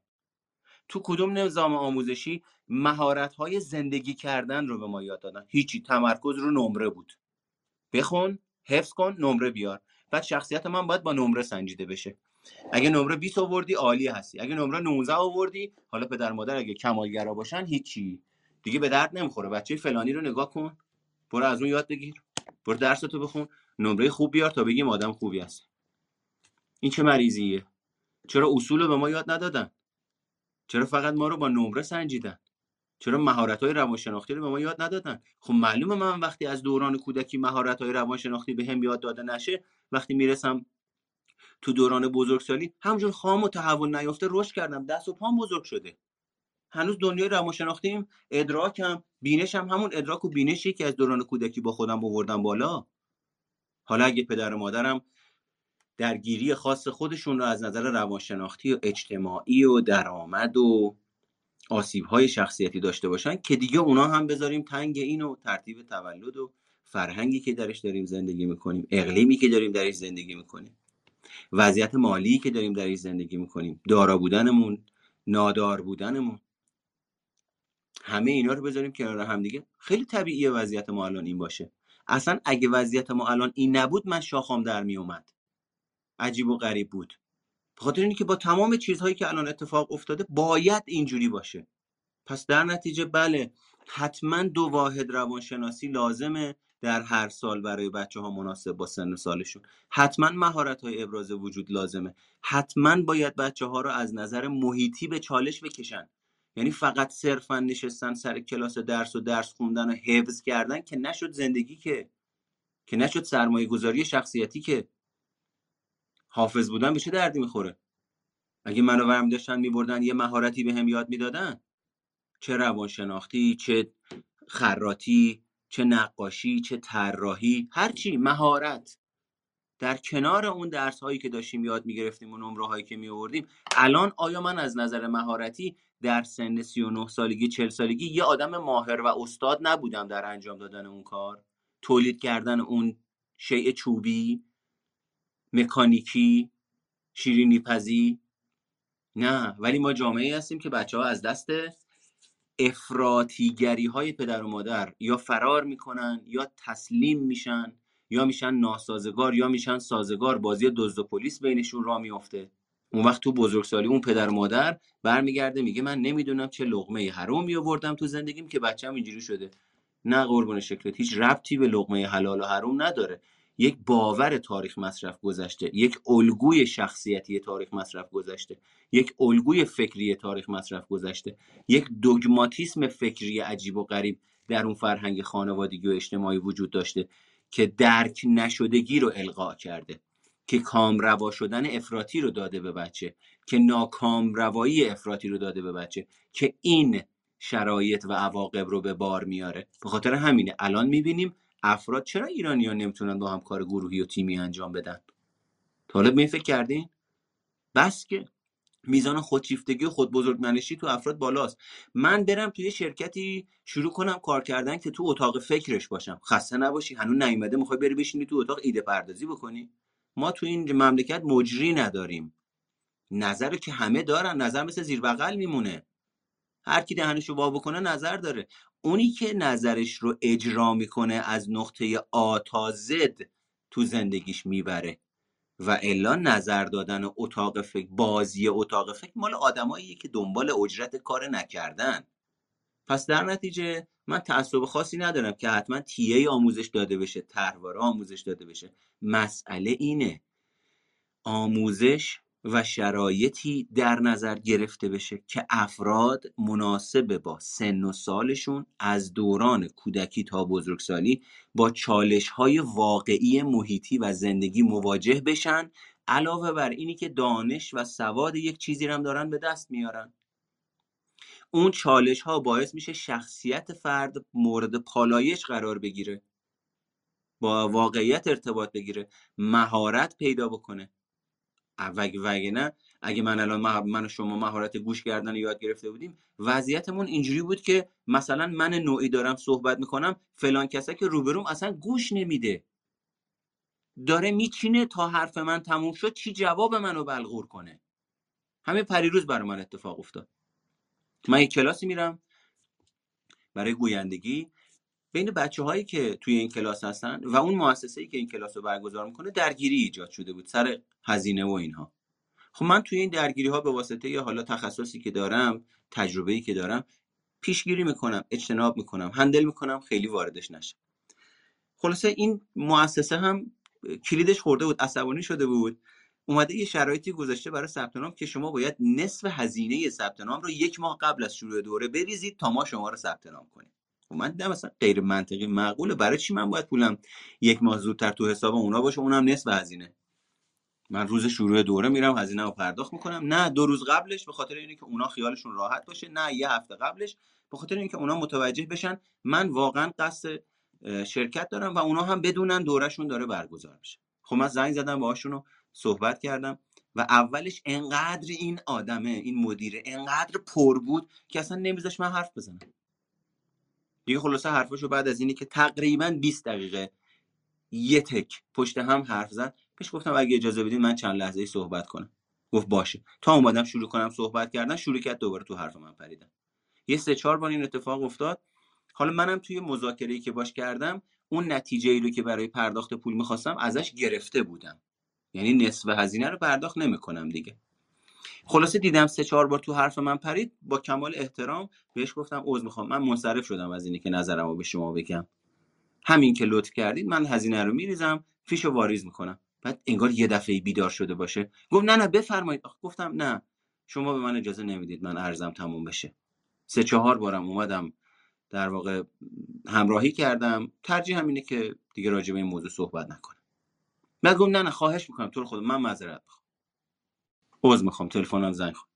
تو کدوم نظام آموزشی مهارت‌های زندگی کردن رو به ما یاد دادن؟ هیچی، تمرکز رو نمره بود، بخون، حفظ کن، نمره بیار. بعد شخصیت من باید با نمره سنجیده بشه. اگه نمره 20 آوردی عالی هستی، اگه نمره 19 آوردی، حالا پدر مادر اگه کمالگرا باشن هیچی، دیگه به درد نمیخوره، بچه فلانی رو نگاه کن، برو از اون یاد بگیر، برو درستو بخون، نمره خوب بیار تا بگیم آدم خوبی هست. این چه مریضیه؟ چرا اصول رو به ما یاد ندادن؟ چرا فقط ما رو با نمره سنجیدن؟ چرا مهارت‌های روانشناختی رو به ما یاد ندادن؟ خب معلومه من وقتی از دوران کودکی مهارت‌های روانشناختی به هم یاد داده نشه، وقتی میرسم تو دوران بزرگسالی همونجور خام و تحول نیافته رشد کردم، دست و پام بزرگ شده، هنوز دنیای روانشناختیم، ادراکم، بینشم همون ادراک و بینشی که از دوران کودکی با خودم آوردم بالا. حالا اگه پدر و مادرم درگیری خاص خودشون رو از نظر روانشناختی و اجتماعی و درآمد و آسیب‌های شخصیتی داشته باشن، که دیگه اونا هم بذاریم تنگ اینو ترتیب تولد و فرهنگی که درش داریم زندگی می‌کنیم، اقلیمی که داریم درش زندگی می‌کنیم، وضعیت مالی که داریم درش زندگی می‌کنیم، دارا بودنمون، نادار بودنمون، همه اینا رو بذاریم کنار هم دیگه. خیلی طبیعیه وضعیت ما الان این باشه. اصلا اگه وضعیت ما الان این نبود، من شاخم در میومد، عجیب و غریب بود. به خاطر اینکه با تمام چیزهایی که الان اتفاق افتاده باید اینجوری باشه. پس در نتیجه بله، حتما 2 واحد روانشناسی لازمه در هر سال برای بچه‌ها مناسب با سن و سالشون. حتما مهارت‌های ابراز وجود لازمه. حتما باید بچه‌ها رو از نظر محیطی به چالش بکشن. یعنی فقط صرفاً نشستن سر کلاس درس و درس خوندن و حفظ کردن که نشد زندگی، که نشد سرمایه‌گذاری شخصیتی، که حافظ بودن به چه دردی میخوره؟ اگه منو ورم داشتن میبردن یه مهارتی بهم یاد میدادن، چه روانشناختی، چه خراطی، چه نقاشی، چه طراحی، هر چی مهارت در کنار اون درس هایی که داشتیم یاد میگرفتیم و نمره هایی که میآوردیم. الان آیا من از نظر مهارتی در سن 39 سالگی 40 سالگی یه آدم ماهر و استاد نبودم در انجام دادن اون کار، تولید کردن اون شیء چوبی، مکانیکی، شیرینی پزی؟ نه، ولی ما جامعه هستیم که بچه‌ها از دست افراطیگری های پدر و مادر یا فرار میکنن، یا تسلیم میشن، یا میشن ناسازگار، یا میشن سازگار. بازی دزد و پلیس بینشون راه میفته. اون وقت تو بزرگسالی اون پدر و مادر برمیگرده میگه من نمیدونم چه لقمه حرومی آوردم تو زندگیم که بچه‌م اینجوری شده. نه قربون شکلت، هیچ ربطی به لقمه حلال و حرام نداره. یک باور تاریخ مصرف گذشته، یک الگوی شخصیتی تاریخ مصرف گذشته، یک الگوی فکری تاریخ مصرف گذشته، یک دوگماتیسم فکری عجیب و غریب در اون فرهنگ خانوادگی و اجتماعی وجود داشته که درک نشدگی رو القا کرده، که کامروا شدن افراطی رو داده به بچه، که ناکامروایی افراطی رو داده به بچه، که این شرایط و عواقب رو به بار میاره. به خاطر همینه الان میبینیم افراد، چرا ایرانی‌ها نمیتونن با هم کار گروهی و تیمی انجام بدن؟ طالب می فکر کردین؟ بس که میزان خودشیفتگی و خودبزرگمنشی تو افراد بالاست. من برم توی شرکتی شروع کنم کار کردن که تو اتاق فکرش باشم. خسته نباشی، هنوز نیومده میخوای بری بشینی تو اتاق ایده پردازی بکنی؟ ما تو این مملکت مجری نداریم. نظر که همه دارن، نظر مثل زیر بغل میمونه. هر کی دهنشو وا بکنه نظر داره. اونی که نظرش رو اجرا میکنه از نقطه آ تا زد تو زندگیش میبره. و الا نظر دادن اتاق فکر، بازی اتاق فکر، مال آدماییه که دنبال اجرت کار نکردن. پس در نتیجه من تعصب خاصی ندارم که حتما تیه آموزش داده بشه، طرحواره آموزش داده بشه. مسئله اینه آموزش و شرایطی در نظر گرفته بشه که افراد مناسب با سن و سالشون از دوران کودکی تا بزرگسالی با چالش‌های واقعی محیطی و زندگی مواجه بشن، علاوه بر اینی که دانش و سواد یک چیزی رو هم دارن به دست میارن. اون چالش‌ها باعث میشه شخصیت فرد مورد پالایش قرار بگیره، با واقعیت ارتباط بگیره، مهارت پیدا بکنه. وگه نه اگه من الان من و شما مهارت گوش کردن یاد گرفته بودیم، وضعیتمون اینجوری بود که مثلا من نوعی دارم صحبت میکنم، فلان کسا که روبروم اصلا گوش نمیده، داره میچینه تا حرف من تموم شد چی جواب منو بلغور کنه. همین پریروز برای من اتفاق افتاد. من یک کلاسی میرم برای گویندگی، بین بچه‌هایی که توی این کلاس هستن و اون مؤسسه‌ای که این کلاس رو برگزار میکنه درگیری ایجاد شده بود سر هزینه و اینها. خب من توی این درگیری‌ها به واسطه یه حالا تخصصی که دارم، تجربه‌ای که دارم، پیشگیری میکنم، اجتناب میکنم، هندل میکنم، خیلی واردش نشم. خلاصه این مؤسسه هم کلیدش خورده بود، عصبانی شده بود، اومده یه شرایطی گذاشته برای ثبت نام که شما باید نصف هزینه ثبت نام رو یک ماه قبل از شروع دوره بریزید تا ما شما رو ثبت نام کنیم. من دیدم مثلا غیر منطقی، معقوله؟ برای چی من باید پولم یک ماه زودتر تو حساب اونا باشه، اونم نصف هزینه؟ من روز شروع دوره میرم هزینه رو پرداخت میکنم. نه دو روز قبلش به خاطر اینکه اونا خیالشون راحت باشه، نه یه هفته قبلش به خاطر اینکه اونا متوجه بشن من واقعا قصد شرکت دارم و اونا هم بدونن دورهشون داره برگزار میشه. خب من زنگ زدم باهاشون و صحبت کردم و اولش انقدر این آدمه، این مدیر انقدر پر بود که اصلا نمیذاش من حرف بزنم. دیگه خلاصه حرفشو بعد از اینی که تقریبا 20 دقیقه یه تک پشت هم حرف زد، پیش گفتم اگه اجازه بدین من چند لحظه‌ای صحبت کنم. گفت باشه. تا اومدم شروع کنم صحبت کردن، شروع کرد دوباره تو حرف من پریدن. یه 3-4 بار این اتفاق افتاد. حالا منم توی مذاکره‌ای که باش کردم، اون نتیجه‌ای رو که برای پرداخت پول می‌خواستم ازش گرفته بودم. یعنی نصف هزینه رو پرداخت نمی‌کنم دیگه. خلاصه دیدم 3-4 بار تو حرف من پرید، با کمال احترام بهش گفتم عذر میخوام، من منصرف شدم از اینی که نظرمو به شما بگم. همین که لطف کردید من هزینه رو میریزم، فیشو واریز میکنم. بعد انگار یه دفعه بیدار شده باشه گفت نه بفرمایید. گفتم نه، شما به من اجازه نمیدید من عرضم تموم بشه. 3-4 بارم اومدم در واقع همراهی کردم، ترجیح همینه که دیگه راجع به این موضوع صحبت نکنم. بعد گفت نه خواهش میکنم، تو رو خدا من معذرت میخوام، عذر میخوام، تلفنم زنگ خورد.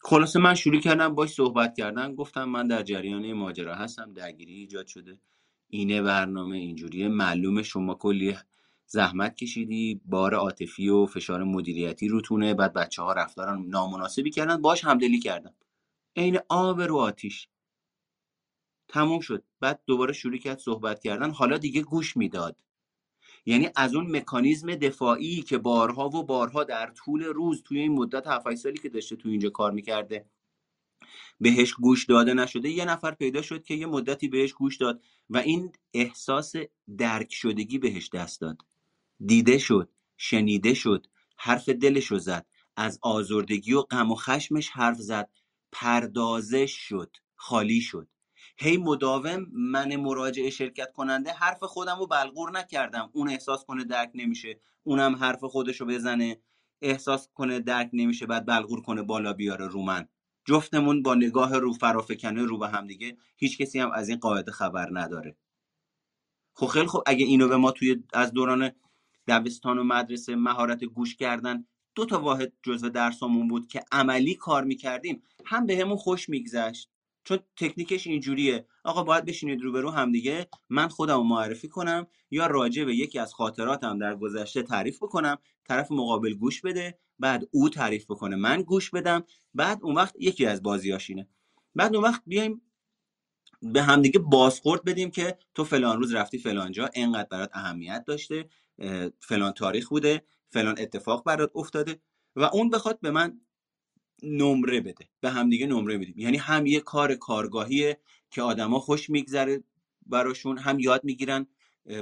خلاصه من شروع کردم باهاش صحبت کردن، گفتم من در جریان ماجرا هستم، درگیری ایجاد شده، اینه برنامه اینجوریه، معلومه شما کلی زحمت کشیدی، بار عاطفی و فشار مدیریتی روتونه. بعد بچه‌ها رفتار نامناسبی کردن، باهاش همدلی کردم، عین آب رو آتیش. تموم شد. بعد دوباره شروع کرد صحبت کردن، حالا دیگه گوش میداد. یعنی از اون مکانیزم دفاعی که بارها و بارها در طول روز توی این مدت 7-8 سالی که داشته توی اینجا کار میکرده بهش گوش داده نشده، یه نفر پیدا شد که یه مدتی بهش گوش داد و این احساس درک شدگی بهش دست داد. دیده شد، شنیده شد، حرف دلش رو زد، از آزردگی و غم و خشمش حرف زد، پردازش شد، خالی شد. هی مداوم من مراجعه شرکت کننده حرف خودم رو بلغور نکردم، اون احساس کنه درک نمیشه، اونم حرف خودش رو بزنه احساس کنه درک نمیشه، بعد بلغور کنه بالا بیاره رو من. جفتمون با نگاه رو فرافکنه رو به هم دیگه، هیچ کسی هم از این قاعده خبر نداره. خب خیلی خب، اگه اینو به ما توی از دوران دبستان و مدرسه مهارت گوش کردن 2 واحد جزء درسامون بود که عملی کار میکردیم، هم بهمون خوش میگذشت. چون تکنیکش اینجوریه، آقا باید بشینید روبرو هم دیگه، من خودم معرفی کنم یا راجع به یکی از خاطراتم در گذشته تعریف بکنم، طرف مقابل گوش بده، بعد او تعریف بکنه، من گوش بدم، بعد اون وقت یکی از بازیاش اینه، بعد اون وقت بیایم به هم دیگه بازخورد بدیم که تو فلان روز رفتی فلان جا، اینقدر برات اهمیت داشته، فلان تاریخ بوده، فلان اتفاق برات افتاده، و اون بخواد به من نمره بده، به هم دیگه نمره میدیم. یعنی هم یه کار کارگاهیه که آدما خوش میگذره براشون، هم یاد میگیرن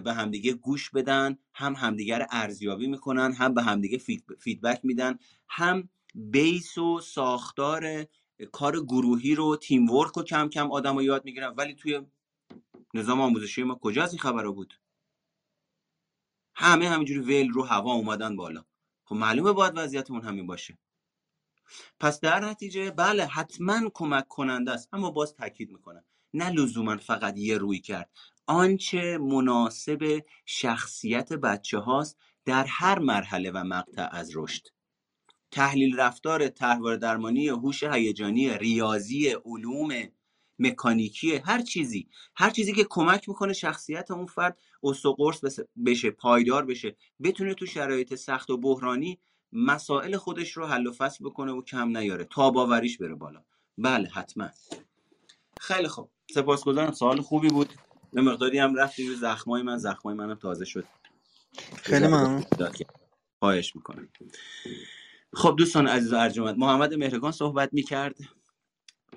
به هم دیگه گوش بدن، هم همدیگه رو ارزیابی میکنن، هم به هم دیگه فیدبک میدن، هم بیس و ساختار کار گروهی رو، تیم ورک رو کم کم آدما یاد میگیرن. ولی توی نظام آموزشی ما کجا از این خبرا بود؟ همه همینجوری ویل رو هوا اومدن بالا. خب معلومه باید وضعیتمون همین باشه. پس در نتیجه بله حتما کمک کننده است، اما باز تاکید میکنم نه لزوما فقط یه روی کرد. آنچه مناسب شخصیت بچه هاست در هر مرحله و مقطع از رشد. تحلیل رفتار، طرحواره درمانی، هوش هیجانی، ریاضی، علوم مکانیکی، هر چیزی که کمک میکنه شخصیت اون فرد استقرس بشه، پایدار بشه، بتونه تو شرایط سخت و بحرانی مسائل خودش رو حل و فصل بکنه و کم نیاره تا باوریش بره بالا. بله حتما. خیلی خوب، سپاسگزارم، سوال خوبی بود، به مقداری هم رفتی به زخمای منم تازه شد. خیلی ممنون، خواهش میکنم. خب دوستان عزیز و ارجمند، محمد مهرگان صحبت میکرد،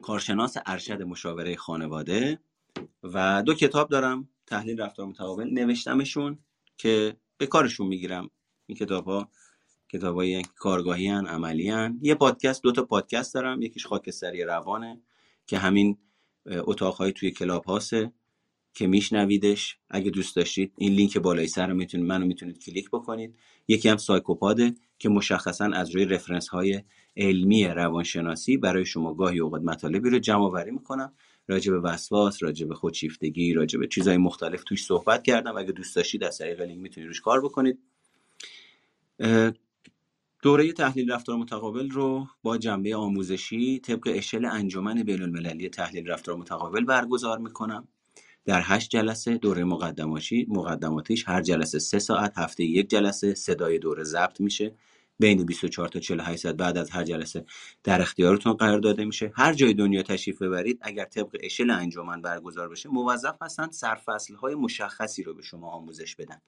کارشناس ارشد مشاوره خانواده، و 2 کتاب دارم تحلیل رفتار متقابل، نوشتمشون که به کارشون میگیرم. این کتابای کارگاهی هن، عملی هن. یه پادکست، 2 تا پادکست دارم، یکیش خاکستری روانه که همین اتاقهای توی کلاب هاسته که میشنویدش، اگه دوست داشتید این لینک بالای سر رو میتونید منو میتونید کلیک بکنید. یکی هم سایکوپاده که مشخصا از روی رفرنس های علمی روانشناسی برای شما گاهی اوقات مطالبی رو جمع آوری میکنم، راجع به وسواس، راجع به خودشیفتگی، راجع به چیزهای مختلف توش صحبت کردم. اگه دوست داشتید از طریق لینک میتونید روش کار بکنید. دوره تحلیل رفتار متقابل رو با جنبه آموزشی طبق اشل انجمن بین المللی تحلیل رفتار متقابل برگزار میکنم در 8 جلسه. دوره مقدماتیش هر جلسه 3 ساعت، هفته 1 جلسه، صدای دوره ضبط میشه، بین 24 تا 48 ساعت بعد از هر جلسه در اختیارتون قرار داده میشه. هر جای دنیا تشریف ببرید، اگر طبق اشل انجمن برگزار بشه موظف هستند سرفصل‌های مشخصی رو به شما آموزش بدن.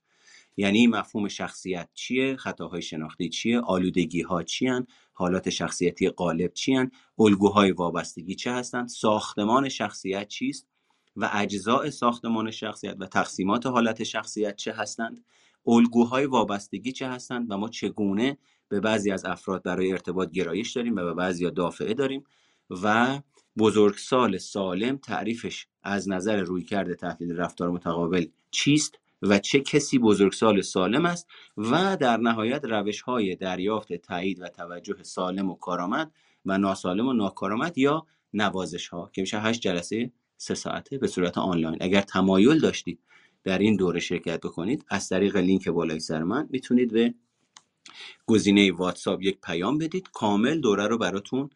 یعنی مفهوم شخصیت چیه، خطاهای شناختی چیه، آلودگی‌ها چیان، حالات شخصیتی غالب چیان، الگوهای وابستگی چه هستند، ساختمان شخصیت چیست و اجزاء ساختمان شخصیت و تقسیمات حالت شخصیت چه هستند، الگوهای وابستگی چه هستند و ما چگونه به بعضی از افراد برای ارتباط گرایش داریم و به بعضی دافعه داریم، و بزرگسال سالم تعریفش از نظر رویکرد تحلیل رفتار متقابل چیست و چه کسی بزرگسال سالم است و در نهایت روش‌های دریافت تایید و توجه سالم و کارآمد و ناسالم و ناکارآمد یا نوازش‌ها که میشه 8 جلسه 3 ساعته به صورت آنلاین. اگر تمایل داشتید در این دوره شرکت بکنید، از طریق لینک بالای سر من میتونید به گزینه واتساپ یک پیام بدید. کامل دوره رو براتون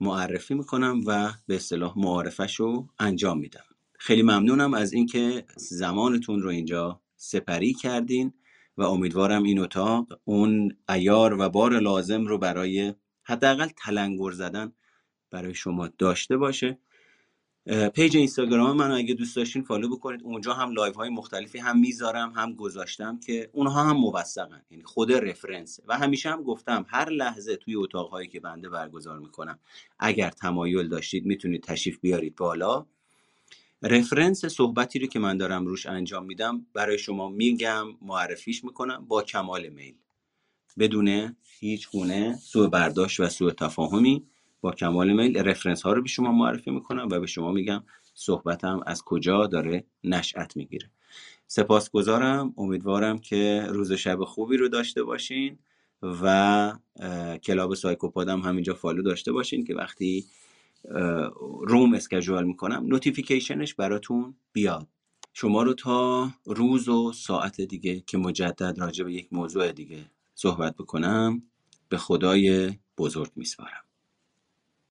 معرفی میکنم و به اصطلاح معارفش رو انجام میدم. خیلی ممنونم از اینکه زمانتون رو اینجا سپری کردین و امیدوارم این اتاق اون عیار و بار لازم رو برای حداقل تلنگر زدن برای شما داشته باشه. پیج اینستاگرام منو اگه دوست داشتین فالو بکنید، اونجا هم لایو های مختلفی هم میذارم هم گذاشتم که اونها هم موثقن، یعنی خود رفرنسه. و همیشه هم گفتم هر لحظه توی اتاقهایی که بنده برگزار میکنم اگر تمایل داشتید میتونید تشریف بیارید بالا. رفرنس صحبتی رو که من دارم روش انجام میدم برای شما میگم، معرفیش میکنم با کمال میل، بدون هیچ گونه سوء برداشت و سوء تفاهمی. با کمال میل رفرنس ها رو به شما معرفی میکنم و به شما میگم صحبتم از کجا داره نشأت میگیره. سپاسگزارم، امیدوارم که روز و شب خوبی رو داشته باشین و کلاب سایکوپادم همینجا فالو داشته باشین که وقتی روم اسکیجول میکنم نوتیفیکیشنش براتون بیاد. شما رو تا روز و ساعت دیگه که مجدد راجع به یک موضوع دیگه صحبت بکنم به خدای بزرگ میسپارم.